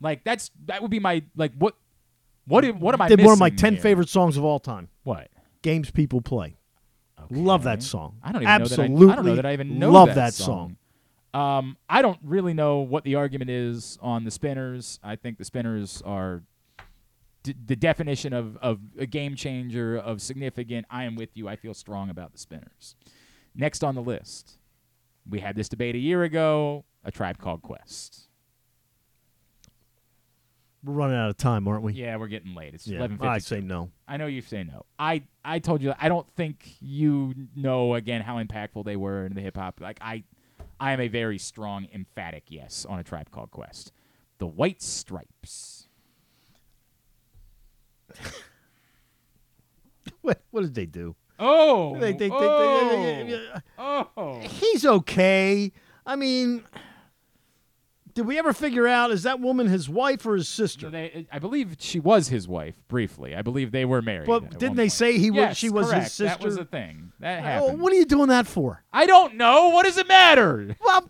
Like, that would be my, like, what am I missing? One of my 10 favorite songs of all time. What? Games People Play. Okay. Love that song. I don't even know that I don't know that I even know love that song. I don't really know what the argument is on The Spinners. I think The Spinners are the definition of a game changer, of significant. I am with you. I feel strong about The Spinners. Next on the list. We had this debate a year ago, A Tribe Called Quest. We're running out of time, aren't we? Yeah, we're getting late. It's 11:50. I say no. I know you say no. I told you, I don't think you know, again, how impactful they were in the hip-hop. Like, I am a very strong, emphatic yes on A Tribe Called Quest. The White Stripes. What did they do? Oh, he's okay. I mean, did we ever figure out, is that woman his wife or his sister? No, I believe she was his wife briefly. I believe they were married. But didn't they say she was his sister? That was a thing. That happened. What are you doing that for? I don't know. What does it matter? Well,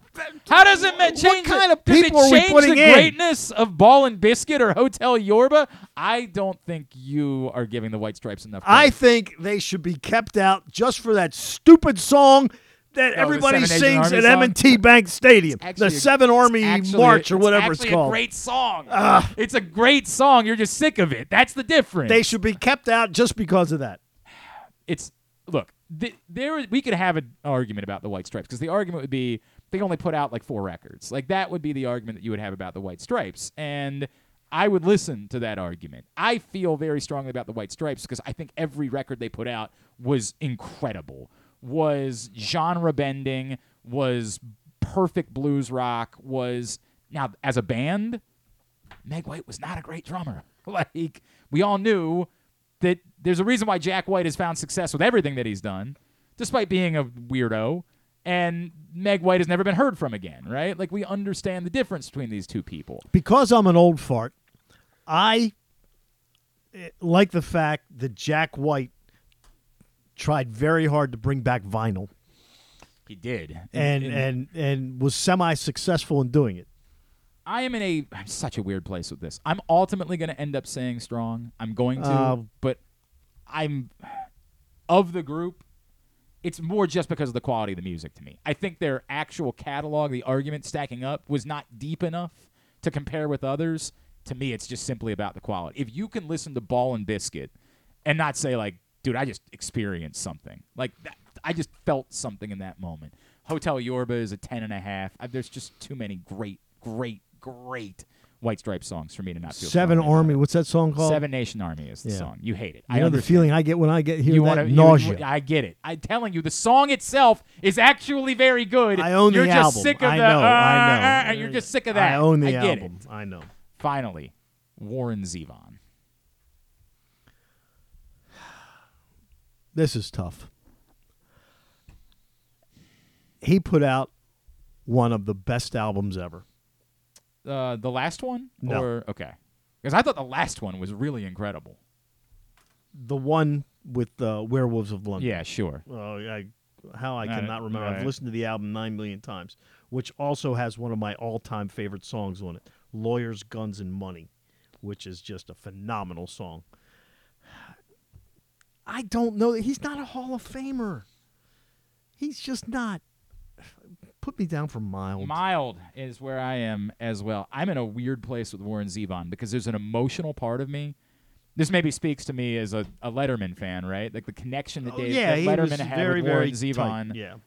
how does it change? What kind of people are we putting in? Does it change the greatness of Ball and Biscuit or Hotel Yorba? I don't think you are giving the White Stripes enough credit. I think they should be kept out just for that stupid song that everybody sings at M&T Bank Stadium. The Seven Army March or whatever it's called. It's a great song. It's a great song. You're just sick of it. That's the difference. They should be kept out just because of that. Look, we could have an argument about the White Stripes, because the argument would be they only put out like 4 records. Like, that would be the argument that you would have about the White Stripes. And I would listen to that argument. I feel very strongly about the White Stripes because I think every record they put out was incredible. Was genre bending, was perfect blues rock, now as a band, Meg White was not a great drummer. Like, we all knew that there's a reason why Jack White has found success with everything that he's done, despite being a weirdo, and Meg White has never been heard from again, right? Like, we understand the difference between these two people. Because I'm an old fart, I like the fact that Jack White tried very hard to bring back vinyl. He did. And was semi-successful in doing it. I'm such a weird place with this. I'm ultimately going to end up saying Strong. I'm going to, but I'm of the group. It's more just because of the quality of the music to me. I think their actual catalog, the argument stacking up, was not deep enough to compare with others. To me, it's just simply about the quality. If you can listen to Ball and Biscuit and not say, like, dude, I just experienced something. Like, that, I just felt something in that moment. Hotel Yorba is a 10.5. There's just too many great White Stripes songs for me to not feel. Seven Army, what's that song called? Seven Nation Army is the song. You hate it. I know the feeling I get when I get here. Nausea. I get it. I'm telling you, the song itself is actually very good. I own the album. I know. You're just sick of that. I own the album. I know. Finally, Warren Zevon. This is tough. He put out one of the best albums ever. The last one? No. Okay. Because I thought the last one was really incredible. The one with Werewolves of London. Yeah, sure. I cannot remember. Right. I've listened to the album 9 million times, which also has one of my all-time favorite songs on it, Lawyers, Guns, and Money, which is just a phenomenal song. I don't know. He's not a Hall of Famer. He's just not. Put me down for mild. Mild is where I am as well. I'm in a weird place with Warren Zevon because there's an emotional part of me. This maybe speaks to me as a Letterman fan, right? Like the connection that Letterman had very, with Warren Zevon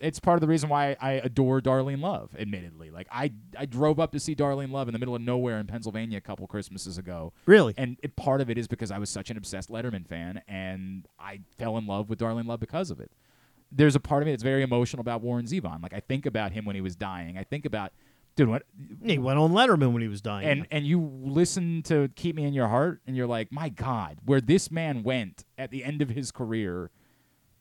it's part of the reason why I adore Darlene Love, admittedly. Like I drove up to see Darlene Love in the middle of nowhere in Pennsylvania a couple Christmases ago. Really? And part of it is because I was such an obsessed Letterman fan, and I fell in love with Darlene Love because of it. There's a part of me that's very emotional about Warren Zevon. Like, I think about him when he was dying. I think about, he went on Letterman when he was dying. And you listen to Keep Me in Your Heart, and you're like, my God, where this man went at the end of his career,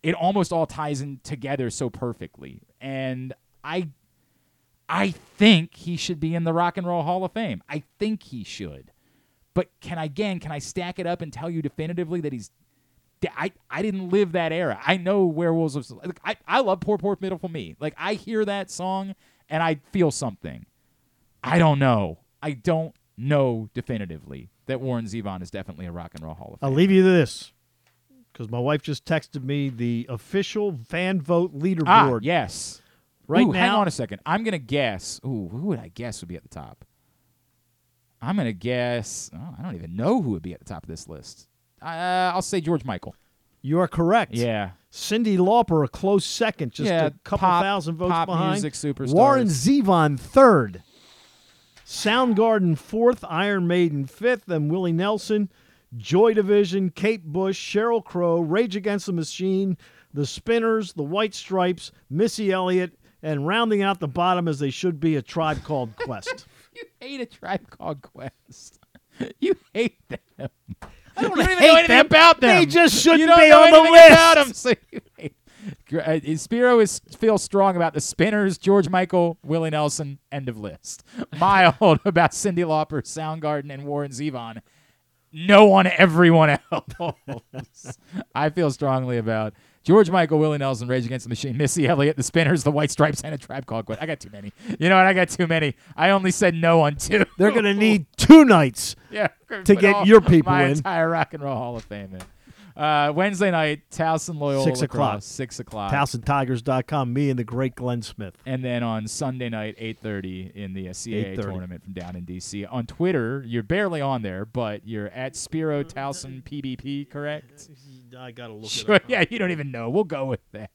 it almost all ties in together so perfectly. And I think he should be in the Rock and Roll Hall of Fame. I think he should. But can I stack it up and tell you definitively that he's... I didn't live that era. I know Werewolves of... Like, I love Poor, Poor, Pitiful Me. Like, I hear that song, and I feel something. I don't know. I don't know definitively that Warren Zevon is definitely a Rock and Roll Hall of Fame. I'll leave you to this, because my wife just texted me the official fan vote leaderboard. Ah, yes. Right now... Hang on a second. I'm going to guess... Ooh, who would I guess would be at the top? I'm going to guess... Oh, I don't even know who would be at the top of this list. I'll say George Michael. You are correct. Yeah. Cyndi Lauper, a close second, just a couple thousand votes behind. Pop music superstars. Warren Zevon, third. Soundgarden, fourth. Iron Maiden, fifth. And Willie Nelson, Joy Division, Kate Bush, Sheryl Crow, Rage Against the Machine, The Spinners, The White Stripes, Missy Elliott, and rounding out the bottom as they should be, A Tribe Called Quest. You hate A Tribe Called Quest. You hate them. I don't even know anything about them. They just shouldn't be on the list. About them, so Spiro feels strong about The Spinners, George Michael, Willie Nelson, end of list. Mild about Cyndi Lauper, Soundgarden, and Warren Zevon. No one, everyone else. I feel strongly about George Michael, Willie Nelson, Rage Against the Machine, Missy Elliott, The Spinners, The White Stripes, and A Tribe Called Quest. I got too many. You know what? I got too many. I only said no on two. They're going to need two nights to get your people in. My entire Rock and Roll Hall of Fame in. Wednesday night, Towson Loyola. 6 o'clock. TowsonTigers.com, me and the great Glenn Smith. And then on Sunday night, 8:30 in the CAA tournament from down in D.C. On Twitter, you're barely on there, but you're at Spiro Towson PBP, correct? I got to look it up. Yeah, you don't even know. We'll go with that.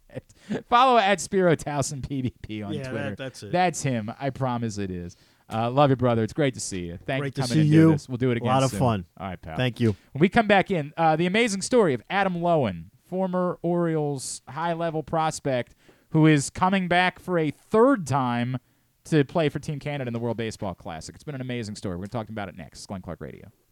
Follow at Spiro Towson PBP on Twitter. Yeah, that's it. That's him. I promise it is. Love you, brother. It's great to see you. Thank you for coming and doing this. We'll do it again soon. A lot of fun. All right, pal. Thank you. When we come back in, the amazing story of Adam Loewen, former Orioles high-level prospect, who is coming back for a third time to play for Team Canada in the World Baseball Classic. It's been an amazing story. We're going to talk about it next. Glenn Clark Radio.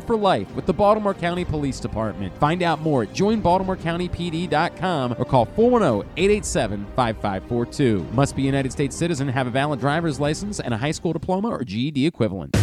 for life, with the Baltimore County Police Department. Find out more at joinbaltimorecountypd.com or call 410-887-5542. Must be a United States citizen, have a valid driver's license, and a high school diploma or GED equivalent.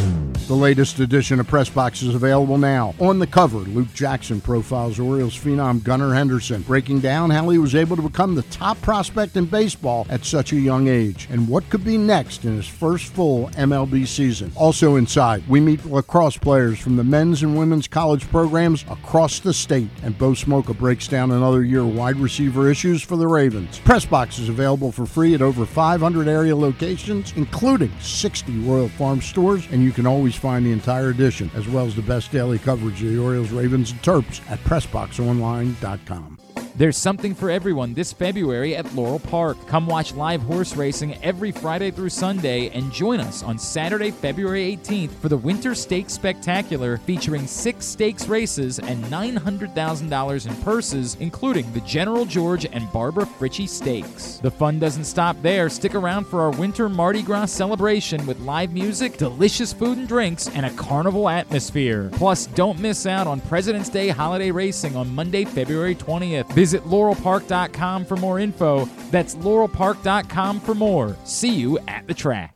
The latest edition of Press Box is available now. On the cover, Luke Jackson profiles Orioles phenom Gunnar Henderson, breaking down how he was able to become the top prospect in baseball at such a young age and what could be next in his first full MLB season. Also inside, we meet lacrosse players from the men's and women's college programs across the state, and Bo Smoka breaks down another year of wide receiver issues for the Ravens. Press Box is available for free at over 500 area locations, including 60 Royal Farm stores, and you can always find the entire edition, as well as the best daily coverage of the Orioles, Ravens, and Terps at PressBoxOnline.com. There's something for everyone this February at Laurel Park. Come watch live horse racing every Friday through Sunday and join us on Saturday, February 18th for the Winter Stakes Spectacular, featuring 6 stakes races and $900,000 in purses, including the General George and Barbara Fritchie Stakes. The fun doesn't stop there. Stick around for our winter Mardi Gras celebration with live music, delicious food and drinks, and a carnival atmosphere. Plus, don't miss out on President's Day holiday racing on Monday, February 20th. Visit laurelpark.com for more info. That's laurelpark.com for more. See you at the track.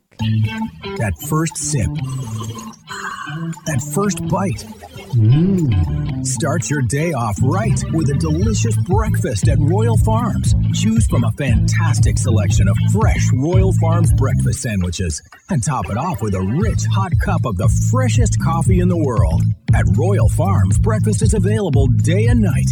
That first sip. That first bite. Start your day off right with a delicious breakfast at Royal Farms. Choose from a fantastic selection of fresh Royal Farms breakfast sandwiches and top it off with a rich hot cup of the freshest coffee in the world. At Royal Farms, breakfast is available day and night.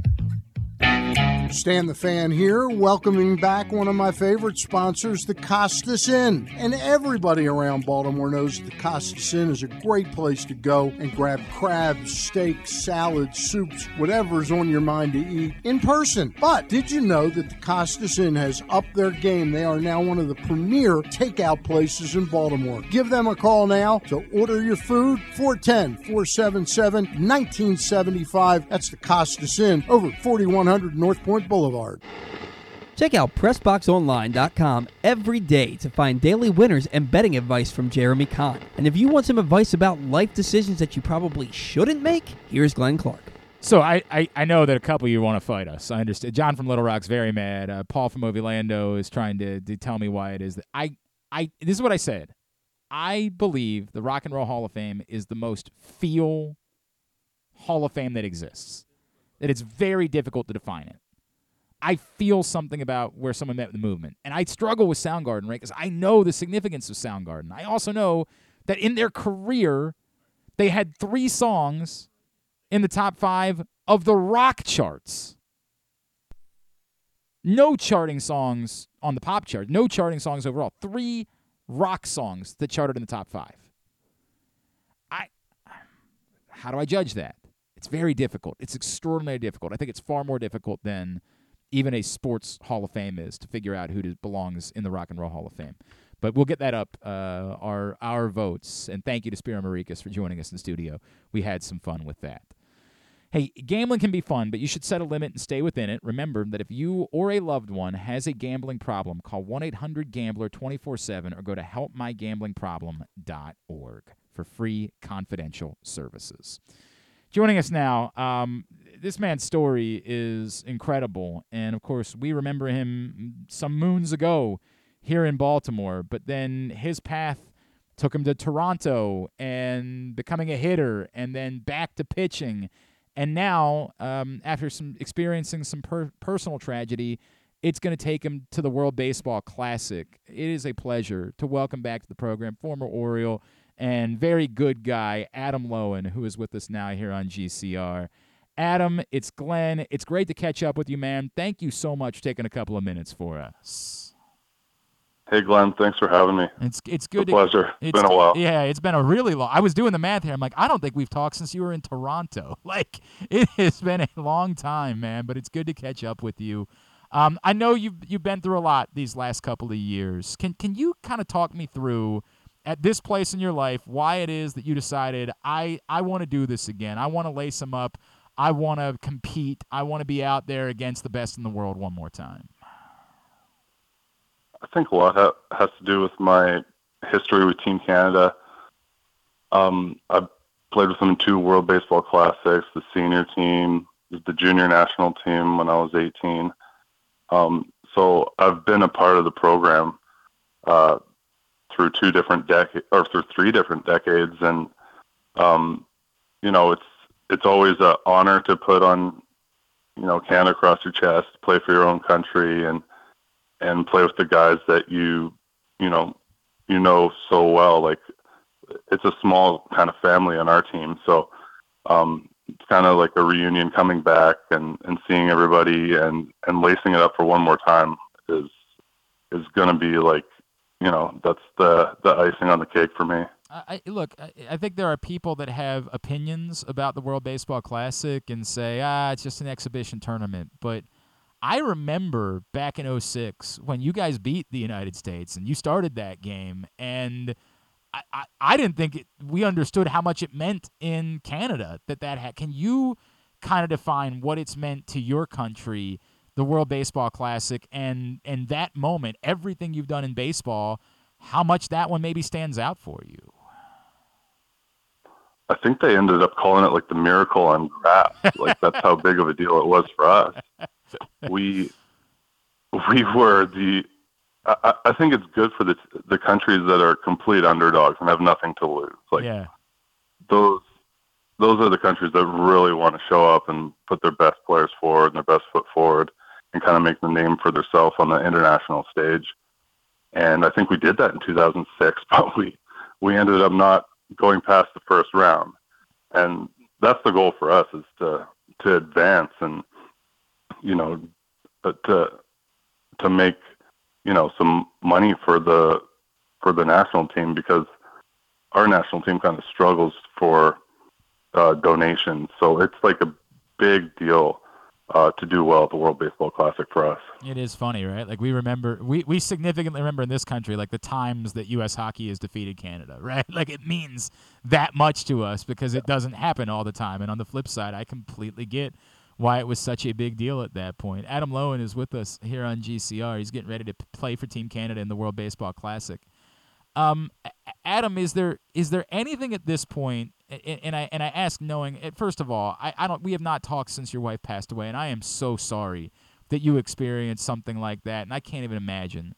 Stan the Fan here, welcoming back one of my favorite sponsors, the Costas Inn. And everybody around Baltimore knows that the Costas Inn is a great place to go and grab crabs, steaks, salads, soups, whatever's on your mind to eat in person. But did you know that the Costas Inn has upped their game? They are now one of the premier takeout places in Baltimore. Give them a call now to order your food, 410-477-1975. That's the Costas Inn, over 4100 North Point Boulevard. Check out PressBoxOnline.com every day to find daily winners and betting advice from Jeremy Conn. And if you want some advice about life decisions that you probably shouldn't make, here's Glenn Clark. So I know that a couple of you want to fight us. I understand. John from Little Rock's very mad. Paul from Ovilando is trying to tell me why it is that this is what I said. I believe the Rock and Roll Hall of Fame is the most feel Hall of Fame that exists. That it's very difficult to define it. I feel something about where someone met the movement. And I struggle with Soundgarden, right? Because I know the significance of Soundgarden. I also know that in their career, they had 3 songs in the top 5 of the rock charts. No charting songs on the pop chart. No charting songs overall. 3 rock songs that charted in the top 5. How do I judge that? It's very difficult. It's extraordinarily difficult. I think it's far more difficult than even a sports Hall of Fame is to figure out who belongs in the Rock and Roll Hall of Fame. But we'll get that up, our votes. And thank you to Spiro Marikas for joining us in the studio. We had some fun with that. Hey, gambling can be fun, but you should set a limit and stay within it. Remember that if you or a loved one has a gambling problem, call 1-800-GAMBLER 24/7 or go to helpmygamblingproblem.org for free confidential services. Joining us now, this man's story is incredible, and of course, we remember him some moons ago here in Baltimore, but then his path took him to Toronto and becoming a hitter and then back to pitching, and now, after experiencing some personal tragedy, it's going to take him to the World Baseball Classic. It is a pleasure to welcome back to the program former Oriole and very good guy, Adam Loewen, who is with us now here on GCR. Adam, it's Glenn. It's great to catch up with you, man. Thank you so much for taking a couple of minutes for us. Hey, Glenn, thanks for having me. It's good. It's a pleasure. It's been a while. Yeah, it's been a really long. I was doing the math here. I'm like, I don't think we've talked since you were in Toronto. Like, it has been a long time, man, but it's good to catch up with you. I know you've been through a lot these last couple of years. Can you kind of talk me through, at this place in your life, why it is that you decided, I want to do this again. I want to lace them up. I want to compete. I want to be out there against the best in the world one more time. I think a lot has to do with my history with Team Canada. I played with them in 2 World Baseball Classics, the senior team, the junior national team when I was 18. So I've been a part of the program through 3 different decades, and it's always an honor to put on, Canada across your chest, play for your own country, and play with the guys that you know so well. Like, it's a small kind of family on our team, so it's kind of like a reunion coming back and seeing everybody and lacing it up for one more time is going to be like, that's the icing on the cake for me. I think there are people that have opinions about the World Baseball Classic and say, it's just an exhibition tournament, but I remember back in 2006 when you guys beat the United States and you started that game, and I didn't think we understood how much it meant in Canada that had. Can you kind of define what it's meant to your country, the World Baseball Classic, and that moment, everything you've done in baseball, how much that one maybe stands out for you? I think they ended up calling it like the miracle on grass. Like, that's how big of a deal it was for us. We were I think it's good for the countries that are complete underdogs and have nothing to lose. Like, yeah. Those are the countries that really want to show up and put their best players forward and their best foot forward and kind of make the name for themselves on the international stage. And I think we did that in 2006, but we ended up not going past the first round. And that's the goal for us, is to advance and, to make, some money for the national team, because our national team kind of struggles for donations. So it's like a big deal to do well at the World Baseball Classic for us. It is funny, right? Like, we significantly remember in this country, like, the times that U.S. hockey has defeated Canada, right? Like, it means that much to us because it doesn't happen all the time. And on the flip side, I completely get why it was such a big deal at that point. Adam Loewen is with us here on GCR. He's getting ready to play for Team Canada in the World Baseball Classic. Adam, is there anything at this point? And I ask knowing, first of all, we have not talked since your wife passed away, and I am so sorry that you experienced something like that, and I can't even imagine.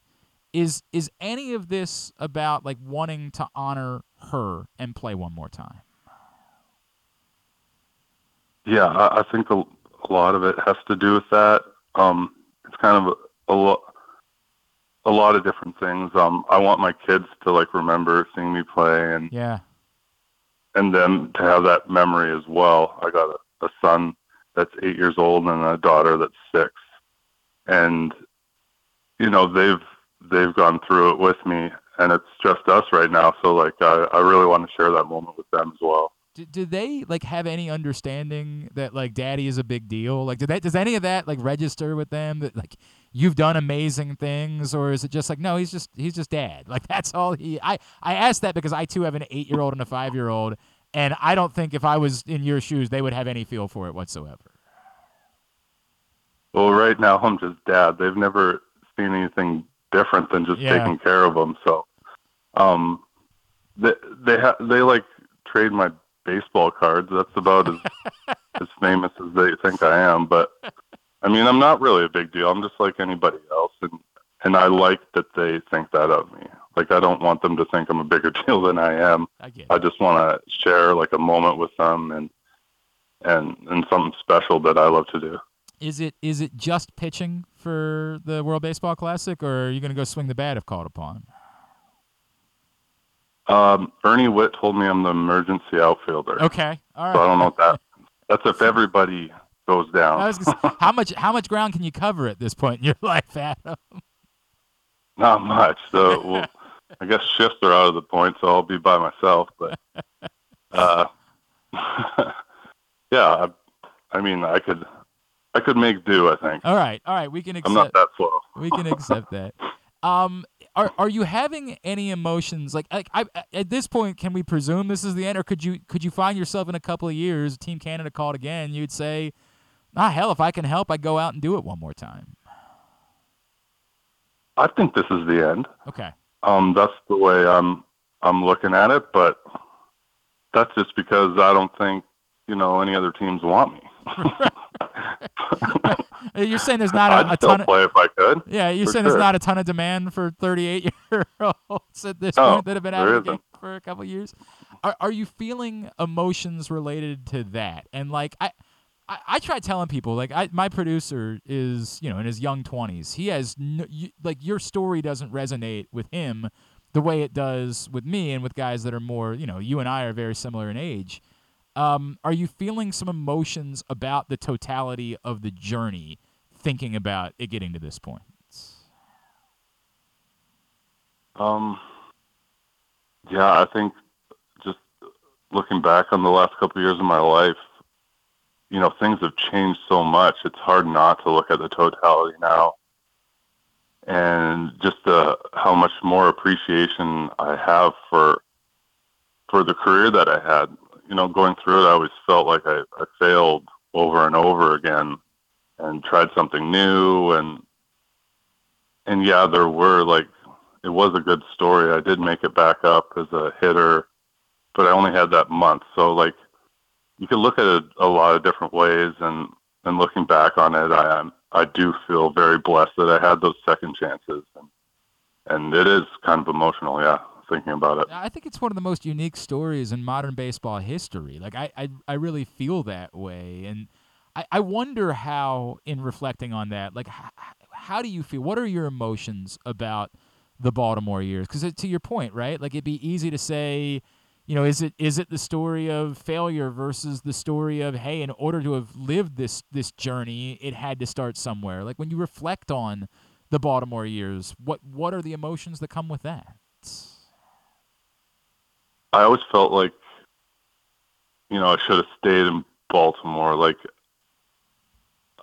Is any of this about like wanting to honor her and play one more time? Yeah, I think a lot of it has to do with that. It's kind of a lot of different things. I want my kids to like remember seeing me play, and and then to have that memory as well. I got a son that's 8 years old and a daughter that's 6, and they've gone through it with me, and it's just us right now. So like I really want to share that moment with them as well. Do they like have any understanding that like daddy is a big deal? Like, does any of that like register with them that like you've done amazing things, or is it just like, no, he's just dad? Like, that's all he. I asked that because I too have an 8-year-old and a 5-year-old, and I don't think if I was in your shoes, they would have any feel for it whatsoever. Well, right now I'm just dad. They've never seen anything different than just taking care of them. So, they like trade my baseball cards. That's about as famous as they think I am, but I mean, I'm not really a big deal. I'm just like anybody else, and I like that they think that of me. Like, I don't want them to think I'm a bigger deal than I am. I just want to share like a moment with them and something special that I love to do. Is it just pitching for the World Baseball Classic, or are you going to go swing the bat if called upon? Ernie Witt told me I'm the emergency outfielder. Okay, all right. So I don't know if that's if everybody goes down. How much ground can you cover at this point in your life, Adam? Not much. So, well, I guess shifts are out of the point, so I'll be by myself. But, yeah, I mean, I could make do, I think. All right, we can accept. I'm not that slow. We can accept that. Are you having any emotions? Like, at this point, can we presume this is the end, or could you find yourself in a couple of years, Team Canada called again, you'd say, ah, hell, if I can help, I'd go out and do it one more time. I think this is the end. Okay. That's the way I'm looking at it, but that's just because I don't think, any other teams want me. You're saying there's not a ton of, play if I could. Yeah, you're saying there's not a ton of demand for 38-year-olds at this point that have been out of the game for a couple of years. Are you feeling emotions related to that? And like I try telling people, like, my producer is, in his young 20s. He has your story doesn't resonate with him the way it does with me and with guys that are more, you and I are very similar in age. Are you feeling some emotions about the totality of the journey, thinking about it getting to this point? Yeah, I think just looking back on the last couple of years of my life, things have changed so much. It's hard not to look at the totality now, and just how much more appreciation I have for the career that I had. Going through it, I always felt like I failed over and over again, and tried something new. And yeah, there were it was a good story. I did make it back up as a hitter, but I only had that month, so you can look at it a lot of different ways, and looking back on it, I do feel very blessed that I had those second chances, and it is kind of emotional, yeah, thinking about it. I think it's one of the most unique stories in modern baseball history. Like I really feel that way, and I wonder how, in reflecting on that, how do you feel? What are your emotions about the Baltimore years? Because to your point, right? Like it'd be easy to say, is it the story of failure versus the story of, hey, in order to have lived this journey, it had to start somewhere. Like when you reflect on the Baltimore years, what are the emotions that come with that? I always felt like, I should have stayed in Baltimore.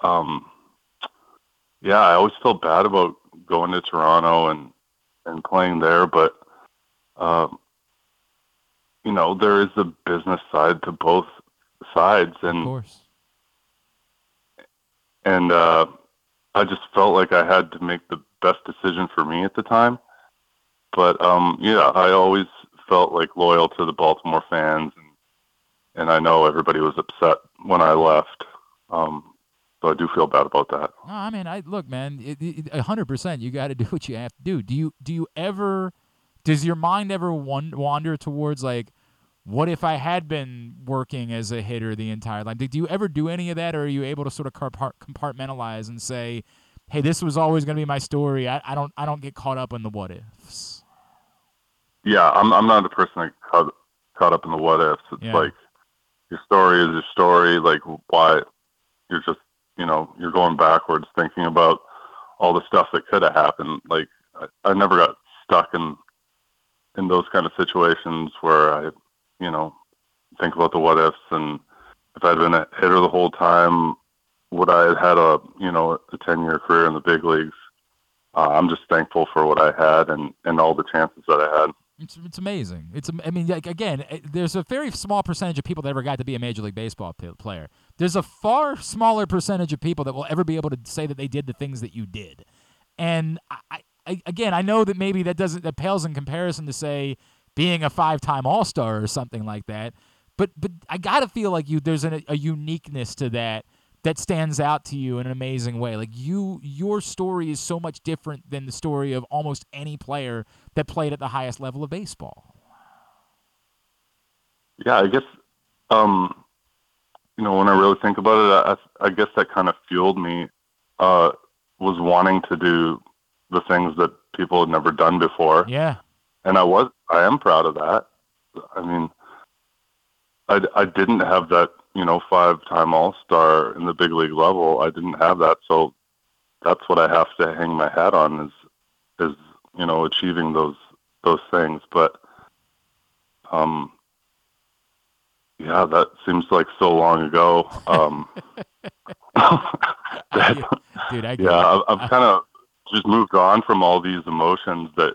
Yeah, I always felt bad about going to Toronto and playing there, but, there is a business side to both sides, and of course. And I just felt like I had to make the best decision for me at the time. But yeah, I always felt loyal to the Baltimore fans, and I know everybody was upset when I left. So I do feel bad about that. No, I mean, look, man, 100%. You got to do what you have to do. Do you ever? Does your mind ever wander towards, what if I had been working as a hitter the entire time? Do you ever do any of that, or are you able to sort of compartmentalize and say, hey, this was always going to be my story. I don't get caught up in the what ifs. Yeah, I'm not a person that caught up in the what ifs. It's your story is your story. Why you're just, you're going backwards thinking about all the stuff that could have happened. I never got stuck in those kind of situations where I, think about the what ifs, and if I'd been a hitter the whole time, would I have had a 10-year career in the big leagues? I'm just thankful for what I had and all the chances that I had. It's amazing. Again, there's a very small percentage of people that ever got to be a Major League Baseball player. There's a far smaller percentage of people that will ever be able to say that they did the things that you did. And I know that maybe that pales in comparison to, say, being a 5-time All-Star or something like that. But I gotta feel there's a uniqueness to that stands out to you in an amazing way. Your story is so much different than the story of almost any player that played at the highest level of baseball. Yeah, I guess when I really think about it, I guess that kind of fueled me. Was wanting to do the things that people had never done before. Yeah. And I am proud of that. I mean, I didn't have that, 5-time All-Star in the big league level. I didn't have that. So that's what I have to hang my hat on is you know, achieving those things. But yeah, that seems like so long ago. I've kind of just moved on from all these emotions that,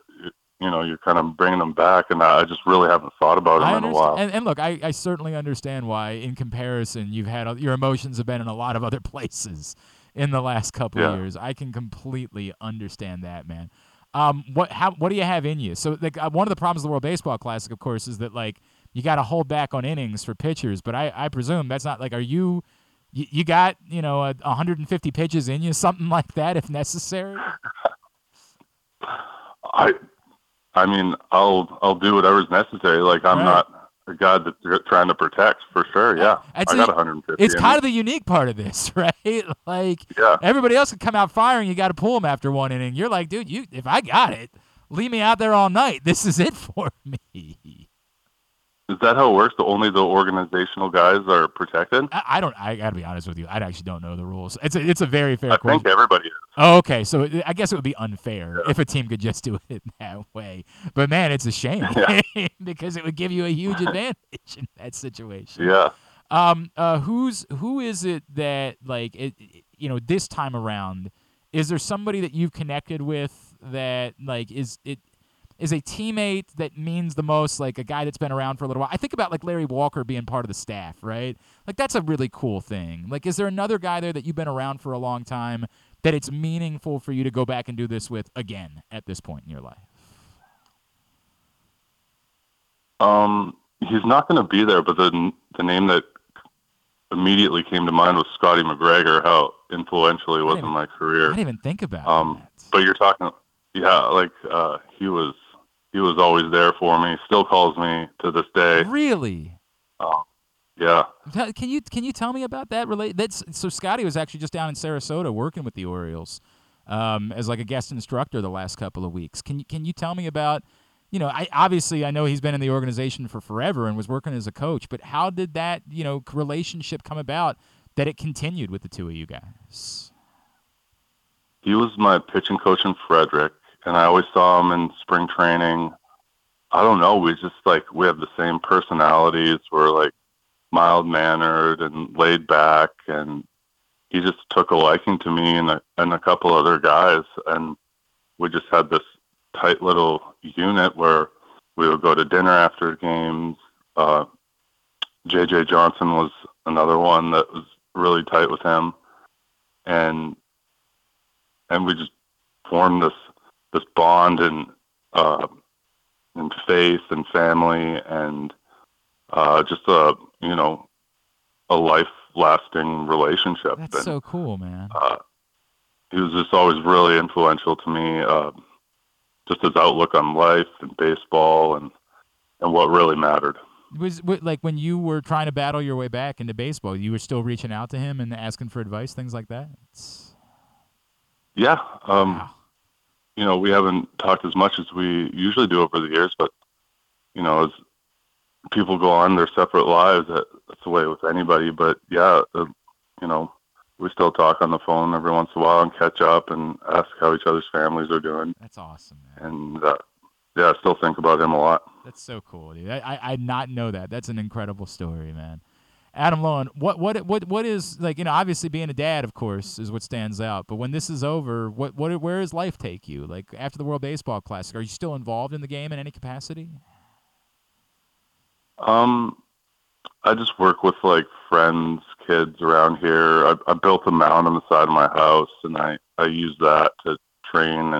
you know, you're kind of bringing them back, and I just really haven't thought about them in a while. And look, I certainly understand why, in comparison, you've had your emotions have been in a lot of other places in the last couple of years. I can completely understand that, man. What do you have in you? So, like, one of the problems of the World Baseball Classic, of course, is that, like, you got to hold back on innings for pitchers, but I presume that's not, like, are you got, you know, 150 pitches in you, something like that, if necessary? I mean, I'll do whatever's necessary. Like, I'm not a guy that's trying to protect, for sure. Yeah, I got 150. It's kind of the unique part of this, right? Like, everybody else can come out firing. You got to pull them after one inning. You're like, dude, if I got it, leave me out there all night. This is it for me. Is that how it works? Only the organizational guys are protected? I don't. I got to be honest with you. I actually don't know the rules. It's a very fair question. I think everybody is. Oh, okay. So I guess it would be unfair if a team could just do it that way. But, man, it's a shame because it would give you a huge advantage in that situation. Yeah. Who is it that, like, you know, this time around, is there somebody that you've connected with that, like, is a teammate that means the most, like a guy that's been around for a little while? I think about, like, Larry Walker being part of the staff, right? Like, that's a really cool thing. Like, is there another guy there that you've been around for a long time that it's meaningful for you to go back and do this with again at this point in your life? He's not going to be there, but the name that immediately came to mind was Scotty McGregor, how influential he was in my career. I didn't even think about that. But you're talking... Yeah, like, he was always there for me. Still calls me to this day. Really? Yeah. Can you tell me about that? So Scotty was actually just down in Sarasota working with the Orioles as, like, a guest instructor the last couple of weeks. Can you tell me about, you know, I know he's been in the organization for forever and was working as a coach, but how did that, you know, relationship come about that it continued with the two of you guys? He was my pitching coach in Frederick. And I always saw him in spring training. I don't know. We just, like, we have the same personalities. We're, like, mild-mannered and laid back. And he just took a liking to me and a couple other guys. And we just had this tight little unit where we would go to dinner after games. J.J. Johnson was another one that was really tight with him. And we just formed this bond in faith and family and just a life-lasting relationship. That's so cool, man. He was just always really influential to me, just his outlook on life and baseball and what really mattered. Was, like, when you were trying to battle your way back into baseball, you were still reaching out to him and asking for advice, things like that? Yeah. Wow. You know, we haven't talked as much as we usually do over the years, but, you know, as people go on their separate lives, that's the way with anybody. But, yeah, you know, we still talk on the phone every once in a while and catch up and ask how each other's families are doing. That's awesome, man. And, yeah, I still think about him a lot. That's so cool, dude. I did not know that. That's an incredible story, man. Adam Loewen, what is, like, you know, obviously being a dad, of course, is what stands out. But when this is over, where does life take you? Like, after the World Baseball Classic, are you still involved in the game in any capacity? I just work with, like, friends, kids around here. I built a mound on the side of my house, and I use that to train,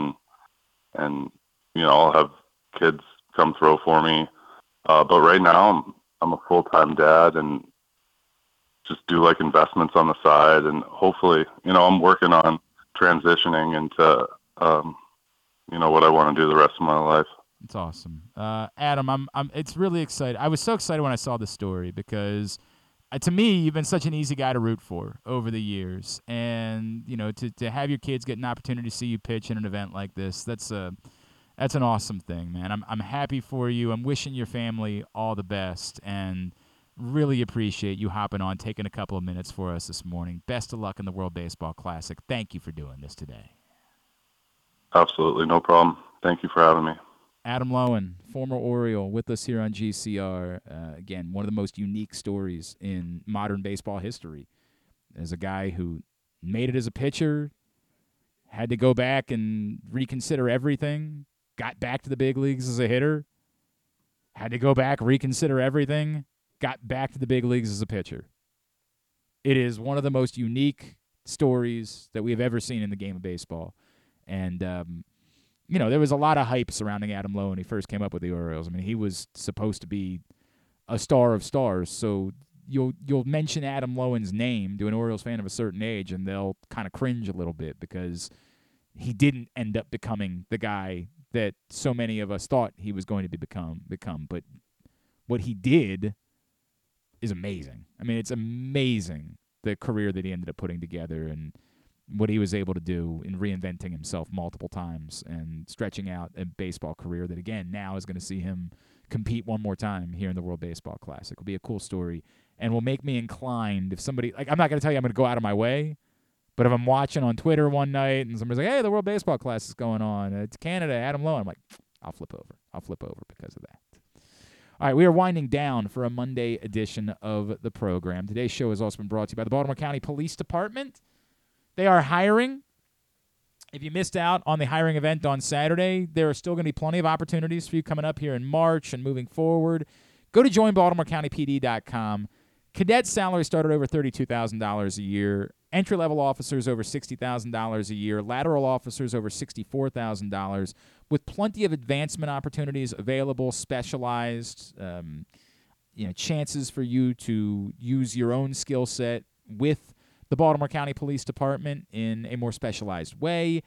and you know, I'll have kids come throw for me. But right now, I'm a full-time dad, and just do, like, investments on the side, and hopefully, you know, I'm working on transitioning into, you know, what I want to do the rest of my life. It's awesome. Adam, it's really exciting. I was so excited when I saw this story because to me, you've been such an easy guy to root for over the years. And, you know, to have your kids get an opportunity to see you pitch in an event like this, that's an awesome thing, man. I'm happy for you. I'm wishing your family all the best. And really appreciate you hopping on, taking a couple of minutes for us this morning. Best of luck in the World Baseball Classic. Thank you for doing this today. Absolutely, no problem. Thank you for having me. Adam Loewen, former Oriole, with us here on GCR. Again, one of the most unique stories in modern baseball history. As a guy who made it as a pitcher, had to go back and reconsider everything, got back to the big leagues as a hitter, had to go back, reconsider everything, got back to the big leagues as a pitcher. It is one of the most unique stories that we have ever seen in the game of baseball. And, you know, there was a lot of hype surrounding Adam Loewen when he first came up with the Orioles. I mean, he was supposed to be a star of stars, so you'll mention Adam Loewen's name to an Orioles fan of a certain age, and they'll kind of cringe a little bit because he didn't end up becoming the guy that so many of us thought he was going to be become. But what he did is amazing. I mean, it's amazing the career that he ended up putting together and what he was able to do in reinventing himself multiple times and stretching out a baseball career that, again, now is going to see him compete one more time here in the World Baseball Classic. It'll be a cool story and will make me inclined if somebody, like, I'm not going to tell you I'm going to go out of my way, but if I'm watching on Twitter one night and somebody's like, hey, the World Baseball Classic is going on, it's Canada, Adam Loewen, I'm like, I'll flip over because of that. All right, we are winding down for a Monday edition of the program. Today's show has also been brought to you by the Baltimore County Police Department. They are hiring. If you missed out on the hiring event on Saturday, there are still going to be plenty of opportunities for you coming up here in March and moving forward. Go to joinbaltimorecountypd.com. Cadet salaries start at over $32,000 a year. Entry-level officers over $60,000 a year. Lateral officers over $64,000, with plenty of advancement opportunities available, specialized, chances for you to use your own skill set with the Baltimore County Police Department in a more specialized way.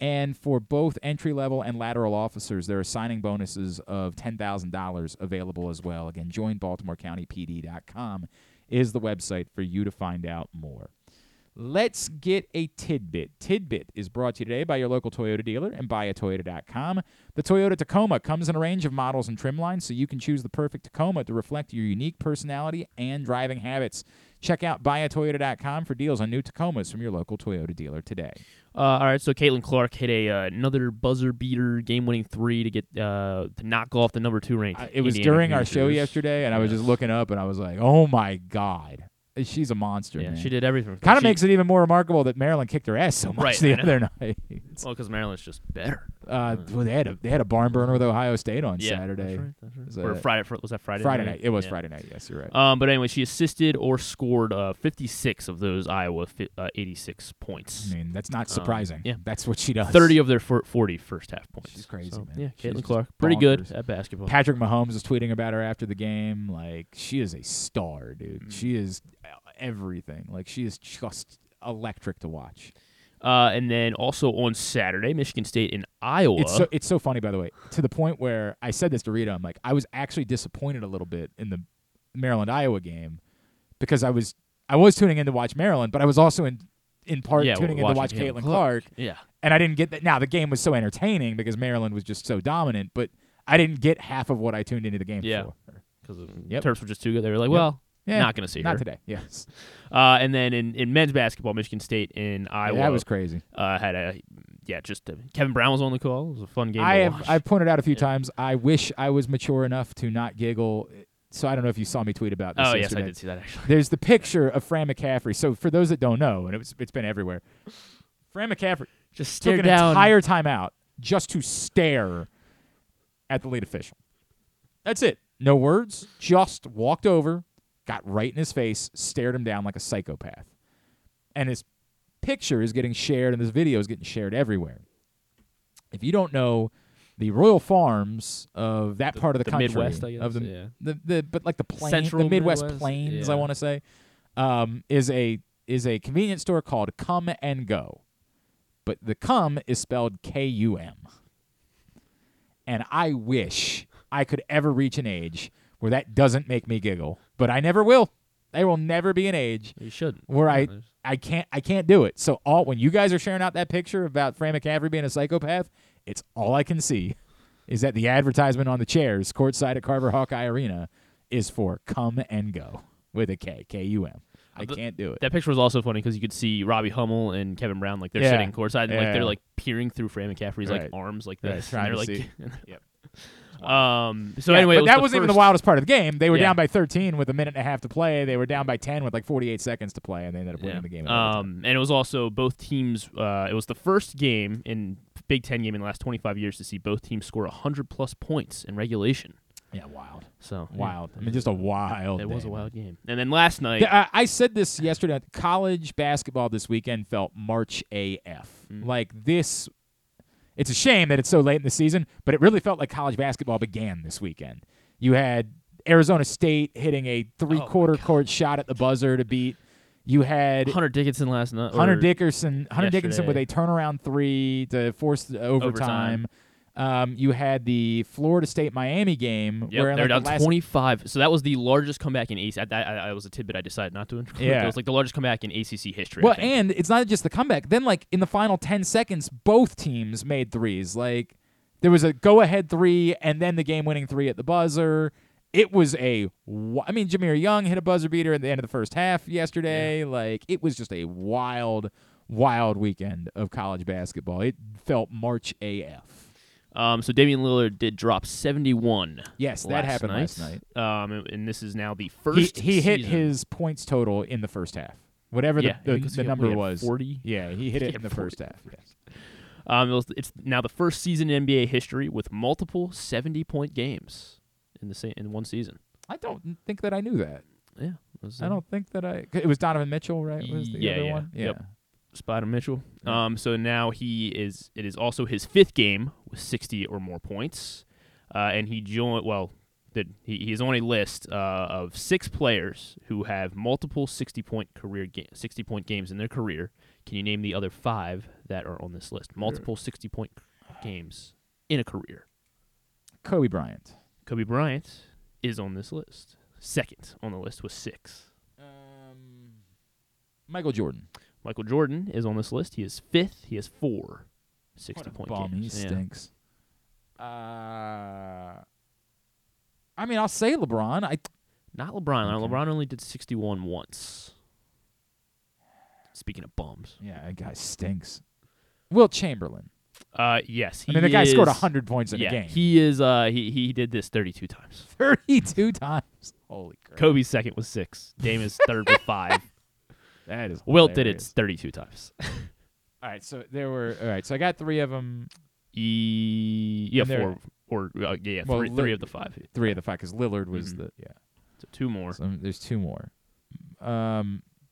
And for both entry-level and lateral officers, there are signing bonuses of $10,000 available as well. Again, joinbaltimorecountypd.com is the website for you to find out more. Let's get a tidbit. Tidbit is brought to you today by your local Toyota dealer and buyatoyota.com. The Toyota Tacoma comes in a range of models and trim lines, so you can choose the perfect Tacoma to reflect your unique personality and driving habits. Check out buyatoyota.com for deals on new Tacomas from your local Toyota dealer today. All right, so Caitlin Clark hit another buzzer-beater game-winning three to to knock off the number 2 rank. It was Indiana during our show yesterday, and I was just looking up, and I was like, oh, my God. She's a monster, man. She did everything. Kind of makes it even more remarkable that Maryland kicked her ass so much the other night. Well, because Maryland's just better. Well, they had a barn burner with Ohio State on Saturday. That's right. Or Friday. Was that Friday night? Friday night. It was Friday night, yes, you're right. But anyway, she assisted or scored 56 of those Iowa 86 points. I mean, that's not surprising. That's what she does. 30 of their 40 first half points. She's crazy, man. Yeah, Caitlin Clark, pretty good at basketball. Patrick Mahomes was tweeting about her after the game. Like, she is a star, dude. Mm. She is everything. Like, she is just electric to watch. And then also on Saturday, Michigan State and Iowa. It's so funny, by the way, to the point where I said this to Rita. I'm like, I was actually disappointed a little bit in the Maryland-Iowa game because I was tuning in to watch Maryland, but I was also in part tuning in to watch Caitlin Clark. Yeah. And I didn't get that. Now, the game was so entertaining because Maryland was just so dominant, but I didn't get half of what I tuned into the game for. Yeah, because the Terps were just too good. They were like, yeah, not going to see her. Not today, yes. And then in men's basketball, Michigan State and Iowa. Yeah, that was crazy. Kevin Brown was on the call. It was a fun game to watch. I've pointed out a few times, I wish I was mature enough to not giggle. So I don't know if you saw me tweet about this yesterday. Yes, I did see that, actually. There's the picture of Fran McCaffrey. So for those that don't know, and it's been everywhere, Fran McCaffrey just stared down. Entire timeout just to stare at the lead official. That's it. No words. Just walked over. Got right in his face, stared him down like a psychopath. And his picture is getting shared, and this video is getting shared everywhere. If you don't know the royal farms of that part of the country, Midwest, I guess, of the plains, Central the Midwest plains, I want to say, is a convenience store called Come and Go, but the Come is spelled K-U-M. And I wish I could ever reach an age where that doesn't make me giggle, but I never will. There will never be an age you shouldn't. Where I can't do it. So when you guys are sharing out that picture about Fran McCaffrey being a psychopath, it's all I can see is that the advertisement on the chairs courtside at Carver Hawkeye Arena is for Come and Go with a K, K-U-M. I can't do it. That picture was also funny because you could see Robbie Hummel and Kevin Brown, like they're sitting courtside and like they're like peering through Fran McCaffrey's like arms like this. Right, and they're to like anyway, but that wasn't even the wildest part of the game. They were down by 13 with a minute and a half to play. They were down by 10 with like 48 seconds to play, and they ended up winning the game. And it was also both teams. It was the first game in Big Ten game in the last 25 years to see both teams score 100 plus points in regulation. Yeah, wild. So wild. Yeah. I mean, just a wild. It was a wild game. And then last night, I said this yesterday. College basketball this weekend felt March AF. Like this. It's a shame that it's so late in the season, but it really felt like college basketball began this weekend. You had Arizona State hitting a three-quarter court shot at the buzzer to beat. You had Hunter Dickinson last night. Hunter Dickinson with a turnaround three to force the overtime. You had the Florida State-Miami game. Yep, where they were down 25. So that was the largest comeback in ACC. That was a tidbit I decided not to include. Yeah. It was like the largest comeback in ACC history. Well, and it's not just the comeback. Then, like, in the final 10 seconds, both teams made threes. Like, there was a go-ahead three and then the game-winning three at the buzzer. It was a – I mean, Jahmir Young hit a buzzer beater at the end of the first half yesterday. Yeah. Like, it was just a wild, wild weekend of college basketball. It felt March AF. So Damian Lillard did drop 71. Yes, that happened last night. And this is now the first. He hit his points total in the first half. Whatever the number was, 40. Yeah, he hit it in the first half. Yes. It's now the first season in NBA history with multiple 70-point games in one season. I don't think that I knew that. Yeah, I don't think that I. It was Donovan Mitchell, right? Was the other one? Yeah. Yep. Spider Mitchell. So now it is also his fifth game with 60 or more points. And he joined, he's on a list of six players who have multiple 60-point games in their career. Can you name the other five that are on this list? Multiple 60-point games in a career. Kobe Bryant. Kobe Bryant is on this list. Second on the list was six. Michael Jordan. Michael Jordan is on this list. He is fifth. He has four 60-point games. He stinks. I mean, I'll say LeBron. Not LeBron. Okay. LeBron only did 61 once. Speaking of bums. Yeah, that guy stinks. Will Chamberlain. Yes. I mean, the guy scored 100 points in a game. He is. He did this 32 times. 32 times? Holy crap. Kobe's second was six. Dame is third with five. That is Wilt did it 32 times. All right, so there were. All right, so I got three of them. Four three of the five. Three of the five, because Lillard was the So two more. So there's two more.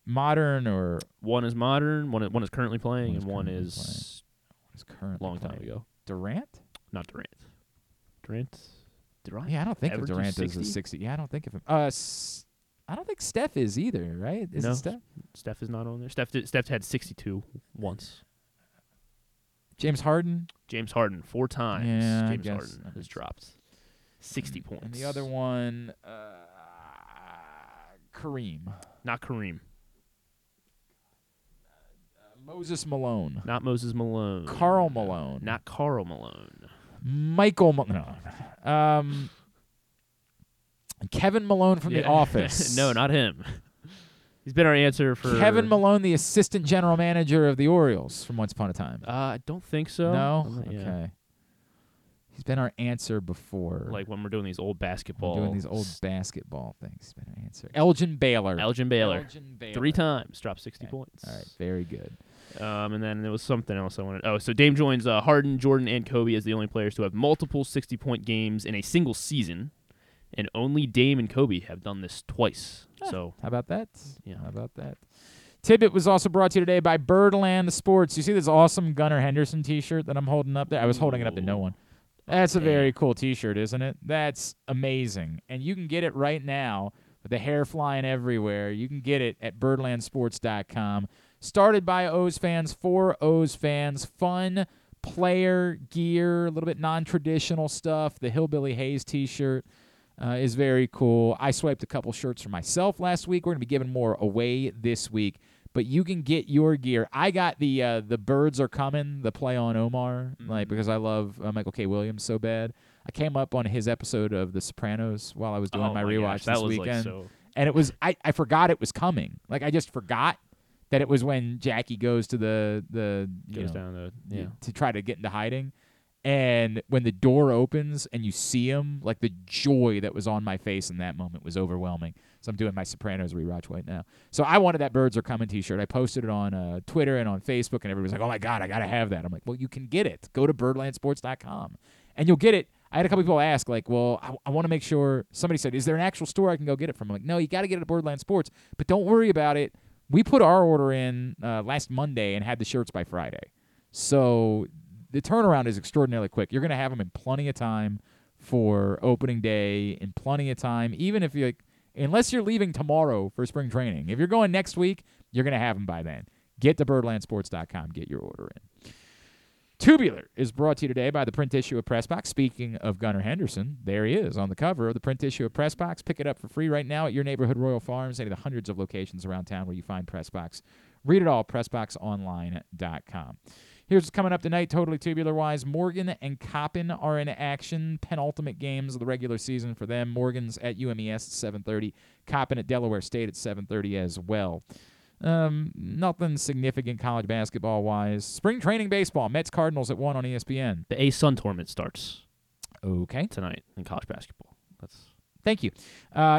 Modern or one is modern. One is currently playing, and one is current. Long time ago. Durant? Not Durant. Durant? Yeah, I don't think of Durant as a 60. Yeah, I don't think of him. I don't think Steph is either, right? Is it Steph? Steph is not on there. Steph had 62 once. James Harden, four times. Yeah, James Harden has dropped 60 points. And the other one, Kareem. Not Kareem. Moses Malone. Not Moses Malone. Karl Malone. Not Karl Malone. Michael Malone. Kevin Malone from The Office. No, not him. He's been our answer for... Kevin Malone, the assistant general manager of the Orioles from Once Upon a Time. I don't think so. No? Okay. Yeah. He's been our answer before. Like when we're doing these old basketball... things. He's been our answer. Elgin Baylor. Three times. Dropped 60 points. All right. Very good. And then there was something else I wanted... Oh, so Dame joins Harden, Jordan, and Kobe as the only players to have multiple 60-point games in a single season. And only Dame and Kobe have done this twice. So how about that? Yeah, how about that? Tidbit was also brought to you today by Birdland Sports. You see this awesome Gunnar Henderson T-shirt that I'm holding up there? I was holding it up to no one. That's a very cool T-shirt, isn't it? That's amazing. And you can get it right now with the hair flying everywhere. You can get it at birdlandsports.com. Started by O's fans, for O's fans, fun player gear, a little bit non-traditional stuff, the Hillbilly Hayes T-shirt. Is very cool. I swiped a couple shirts for myself last week. We're going to be giving more away this week, but you can get your gear. I got the Birds Are Coming, the play on Omar, because I love Michael K. Williams so bad. I came up on his episode of The Sopranos while I was doing my rewatch this weekend. Like so And it was, I forgot it was coming. Like, I just forgot that it was when Jackie goes to to try to get into hiding. And when the door opens and you see him, like, the joy that was on my face in that moment was overwhelming. So I'm doing my Sopranos rewatch right now. So I wanted that Birds Are Coming t-shirt. I posted it on Twitter and on Facebook, and everybody's like, oh, my God, I got to have that. I'm like, well, you can get it. Go to birdlandsports.com, and you'll get it. I had a couple people ask, like, well, I want to make sure. Somebody said, is there an actual store I can go get it from? I'm like, no, you got to get it at Birdland Sports, but don't worry about it. We put our order in last Monday and had the shirts by Friday. So the turnaround is extraordinarily quick. You're going to have them in plenty of time for opening day, in plenty of time, even if you, unless you're leaving tomorrow for spring training. If you're going next week, you're going to have them by then. Get to birdlandsports.com. Get your order in. Tubular is brought to you today by the print issue of Press Box. Speaking of Gunnar Henderson, there he is on the cover of the print issue of Press Box. Pick it up for free right now at your neighborhood Royal Farms, any of the hundreds of locations around town where you find Press Box. Read it all, pressboxonline.com. Here's what's coming up tonight, totally tubular-wise. Morgan and Coppin are in action. Penultimate games of the regular season for them. Morgan's at UMES at 7:30. Coppin at Delaware State at 7:30 as well. Nothing significant college basketball-wise. Spring training baseball, Mets-Cardinals at 1 on ESPN. The A-Sun tournament starts tonight in college basketball. Thank you.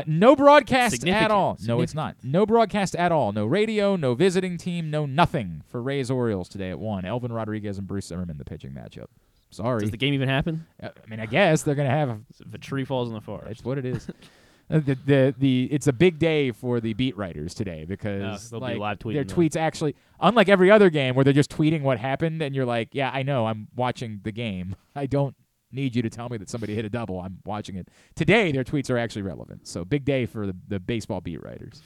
No broadcast at all. No, it's not. No broadcast at all. No radio, no visiting team, no nothing for Rays Orioles today at 1. Elvin Rodriguez and Bruce Zimmerman, the pitching matchup. Sorry. Does the game even happen? I mean, I guess they're going to have if a tree falls in the forest. That's what it is. It's a big day for the beat writers today because be live tweeting their tweets actually, unlike every other game where they're just tweeting what happened and you're like, yeah, I know, I'm watching the game. I don't need you to tell me that somebody hit a double. I'm watching it. Today, their tweets are actually relevant. So big day for the baseball beat writers.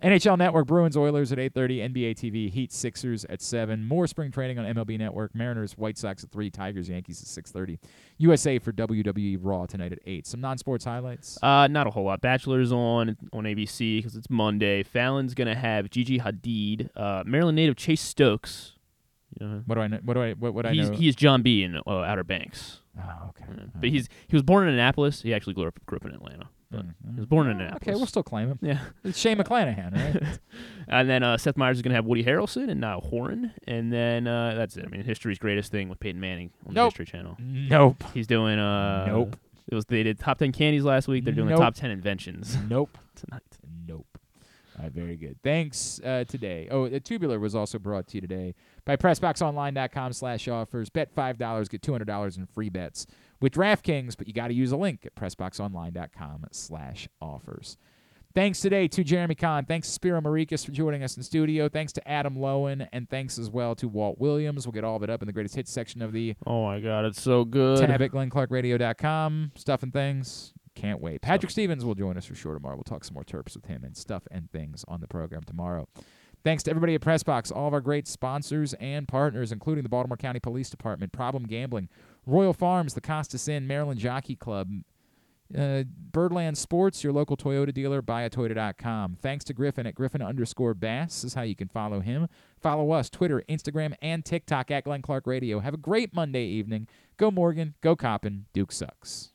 NHL Network, Bruins, Oilers at 8:30, NBA TV, Heat, Sixers at 7. More spring training on MLB Network, Mariners, White Sox at 3, Tigers, Yankees at 6:30. USA for WWE Raw tonight at 8. Some non-sports highlights? Not a whole lot. Bachelor's on ABC because it's Monday. Fallon's going to have Gigi Hadid, Maryland native Chase Stokes. What do I know? What do I know? He's John B. in Outer Banks. Oh, okay. But he was born in Annapolis. He actually grew up in Atlanta. But he was born in Annapolis. Okay, we'll still claim him. Yeah. It's Shane McClanahan, right? And then Seth Meyers is going to have Woody Harrelson and Niall Horan. And then that's it. I mean, History's Greatest Thing with Peyton Manning on the History Channel. Nope. He's doing... Nope. They did Top 10 Candies last week. They're doing Top 10 Inventions. Nope. Tonight. Nope. All right, very good. Thanks today. Oh, the Tubular was also brought to you today by PressBoxOnline.com/offers. Bet $5, get $200 in free bets with DraftKings, but you got to use a link at PressBoxOnline.com/offers. Thanks today to Jeremy Conn. Thanks to Spiro Marikas for joining us in studio. Thanks to Adam Loewen, and thanks as well to Walt Williams. We'll get all of it up in the greatest hits section of the... Oh, my God, it's so good. Tab at glennclarkradio.com. Stuff and things. Can't wait. Patrick Stevens will join us for sure tomorrow. We'll talk some more Terps with him and stuff and things on the program tomorrow. Thanks to everybody at PressBox, all of our great sponsors and partners, including the Baltimore County Police Department, Problem Gambling, Royal Farms, the Costas Inn, Maryland Jockey Club, Birdland Sports, your local Toyota dealer, buyatoyota.com. Thanks to Griffin at Griffin_Bass is how you can follow him. Follow us, Twitter, Instagram, and TikTok at Glenn Clark Radio. Have a great Monday evening. Go Morgan, go Coppin, Duke sucks.